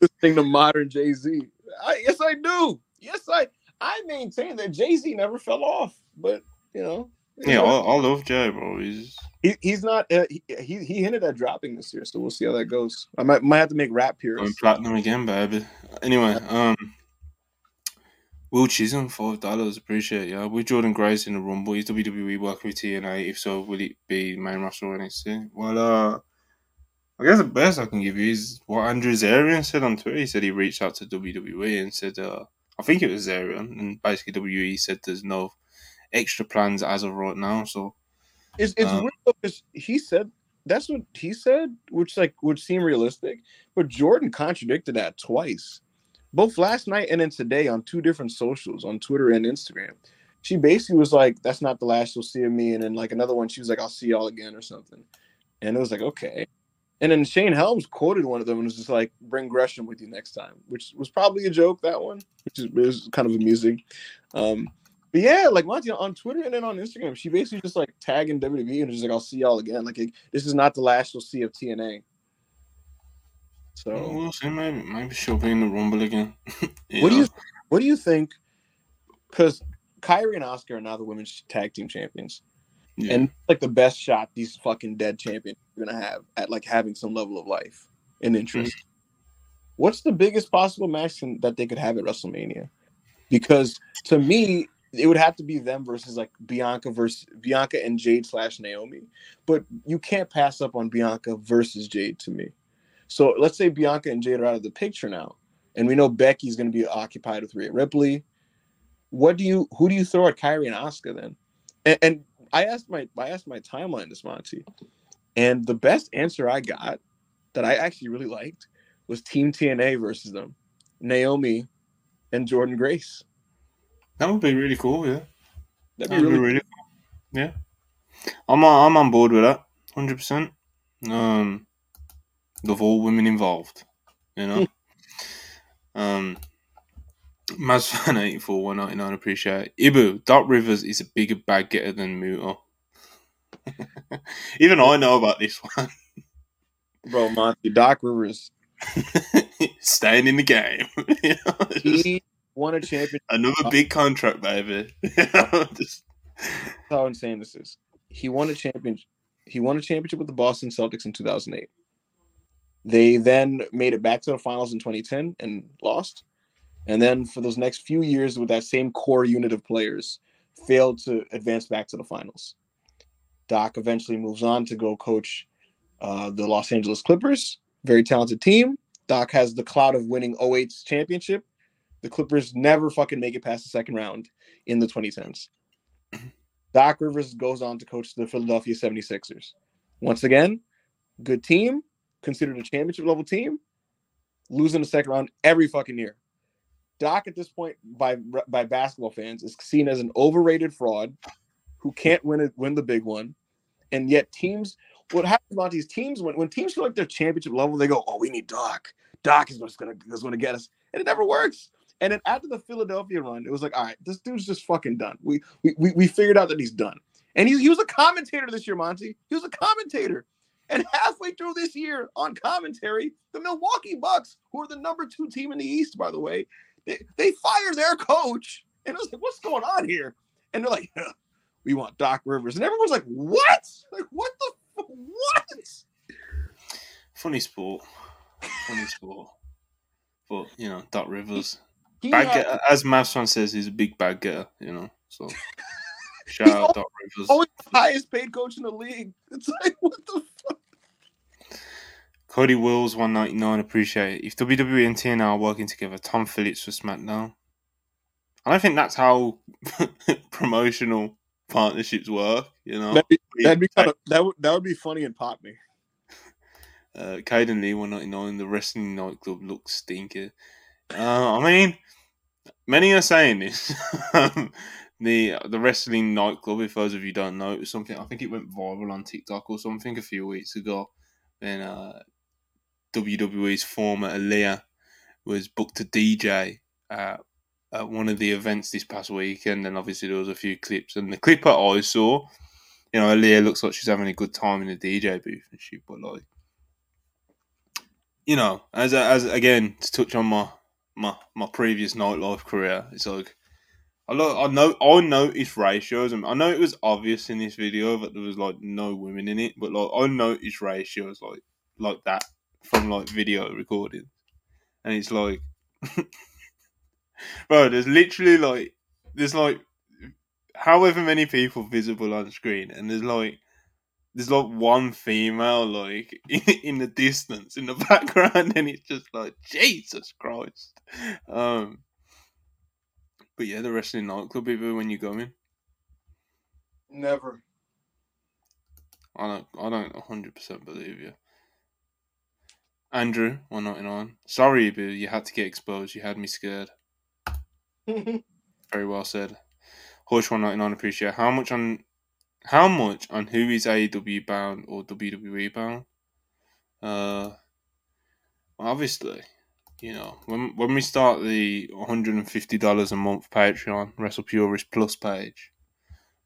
listening to modern Jay-Z. I, yes, I do. Yes, I, I maintain that Jay-Z never fell off, but you know. Yeah, you know, I, I love Jay, bro. He's he, he's not. Uh, he, he he hinted at dropping this year, so we'll see how that goes. I might might have to make rap here. I'm platinum again, baby. Anyway, um. Will Chisholm, five dollars, appreciate ya. Yeah. Will Jordan Grace in the Rumble? Is W W E working with T N A? If so, will it be main roster or N X T? Well, uh, I guess the best I can give you is what Andrew Zarian said on Twitter. He said he reached out to W W E and said, uh, I think it was Zarian, and basically W W E said there's no extra plans as of right now. So It's, it's um, real because he said, that's what he said, which like would seem realistic, but Jordan contradicted that twice. Both last night and then today on two different socials, on Twitter and Instagram. She basically was like, that's not the last you'll see of me. And then like another one, she was like, I'll see y'all again or something. And it was like, okay. And then Shane Helms quoted one of them and was just like, bring Gresham with you next time, which was probably a joke, that one, which is was kind of amusing. Um, but yeah, like Monty, on Twitter and then on Instagram, she basically just like tagging W W E and was just like, I'll see y'all again. Like, like this is not the last you'll see of T N A. So we'll see. Maybe, maybe she'll be in the Rumble again. yeah. What do you What do you think? Because Kyrie and Oscar are now the women's tag team champions, yeah. and like the best shot these fucking dead champions are gonna have at like having some level of life and interest. Mm-hmm. What's the biggest possible match that they could have at WrestleMania? Because to me, it would have to be them versus like Bianca versus Bianca and Jade slash Naomi. But you can't pass up on Bianca versus Jade to me. So let's say Bianca and Jade are out of the picture now, and we know Becky's going to be occupied with Rhea Ripley. What do you? Who do you throw at Kyrie and Asuka then? And, and I asked my I asked my timeline this, Monty, and the best answer I got that I actually really liked was Team T N A versus them, Naomi and Jordan Grace. That would be really cool, yeah. That'd be, That'd really, be really cool. cool. Yeah, I'm on, I'm on board with that, one hundred percent. um, of all women involved, you know. um, Mazfan eighty-four, one ninety-nine, appreciate it. Ibu, Doc Rivers is a bigger bag getter than Muto. Even I know about this one. Bro, Monty, Doc Rivers. Staying in the game. You know, he won a championship. Another big contract, baby. Just... That's how insane this is. He won a championship. He won a championship with the Boston Celtics in two thousand eight. They then made it back to the finals in twenty ten and lost. And then for those next few years with that same core unit of players, failed to advance back to the finals. Doc eventually moves on to go coach uh, the Los Angeles Clippers. Very talented team. Doc has the clout of winning oh eight's championship. The Clippers never fucking make it past the second round in the twenty tens. Doc Rivers goes on to coach the Philadelphia seventy-sixers. Once again, good team, considered a championship-level team, losing the second round every fucking year. Doc, at this point, by by basketball fans, is seen as an overrated fraud who can't win it, win the big one, and yet teams... What happens, Monty, is teams, when, when teams feel like they're championship level, they go, oh, we need Doc. Doc is what's going to get us. And it never works. And then after the Philadelphia run, it was like, all right, this dude's just fucking done. We we we figured out that he's done. And he, he was a commentator this year, Monty. He was a commentator. And halfway through this year on commentary, the Milwaukee Bucks, who are the number two team in the East, by the way, they, they fire their coach. And I was like, what's going on here? And they're like, yeah, we want Doc Rivers. And everyone's like, what? Like, what the What? Funny sport. Funny sport. But, you know, Doc Rivers. He, he bag had, getter, as Mavswan says, he's a big bag getter, you know. So, shout out Doc Rivers. Always the highest paid coach in the league. It's like, what the fuck? Cody Wills, one ninety-nine, appreciate it. If W W E and T N A are working together, Tom Phillips for SmackDown. And I think that's how promotional partnerships work, you know. That'd be, that'd be kind of, that would that would be funny and pop me. Uh, Caden Lee one ninety-nine. The wrestling nightclub looks stinky. Uh, I mean, many are saying this. the the wrestling nightclub. If those of you don't know, it was something. I think it went viral on TikTok or something a few weeks ago. When uh, W W E's former Aaliyah was booked a D J at at one of the events this past weekend, and obviously there was a few clips, and the clip that I saw, you know, Aaliyah looks like she's having a good time in the D J booth and shit, but like, you know, as as again, to touch on my my, my previous nightlife career, it's like, I, look, I know I noticed ratios, and I know it was obvious in this video that there was like no women in it, but like I noticed ratios like like that from like video recording, and it's like. Bro, there's literally like, there's like, however many people visible on screen, and there's like, there's like one female like in, in the distance in the background, and it's just like Jesus Christ. Um, but yeah, the wrestling nightclub, even when you go in, never. I don't, I don't one hundred percent believe you. Andrew, one ninety-nine. Sorry, Ibu, you had to get exposed. You had me scared. Very well said. Horsh one ninety-nine, appreciate how much on how much on who is A E W bound or W W E bound. Uh, obviously, you know, when when we start the one hundred fifty dollars a month Patreon Wrestle Purist Plus page,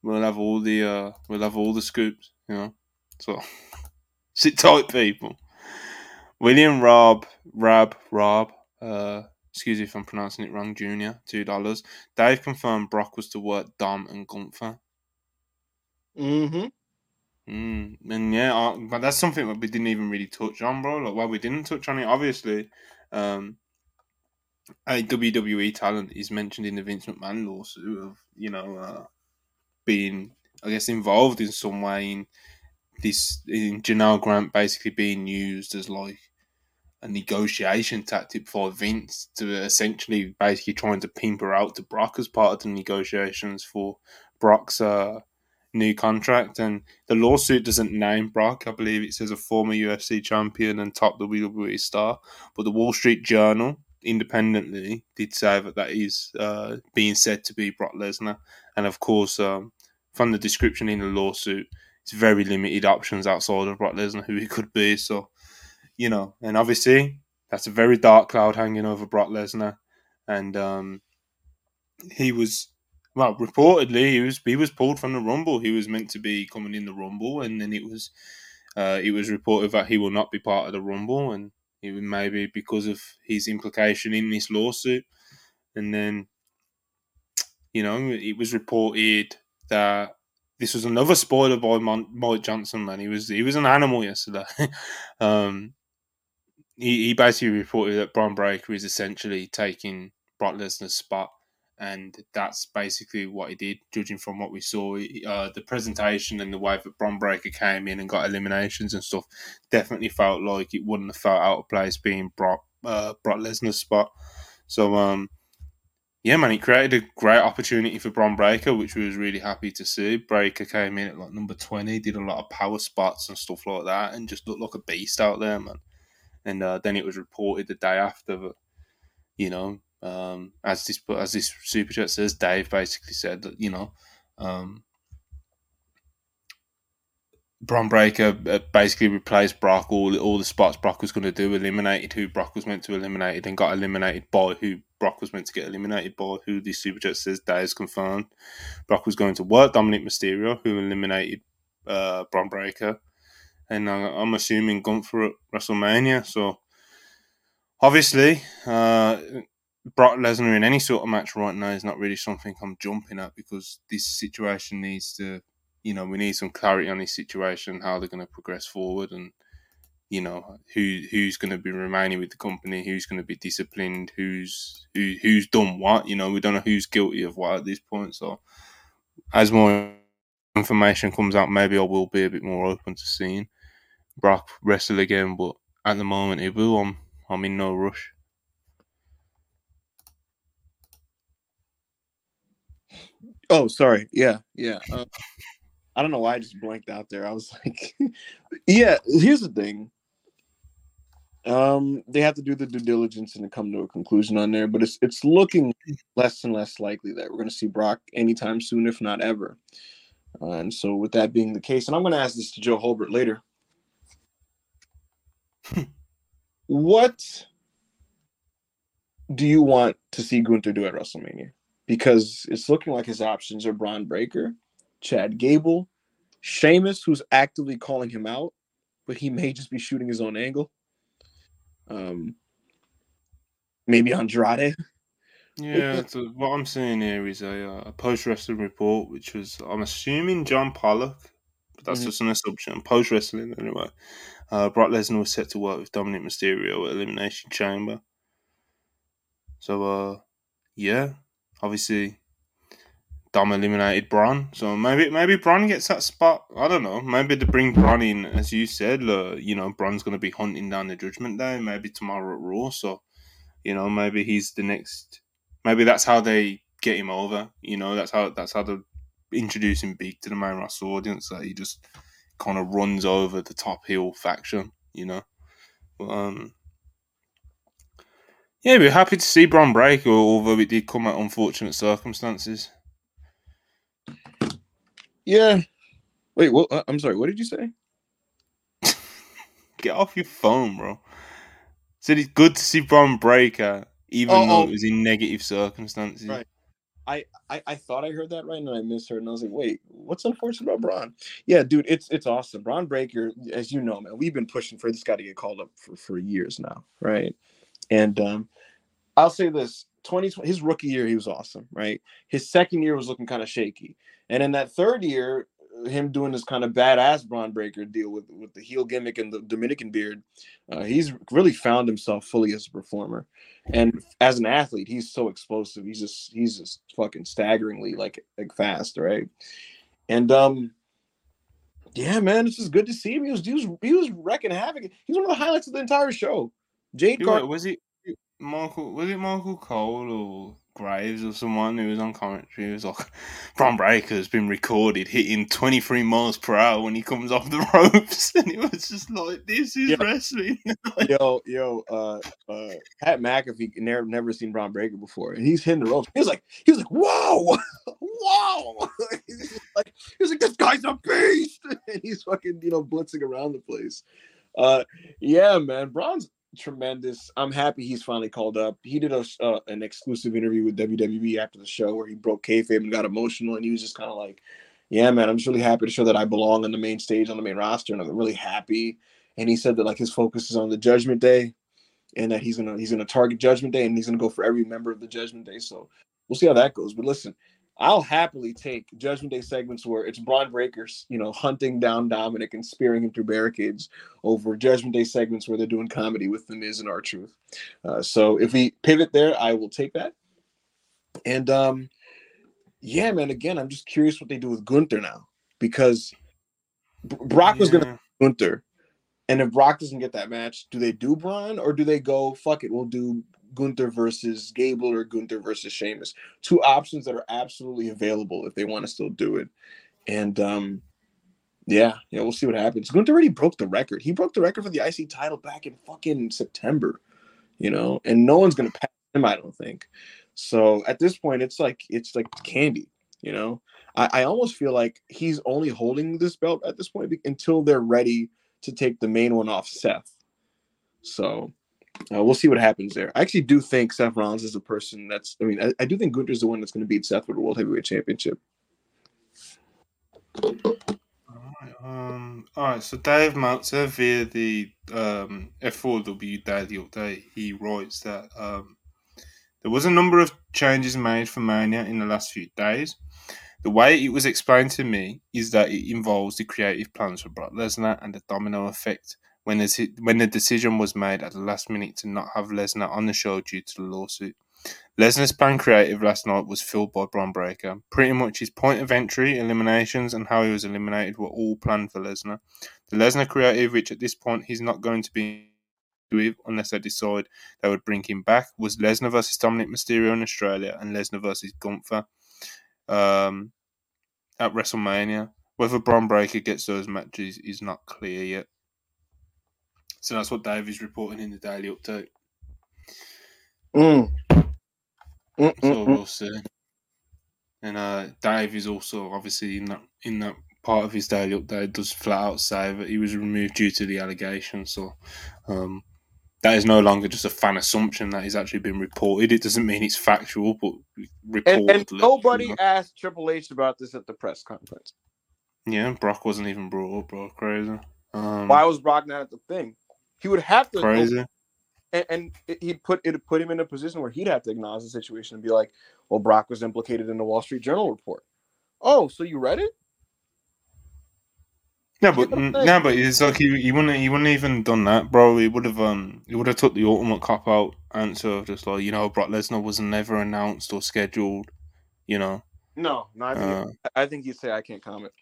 we'll have all the uh, we'll have all the scoops, you know. So sit tight, people. William Rob Rab Rob. Uh. Excuse me if I'm pronouncing it wrong, Junior, two dollars. Dave confirmed Brock was to work Dom and Gunther. Mm-hmm. Mm. And yeah, I, but that's something that we didn't even really touch on, bro. Like, well, we didn't touch on it, obviously. Um, a W W E talent is mentioned in the Vince McMahon lawsuit of, you know, uh, being, I guess, involved in some way in this, in Janel Grant basically being used as, like, a negotiation tactic for Vince to essentially basically trying to pimp her out to Brock as part of the negotiations for Brock's uh, new contract. And the lawsuit doesn't name Brock. I believe it says a former U F C champion and top W W E star. But the Wall Street Journal independently did say that that is uh, being said to be Brock Lesnar. And of course, um, from the description in the lawsuit, it's very limited options outside of Brock Lesnar who he could be. So, you know, and obviously that's a very dark cloud hanging over Brock Lesnar. And um, he was, well, reportedly he was he was pulled from the Rumble. He was meant to be coming in the Rumble, and then it was uh, it was reported that he will not be part of the Rumble, and it may be because of his implication in this lawsuit. And then, you know, it was reported that this was another spoiler by Mike Johnson. Man, he was he was an animal yesterday. um, he, he basically reported that Bron Breakker is essentially taking Brock Lesnar's spot, and that's basically what he did. Judging from what we saw, uh, the presentation and the way that Bron Breakker came in and got eliminations and stuff, definitely felt like it wouldn't have felt out of place being Brock uh, Brock Lesnar's spot. So, um. Yeah, man, it created a great opportunity for Bron Breakker, which we was really happy to see. Breakker came in at like number twenty, did a lot of power spots and stuff like that, and just looked like a beast out there, man. And uh, then it was reported the day after that, you know, um, as this as this super chat says, Dave basically said that, you know, um, Bron Breakker basically replaced Brock. All all the spots Brock was going to do, eliminated who Brock was meant to eliminate, and got eliminated by who Brock was meant to get eliminated by, who the Superjet says Day is confirmed. Brock was going to work Dominik Mysterio, who eliminated uh, Bron Breakker. And uh, I'm assuming Gunther at WrestleMania. So, obviously, uh, Brock Lesnar in any sort of match right now is not really something I'm jumping at, because this situation needs to, you know, we need some clarity on this situation, how they're going to progress forward, and, you know, who who's going to be remaining with the company, who's going to be disciplined, who's who, who's done what. You know, we don't know who's guilty of what at this point. So as more information comes out, maybe I will be a bit more open to seeing Brock wrestle again. But at the moment, Ibu, I'm I'm in no rush. Oh, sorry. Yeah, yeah. Uh, I don't know why I just blanked out there. I was like, yeah. Here's the thing. Um, they have to do the due diligence and come to a conclusion on there, but it's it's looking less and less likely that we're going to see Brock anytime soon, if not ever. Uh, and so, with that being the case, and I'm going to ask this to Joe Holbert later. What do you want to see Gunther do at WrestleMania? Because it's looking like his options are Bron Breakker, Chad Gable, Sheamus, who's actively calling him out, but he may just be shooting his own angle. Um, maybe Andrade. Yeah, so what I'm seeing here is a, a post-wrestling report, which was, I'm assuming, John Pollock, but that's mm-hmm. just an assumption. Post-wrestling, anyway. Uh, Brock Lesnar was set to work with Dominik Mysterio at Elimination Chamber. So, uh, yeah, obviously, Dom eliminated Bron, so maybe maybe Bron gets that spot. I don't know. Maybe to bring Bron in, as you said, uh, you know, Bron's going to be hunting down the Judgment Day, maybe tomorrow at Raw. So, you know, maybe he's the next. Maybe that's how they get him over. You know, that's how that's how they introduce him big to the main roster audience. That he just kind of runs over the top heel faction. You know, but um. Yeah, we're happy to see Bron Breakker, although it did come at unfortunate circumstances. Yeah. Wait, what? Well, I'm sorry, what did you say? Get off your phone, bro. Said it's good to see Bron Breakker, even oh, though oh. it was in negative circumstances. Right. I, I, I thought I heard that right, and I misheard, and I was like, wait, what's unfortunate about Bron? Yeah, dude, it's it's awesome. Bron Breakker, as you know, man, we've been pushing for this guy to get called up for, for years now, right? And um, I'll say this. twenty twenty, his rookie year, he was awesome, right? His second year was looking kind of shaky. And in that third year, him doing this kind of badass Bron Breakker deal with, with the heel gimmick and the Dominican beard, uh, he's really found himself fully as a performer. And as an athlete, he's so explosive. He's just he's just fucking staggeringly, like, like fast, right? And, um, yeah, man, it's just good to see him. He was, he was, he was wrecking havoc. He's one of the highlights of the entire show. Jade Cargill. Was he? Michael was it Michael Cole or Graves or someone who was on commentary, it was like, Bron Breakker's been recorded hitting twenty-three miles per hour when he comes off the ropes, and it was just like, this is yo, wrestling. yo, yo, uh, uh, Pat McAfee never never seen Bron Breakker before, and he's hitting the ropes. He was like, he was like, whoa, whoa, he was like, he was like, this guy's a beast, and he's fucking, you know, blitzing around the place. Uh, yeah, man, Bron's tremendous. I'm happy he's finally called up. He did a, uh, an exclusive interview with W W E after the show where he broke kayfabe and got emotional, and he was just kind of like, yeah, man, I'm just really happy to show that I belong on the main stage, on the main roster, and I'm really happy. And he said that, like, his focus is on the Judgment Day, and that he's gonna he's gonna target Judgment Day, and he's gonna go for every member of the Judgment Day. So we'll see how that goes. But listen, I'll happily take Judgment Day segments where it's Bron Breakker, you know, hunting down Dominik and spearing him through barricades, over Judgment Day segments where they're doing comedy with The Miz and R-Truth. Uh, so if we pivot there, I will take that. And, um, yeah, man, again, I'm just curious what they do with Gunther now, because B- Brock yeah. was going to Gunther. And if Brock doesn't get that match, do they do Bron, or do they go, fuck it, we'll do Gunther versus Gable or Gunther versus Sheamus? Two options that are absolutely available if they want to still do it. And um, yeah, yeah, we'll see what happens. Gunther already broke the record. He broke the record for the I C title back in fucking September, you know, and no one's going to pass him, I don't think. So at this point, it's like, it's like candy, you know. I, I almost feel like he's only holding this belt at this point until they're ready to take the main one off Seth. So Uh, we'll see what happens there. I actually do think Seth Rollins is the person that's, I mean, I, I do think Gunther's the one that's going to beat Seth for the World Heavyweight Championship. All right, um, all right so Dave Meltzer, via the um, F four W Daily Update, he writes that um, there was a number of changes made for Mania in the last few days. The way it was explained to me is that it involves the creative plans for Brock Lesnar and the domino effect when the decision was made at the last minute to not have Lesnar on the show due to the lawsuit. Lesnar's planned creative last night was filled by Bron Breakker. Pretty much his point of entry, eliminations, and how he was eliminated were all planned for Lesnar. The Lesnar creative, which at this point he's not going to be with unless they decide they would bring him back, was Lesnar versus Dominik Mysterio in Australia and Lesnar versus Gunther um, at WrestleMania. Whether Bron Breakker gets those matches is not clear yet. So that's what Dave is reporting in the Daily Update. Mm. Mm, so mm, we'll see. And uh, Dave is also obviously in that in that part of his Daily Update does flat out say that he was removed due to the allegation. So um, that is no longer just a fan assumption that he's actually been reported. It doesn't mean it's factual, but reported. And, and nobody you know. asked Triple H about this at the press conference. Yeah, Brock wasn't even brought up, bro. Crazy. Um, Why was Brock not at the thing? He would have to, crazy. and, and it, he'd put it put him in a position where he'd have to acknowledge the situation and be like, "Well, Brock was implicated in the Wall Street Journal report." Oh, so you read it? No, but no, but it's like he, he wouldn't he wouldn't even done that, bro. He would have um he would have took the ultimate cop out answer of just like, you know, Brock Lesnar was never announced or scheduled, you know. No, no, I think, uh, I think he'd say, "I can't comment."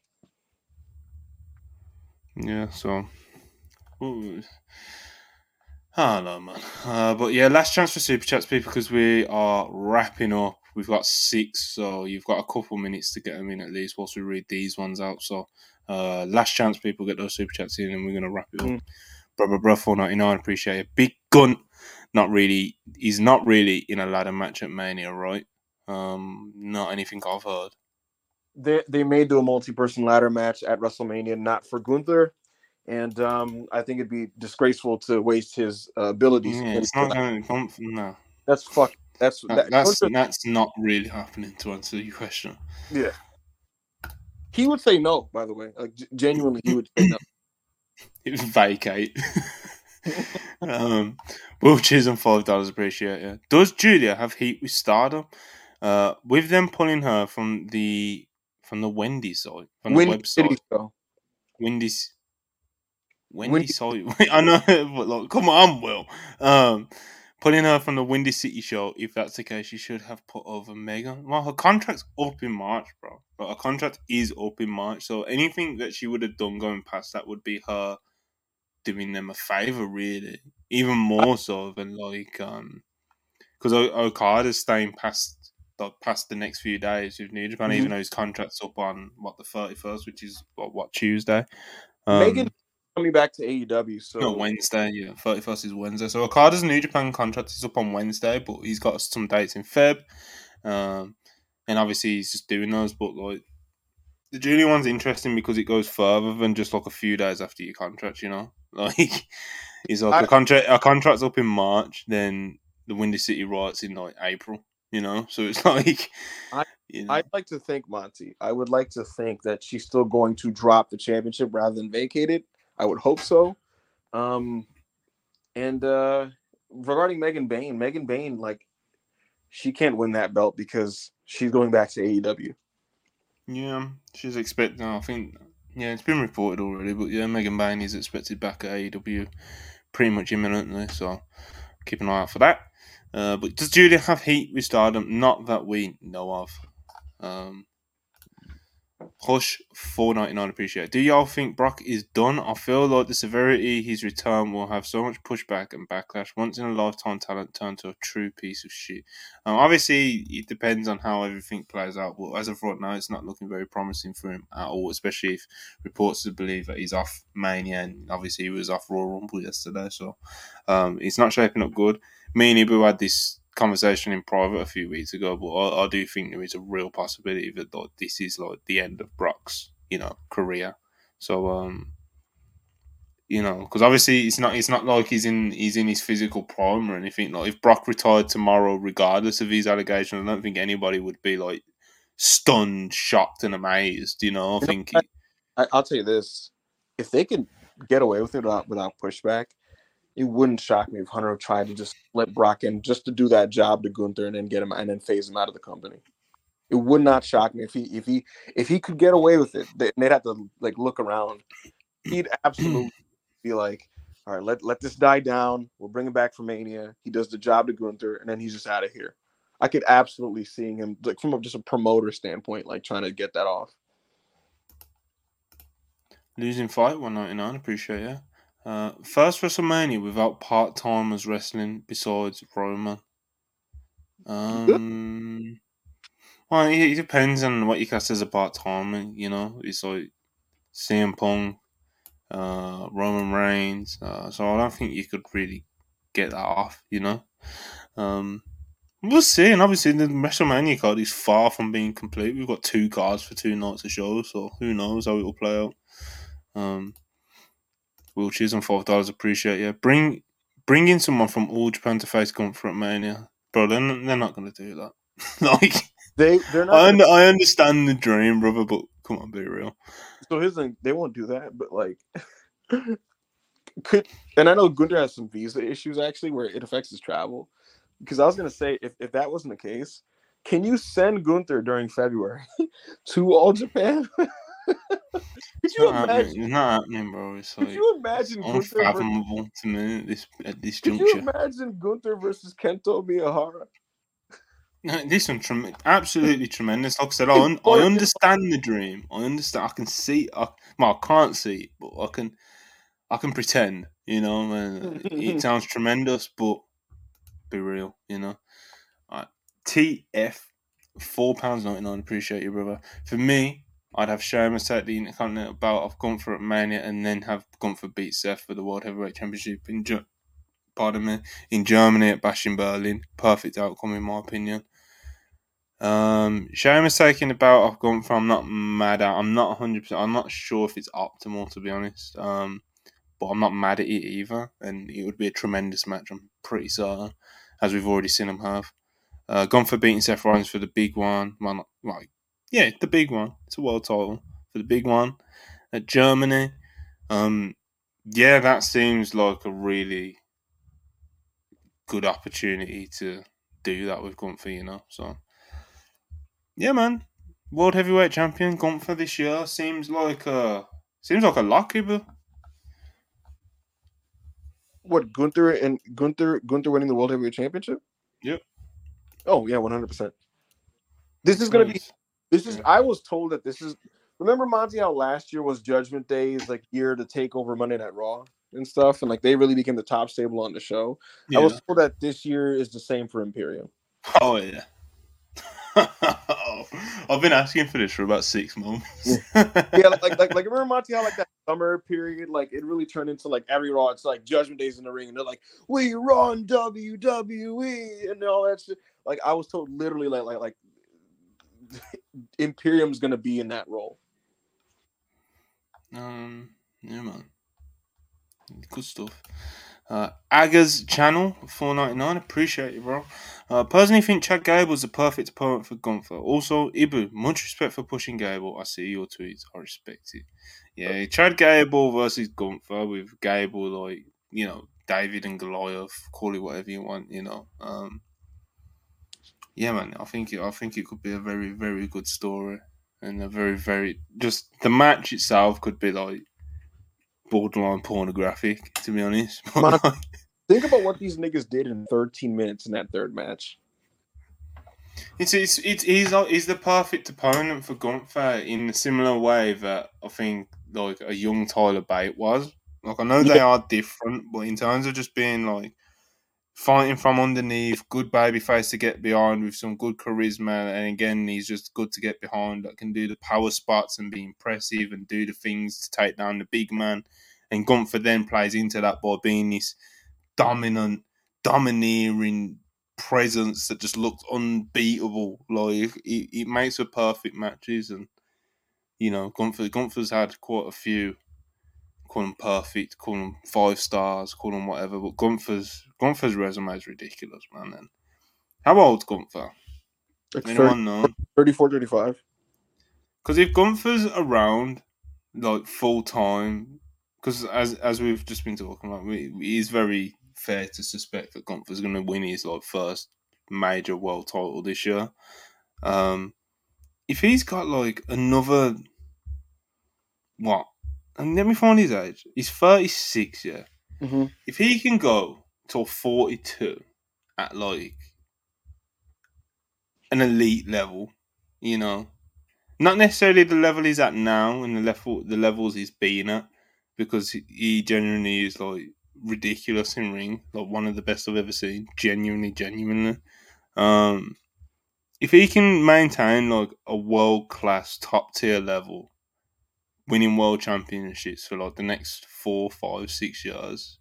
Yeah, so. Ooh. I don't know, man. Uh, but yeah, last chance for Super Chats, people, because we are wrapping up. We've got six, so you've got a couple minutes to get them in at least whilst we read these ones out. So uh, last chance, people, get those Super Chats in, and we're going to wrap it up. Mm. Bro, bro, bro, four ninety-nine, appreciate it. Big Gun, not really, he's not really in a ladder match at Mania, right? Um, not anything I've heard. They they may do a multi-person ladder match at WrestleMania, not for Gunther. And um, I think it'd be disgraceful to waste his uh, abilities. Yeah, it's not going to come from that. That's fuck. That's that, that, that's, Gunther, that's not really happening, to answer your question. Yeah. He would say no, by the way. Like, g- genuinely, he would say no. It would vacate. um, Will Chisholm, five dollars, appreciate it. Does Julia have heat with Stardom? Uh, with them pulling her from the... From the Wendy side, from Windy the website, show. Wendy's, Wendy, Windy side. I know, but like, come on, Will. Um, pulling her from the Windy City show. If that's the case, she should have put over Megan. Well, her contract's up in March, bro. But her contract is up in March, so anything that she would have done going past that would be her doing them a favor, really. Even more so than like, um, because Okada's staying past the past the next few days with New Japan, mm-hmm. even though his contract's up on what the thirty-first, which is what, what Tuesday. Um, Megan coming back to A E W, so no Wednesday. Yeah, thirty-first is Wednesday. So Okada's New Japan contract is up on Wednesday, but he's got some dates in Feb, um, and obviously he's just doing those. But like the junior one's interesting because it goes further than just like a few days after your contract. You know, like he's like I... a contract. Our contract's up in March, then the Windy City riots in like April. You know, so it's like... I, you know. I'd like to think, Monty, I would like to think that she's still going to drop the championship rather than vacate it. I would hope so. Um, and uh, regarding Megan Bain, Megan Bain, like, she can't win that belt because she's going back to A E W. Yeah, she's expecting, I think, yeah, it's been reported already, but yeah, Megan Bain is expected back at A E W pretty much imminently, so keep an eye out for that. Uh, but does Julia have heat with Stardom? Not that we know of. Um, Hush, four ninety-nine, appreciate. Do y'all think Brock is done? I feel like the severity his return will have so much pushback and backlash. Once in a lifetime talent turned to a true piece of shit. Um, obviously, it depends on how everything plays out. But as of right now, it's not looking very promising for him at all, especially if reports to believe that he's off Mania. And obviously, he was off Royal Rumble yesterday. So um, it's not shaping up good. Me and Ibu had this conversation in private a few weeks ago, but I, I do think there is a real possibility that like, this is like the end of Brock's, you know, career. So, um, you know, because obviously it's not it's not like he's in he's in his physical prime or anything. Like if Brock retired tomorrow, regardless of these allegations, I don't think anybody would be like stunned, shocked, and amazed. You know, I think I, he, I'll tell you this: if they can get away with it without, without pushback. It wouldn't shock me if Hunter tried to just let Brock in just to do that job to Gunther and then get him and then phase him out of the company. It would not shock me if he if he if he could get away with it. They, they'd have to like look around. He'd absolutely be like, all right, let let this die down. We'll bring him back from Mania. He does the job to Gunther, and then he's just out of here. I could absolutely see him like from just a promoter standpoint, like trying to get that off. Losing fight one ninety-nine. Appreciate it. Uh, first WrestleMania without part-timers wrestling besides Roman. Um, well, it, it depends on what you cast as a part-timer, you know. It's like C M Punk, uh, Roman Reigns. Uh, so I don't think you could really get that off, you know. Um, we'll see. And obviously the WrestleMania card is far from being complete. We've got two cards for two nights of shows, so who knows how it will play out. Um... Will choose on five dollars. Appreciate yeah. Bring bring in someone from All Japan to face Gunther at Mania, bro. They're not, they're not going to do that. like they they're not. I, un- gonna... I understand the dream, brother, but come on, be real. So here's the thing: they won't do that. But like, could and I know Gunther has some visa issues actually, where it affects his travel. Because I was going to say, if if that wasn't the case, can you send Gunther during February to All Japan? Could it's you not imagine? Happening. It's not happening, bro. It's like, could you imagine it's unfathomable versus... to me at this, at this could juncture. Could you imagine Gunther versus Kento Miyahara? No, listen, trem- absolutely tremendous. Like I said, I, un- I understand the dream. I understand. I can see. I, well, I can't see it, but I can. I can pretend. You know, and it sounds tremendous, but be real. You know, right. T F four pounds ninety nine. Appreciate you, brother. For me. I'd have Sheamus take the Intercontinental belt off Gunther at Mania and then have Gunther beat Seth for the World Heavyweight Championship in, Ge- pardon me, in Germany at Bash in Berlin. Perfect outcome in my opinion. Um, Sheamus taking the belt off Gunther, I'm not mad at. I'm not one hundred percent. I'm not sure if it's optimal to be honest. Um, but I'm not mad at it either. And it would be a tremendous match, I'm pretty certain, as we've already seen him have. Uh, Gunther beating Seth Rollins for the big one. Well, not, like, Yeah, the big one. It's a world title for the big one at Germany. Um, yeah, that seems like a really good opportunity to do that with Gunther, you know. So, yeah, man, world heavyweight champion Gunther this year seems like a seems like a lock, but what Gunther and Gunther Gunther winning the world heavyweight championship? Yep. Oh yeah, one hundred percent. This is gonna be. This is. I was told that this is. Remember, Monty, how last year was Judgment Day's like year to take over Monday Night Raw and stuff, and like they really became the top stable on the show. Yeah. I was told that this year is the same for Imperium. Oh yeah. I've been asking for this for about six months. yeah, yeah like, like like like remember Monty how like that summer period, like it really turned into like every Raw, it's like Judgment Day's in the ring, and they're like, we run W W E and all that shit. Like I was told literally like like like Imperium's gonna be in that role. Um, yeah, man, good stuff. Uh, Aga's channel, four ninety-nine. Appreciate it, bro. Uh, personally think Chad Gable was the perfect opponent for Gunther. Also, Ibu, much respect for pushing Gable. I see your tweets. I respect it. Yeah, Chad Gable versus Gunther with Gable, like, you know, David and Goliath, call it whatever you want, you know. Um, yeah, man, I think it, I think it could be a very, very good story. And a very, very... Just the match itself could be, like, borderline pornographic, to be honest. Man, think about what these niggas did in thirteen minutes in that third match. It's it's it's he's, he's the perfect opponent for Gunther in a similar way that I think, like, a young Tyler Bate was. Like, I know yeah. they are different, but in terms of just being, like, fighting from underneath, good babyface to get behind with some good charisma, and again, he's just good to get behind, that can do the power spots and be impressive and do the things to take down the big man. And Gunther then plays into that by being this dominant, domineering presence that just looks unbeatable. Like, it, it makes for perfect matches, and, you know, Gunther, Gunther's had quite a few... Call him perfect, call him five stars, call him whatever. But Gunther's Gunther's resume is ridiculous, man. And how old's Gunther? Like Anyone thirty, know? thirty-four, thirty-five. Because if Gunther's around, like, full time, because as as we've just been talking about, it is very fair to suspect that Gunther's going to win his, like, first major world title this year. Um, if he's got, like, another, what? And let me find his age. He's thirty-six, yeah. Mm-hmm. If he can go till forty-two at, like, an elite level, you know, not necessarily the level he's at now and the level the levels he's been at, because he genuinely is, like, ridiculous in ring, like one of the best I've ever seen. Genuinely, genuinely. Um, if he can maintain, like, a world class, top tier level, winning world championships for, like, the next four, five, six years,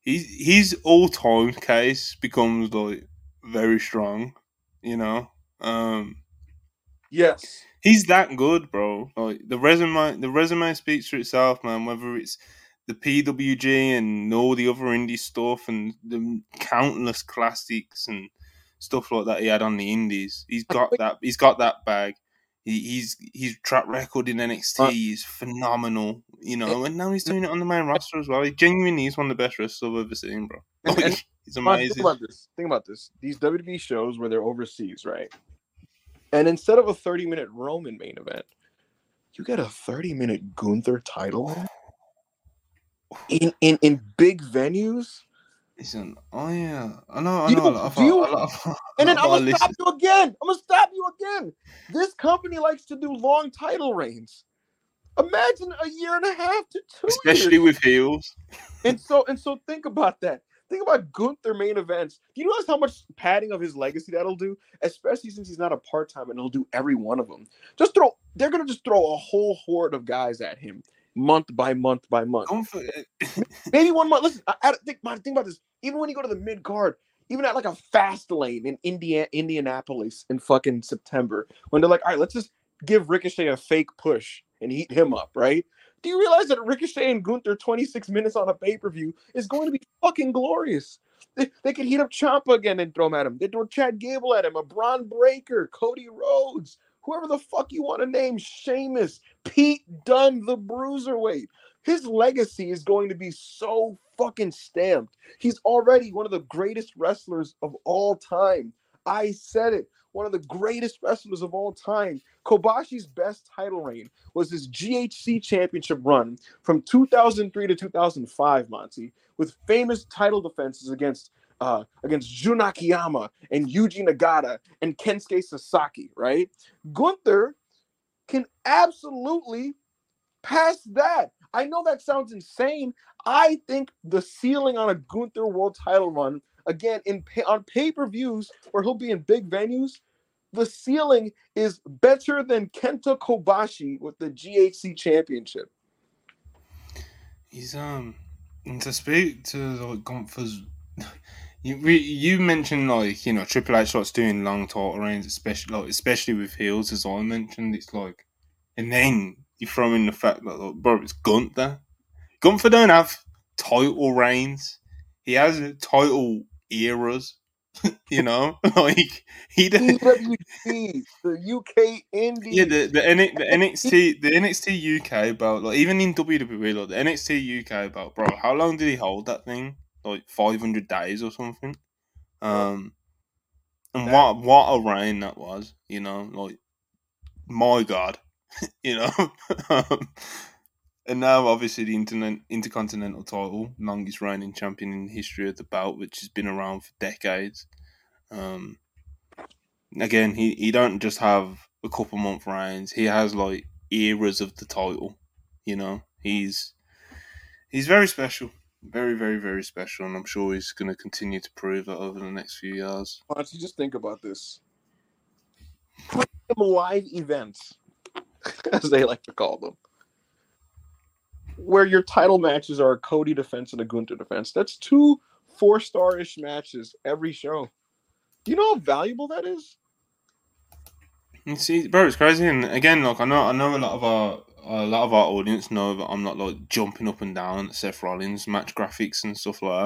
his his all time case becomes, like, very strong, you know. Um, yes, he's that good, bro. Like, the resume, the resume speaks for itself, man. Whether it's the P W G and all the other indie stuff and the countless classics and stuff like that he had on the indies, he's got that. He's got that bag. He's his track record in N X T is phenomenal, you know, and now he's doing it on the main roster as well. He genuinely is one of the best wrestlers I've ever seen, bro. Like, it's amazing. Think about this. Think about this. These W W E shows where they're overseas, right? And instead of a thirty-minute Roman main event, you get a thirty-minute Gunther title in in, in big venues. Listen, oh yeah, I know, I know. You, I love, you, I love, and then I'm gonna listen. stop you again. I'm gonna stop you again. This company likes to do long title reigns. Imagine a year and a half to two, especially years. With heels. And so, and so, think about that. Think about Gunther main events. Do you realize how much padding of his legacy that'll do? Especially since he's not a part time, and he'll do every one of them. Just throw. They're gonna just throw a whole horde of guys at him. Month by month by month. Maybe one month. Listen, I, I think, man, think about this. Even when you go to the mid card, even at, like, a fast lane in India, Indianapolis in fucking September, when they're like, all right, let's just give Ricochet a fake push and heat him up, right? Do you realize that Ricochet and Gunther twenty-six minutes on a pay-per-view is going to be fucking glorious? They, they could heat up Ciampa again and throw him at him. They throw Chad Gable at him, a Bron Breakker, Cody Rhodes, whoever the fuck you want to name, Sheamus, Pete Dunne, the Bruiserweight. His legacy is going to be so fucking stamped. He's already one of the greatest wrestlers of all time. I said it. One of the greatest wrestlers of all time. Kobashi's best title reign was his G H C championship run from two thousand three to two thousand five, Monty, with famous title defenses against Uh, against Jun Akiyama and Yuji Nagata and Kensuke Sasaki, right? Gunther can absolutely pass that. I know that sounds insane. I think the ceiling on a Gunther world title run, again, in pay- on pay-per-views where he'll be in big venues, the ceiling is better than Kenta Kobashi with the G H C Championship. He's um to speak to like Gunther's. You you mentioned like you know Triple H likes doing long title reigns, especially like especially with heels, as I mentioned. It's like, and then you throw in the fact that like, bro, it's Gunther. Gunther don't have title reigns. He has title eras. You know, like he did the U K Indies. Yeah, the, the, the N X T, the N X T U K belt. Like even in W W E, like the N X T U K belt, bro. How long did he hold that thing? Like five hundred days or something. Um, and that, what what a reign that was. You know, like my God. You know, um, and now obviously the internet, intercontinental title, longest reigning champion in the history of the belt, which has been around for decades. Um, again, he, he don't just have a couple month reigns; he has like eras of the title. You know, he's he's very special, very very very special, and I'm sure he's going to continue to prove that over the next few years. Why don't you just think about this? Put him live events, as they like to call them, where your title matches are a Cody defense and a Gunther defense. That's two four-star-ish matches every show. Do you know how valuable that is? You see, bro, it's crazy. And again, look, I know, I know a lot of our a lot of our audience know that I'm not like jumping up and down at Seth Rollins match graphics and stuff like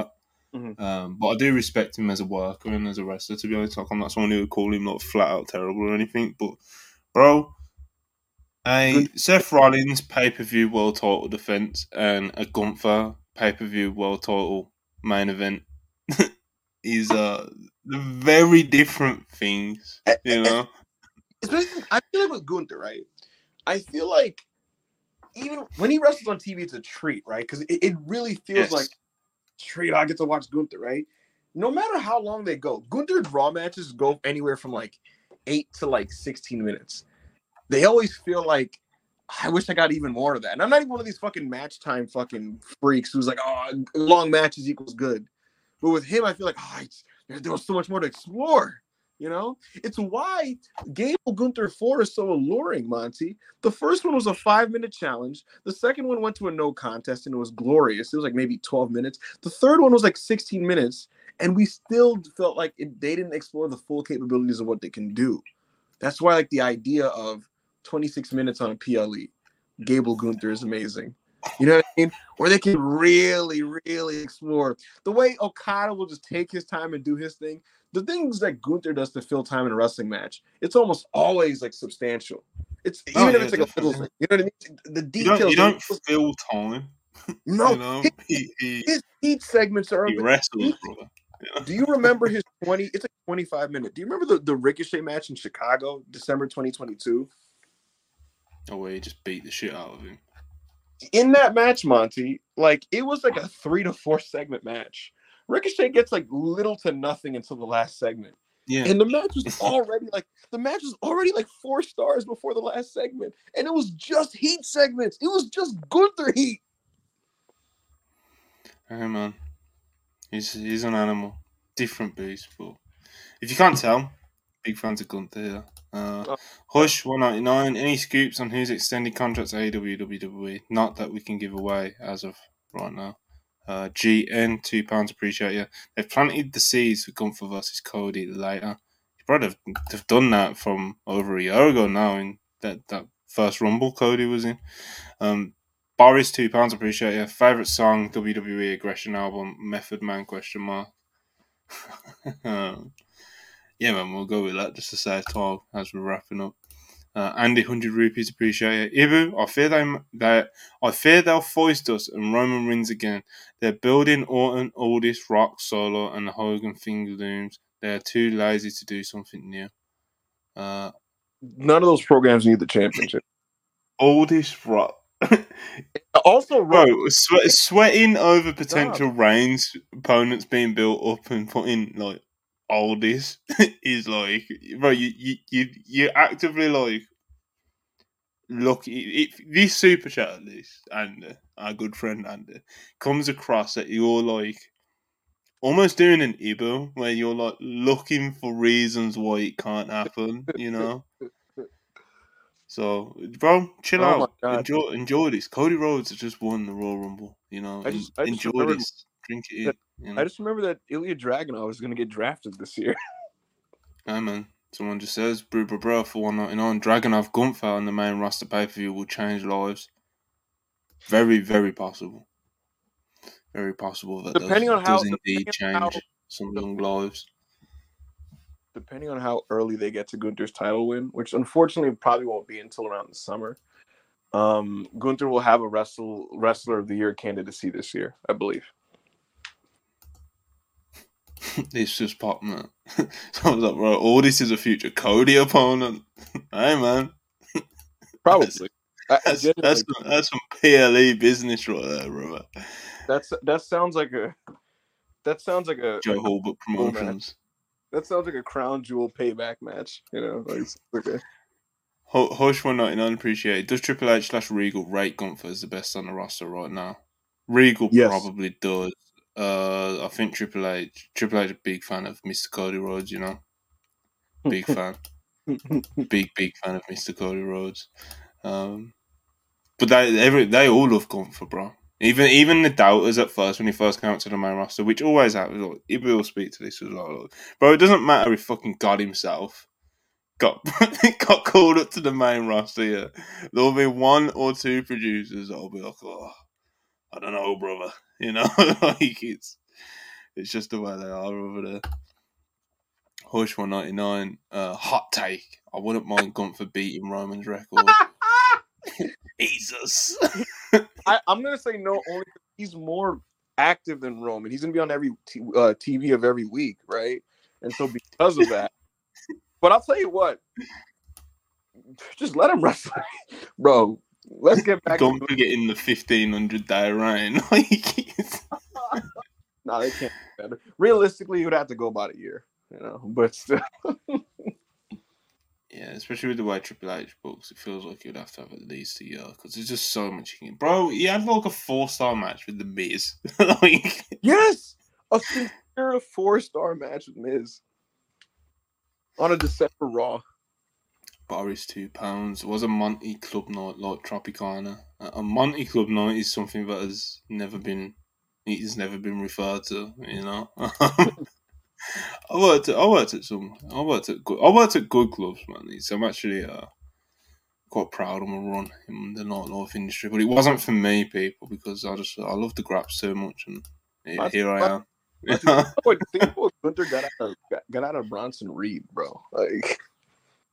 that. Mm-hmm. Um, but I do respect him as a worker and as a wrestler. To be honest, like I'm not someone who would call him like flat out terrible or anything. But, bro, a Seth Rollins pay-per-view world title defense and a Gunther pay-per-view world title main event is uh, very different things, you know? Especially, I feel like with Gunther, right? I feel like even when he wrestles on T V, it's a treat, right? Because it, it really feels yes. like a treat. I get to watch Gunther, right? No matter how long they go, Gunther's Raw matches go anywhere from like eight to like sixteen minutes. They always feel like, I wish I got even more of that. And I'm not even one of these fucking match time fucking freaks who's like, oh, long matches equals good. But with him, I feel like, oh, it's, there was so much more to explore, you know? It's why Gable Gunther four is so alluring, Monty. The first one was a five-minute challenge. The second one went to a no contest, and it was glorious. It was like maybe twelve minutes. The third one was like sixteen minutes, and we still felt like it, they didn't explore the full capabilities of what they can do. That's why, like, the idea of twenty-six minutes on a P L E, Gable Gunther is amazing. You know what I mean? Where they can really, really explore. The way Okada will just take his time and do his thing, the things that Gunther does to fill time in a wrestling match, it's almost always, like, substantial. It's oh, even yeah, if it's, like, definitely. a little thing. You know what I mean? The details. You don't, you don't fill time. No. You know? His, he, his heat segments are... He wrestles, brother. Yeah. Do you remember his twenty? It's a twenty-five minute. Do you remember the, the Ricochet match in Chicago, December twenty twenty-two? Oh, where he just beat the shit out of him. In that match, Monty, like it was like a three to four segment match. Ricochet gets like little to nothing until the last segment. Yeah, and the match was already like the match was already like four stars before the last segment, and it was just heat segments. It was just Gunther heat. All right, man. He's, he's an animal. Different beast, but if you can't tell, big fans of Gunther. Uh, oh. Hush, one ninety-nine. Any scoops on who's extended contracts at A E W, W W E? Not that we can give away as of right now. Uh, G N, two pounds, appreciate you. They've planted the seeds for Gunther versus Cody later. Probably have, they've done that from over a year ago now in that, that first Rumble Cody was in. Um, Boris, two pounds, appreciate you. Favorite song, W W E Aggression album, Method Man, question mark. um, yeah, man, we'll go with that just to save time as we're wrapping up. Uh, Andy, one hundred rupees, appreciate you. Ibu, I fear, they, they, I fear they'll foist us and Roman wins again. They're building Orton, Aldis, Rock, Solo, and the Hogan thing looms. They're too lazy to do something new. Uh, None of those programs need the championship. Aldis, Rock. Also, bro, swe- sweating over potential reigns, opponents being built up and putting like all this is like, bro, you you you, you actively like look. It, it, this super chat at least, and our good friend Andy comes across that you're like almost doing an Ibu, where you're like looking for reasons why it can't happen, you know. So, bro, chill oh out. Enjoy, enjoy this. Cody Rhodes has just won the Royal Rumble, you know. I just, I just enjoy this. Drink it in. That, you know? I just remember that Ilya Dragunov is going to get drafted this year. Hey, man. Someone just says, bro, bro, bro, for one ninety-nine, Dragunov Gunther on the main roster pay-per-view will change lives. Very, very possible. Very possible that depending does, on how, does indeed change how, some young lives. Depending on how early they get to Gunther's title win, which unfortunately probably won't be until around the summer, um, Gunther will have a wrestle, Wrestler of the Year candidacy this year, I believe. It's just pop, man. So I was like, bro, all this is a future Cody opponent. Hey, man. Probably. That's, I, I that's, like, some, that's some P L E business right there, brother. That's that sounds like a that sounds like a Joe Holbrook Promotions. That sounds like a crown jewel payback match, you know. Like, okay. Hush one ninety-nine, appreciate it. Does Triple H slash Regal rate Gunther as the best on the roster right now? Regal yes. probably does. Uh, I think Triple H, Triple H, a big fan of Mister Cody Rhodes, you know, big fan, big big fan of Mister Cody Rhodes. Um, but they every they all love Gunther, bro. Even even the doubters at first when he first came out to the main roster, which always happens. Like, Ibu will speak to this as well, bro. It doesn't matter if fucking God himself got got called up to the main roster. Yeah, there'll be one or two producers that'll be like, oh, I don't know, brother. You know, like it's it's just the way they are over there. Hush one ninety-nine, uh, hot take. I wouldn't mind Gunther beating Roman's record. Jesus, I, I'm gonna say no. Only he's more active than Roman. He's gonna be on every t- uh, T V of every week, right? And so because of that, but I'll tell you what, just let him wrestle, bro. Let's get back. Don't to- get in the fifteen hundred day reign. No, they can't do better. Realistically, you would have to go about a year, you know. But still, yeah, especially with the way Triple H books, it feels like you'd have to have at least a year because there's just so much you can. Bro, he had like a four star match with the Miz. Like, yes, a sincere four star match with Miz on a December Raw. Barry's two pounds. It was a Monty Club night like Tropicana. A Monty Club night is something that has never been, it has never been referred to. You know, I worked. At, I worked at some. I worked at. Good, I worked at good clubs, man. So I'm actually uh, quite proud of my run in the nightlife industry. But it wasn't for me, people, because I just I love the graps so much, and here, here I am. Gunther got out of got out of Bronson Reed, bro. Like.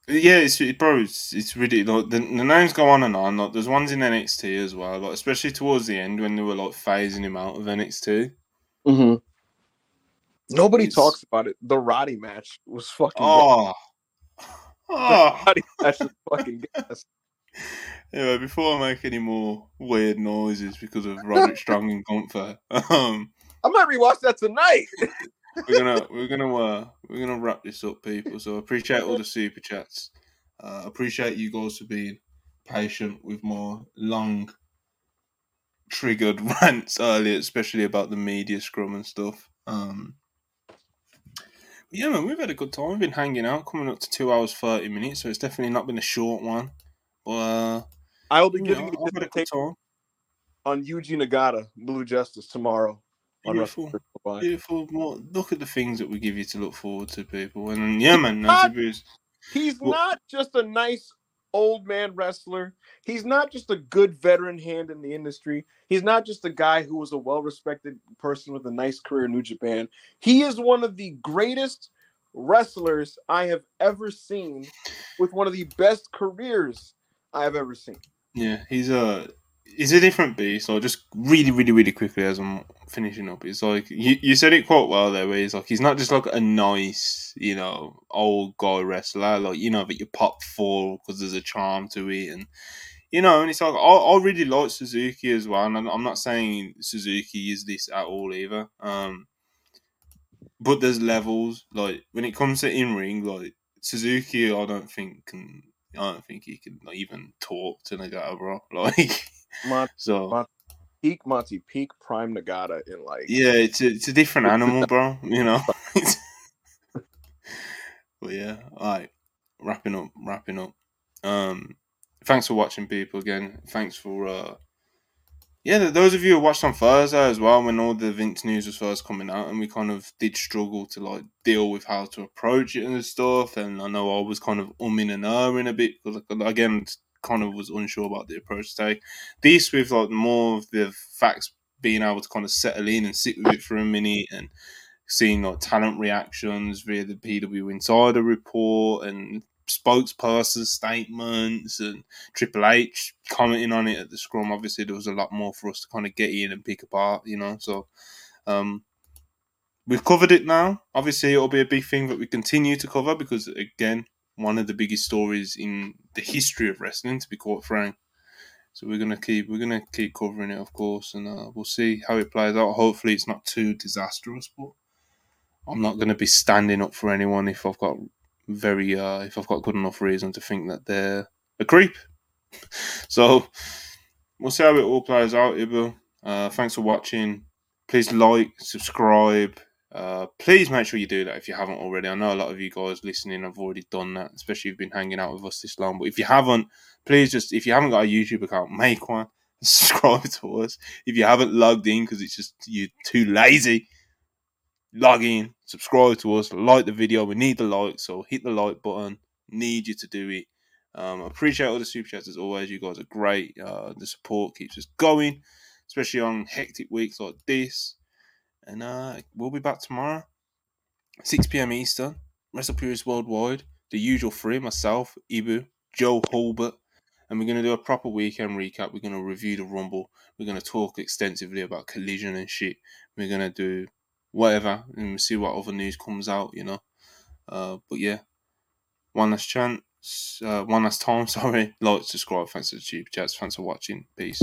Yeah, it's it, bro. It's, it's really like the, the names go on and on. Like there's ones in N X T as well, like especially towards the end when they were like phasing him out of N X T. Mm-hmm. Nobody it's... talks about it. The Roddy match was fucking. Oh, oh. The Roddy match was fucking. Anyway, before I make any more weird noises because of Roderick Strong and Gunther, um, I might rewatch that tonight. we're gonna we're gonna uh, we're gonna wrap this up, people. So I appreciate all the super chats. Uh, appreciate you guys for being patient with my long triggered rants earlier, especially about the media scrum and stuff. Um, yeah, man, we've had a good time. We've been hanging out, coming up to two hours thirty minutes. So it's definitely not been a short one. But uh, I'll be giving you a take on Yuji Nagata, Blue Justice tomorrow. Beautiful, beautiful. More, look at the things that we give you to look forward to, people. And yeah, man, not, he's well, not just a nice old man wrestler. He's not just a good veteran hand in the industry. He's not just a guy who was a well-respected person with a nice career in New Japan. He is one of the greatest wrestlers I have ever seen, with one of the best careers I have ever seen. Yeah, he's a. Uh... It's a different beast. So just really, really, really quickly as I'm finishing up, it's like you, you said it quite well there. Where he's like, he's not just like a nice, you know, old guy wrestler. Like you know, that you pop for because there's a charm to it, and you know, and it's like I, I really like Suzuki as well. And I'm, I'm not saying Suzuki is this at all either. Um, but there's levels. Like when it comes to in ring, like Suzuki, I don't think can. I don't think he can like, even talk to Nagata, bro. Like. Mon- so, Mon- peak Monty, peak prime Nagata in like. Yeah, it's a, it's a different animal, bro. You know. But yeah, all right. Wrapping up, wrapping up. Um, thanks for watching, people. Again, thanks for. Uh, yeah, those of you who watched on Thursday as well, when all the Vince news was first coming out, and we kind of did struggle to like deal with how to approach it and stuff. And I know I was kind of umming and erring a bit, because again, kind of was unsure about the approach to take. This with like more of the facts being able to kind of settle in and sit with it for a minute, and seeing like talent reactions via the P W Insider report and spokesperson statements and Triple H commenting on it at the scrum. Obviously, there was a lot more for us to kind of get in and pick apart, you know. So um, we've covered it now. Obviously, it'll be a big thing that we continue to cover because, again, one of the biggest stories in the history of wrestling, to be quite frank. So we're gonna keep we're gonna keep covering it, of course, and uh, we'll see how it plays out. Hopefully, it's not too disastrous, but I'm not gonna be standing up for anyone if I've got. Very, uh, if I've got good enough reason to think that they're a creep. So we'll see how it all plays out, Ibu. Uh, thanks for watching. Please like, subscribe. Uh, please make sure you do that if you haven't already. I know a lot of you guys listening have already done that, especially if you've been hanging out with us this long. But if you haven't, please just, if you haven't got a YouTube account, make one. Subscribe to us. If you haven't logged in because it's just you're too lazy, log in, subscribe to us, like the video. We need the like, so hit the like button. Need you to do it. Um, appreciate all the super chats as always. You guys are great. Uh, the support keeps us going, especially on hectic weeks like this. And uh, we'll be back tomorrow, six p.m. Eastern. Wrestle Purists Worldwide. The usual three, myself, Ibu, Joe Holbert. And we're going to do a proper weekend recap. We're going to review the Rumble. We're going to talk extensively about Collision and shit. We're going to do whatever, and we'll see what other news comes out, you know. Uh, but yeah, one last chance, uh, one last time, sorry. Like, subscribe, thanks for the cheap chats, thanks for watching, peace.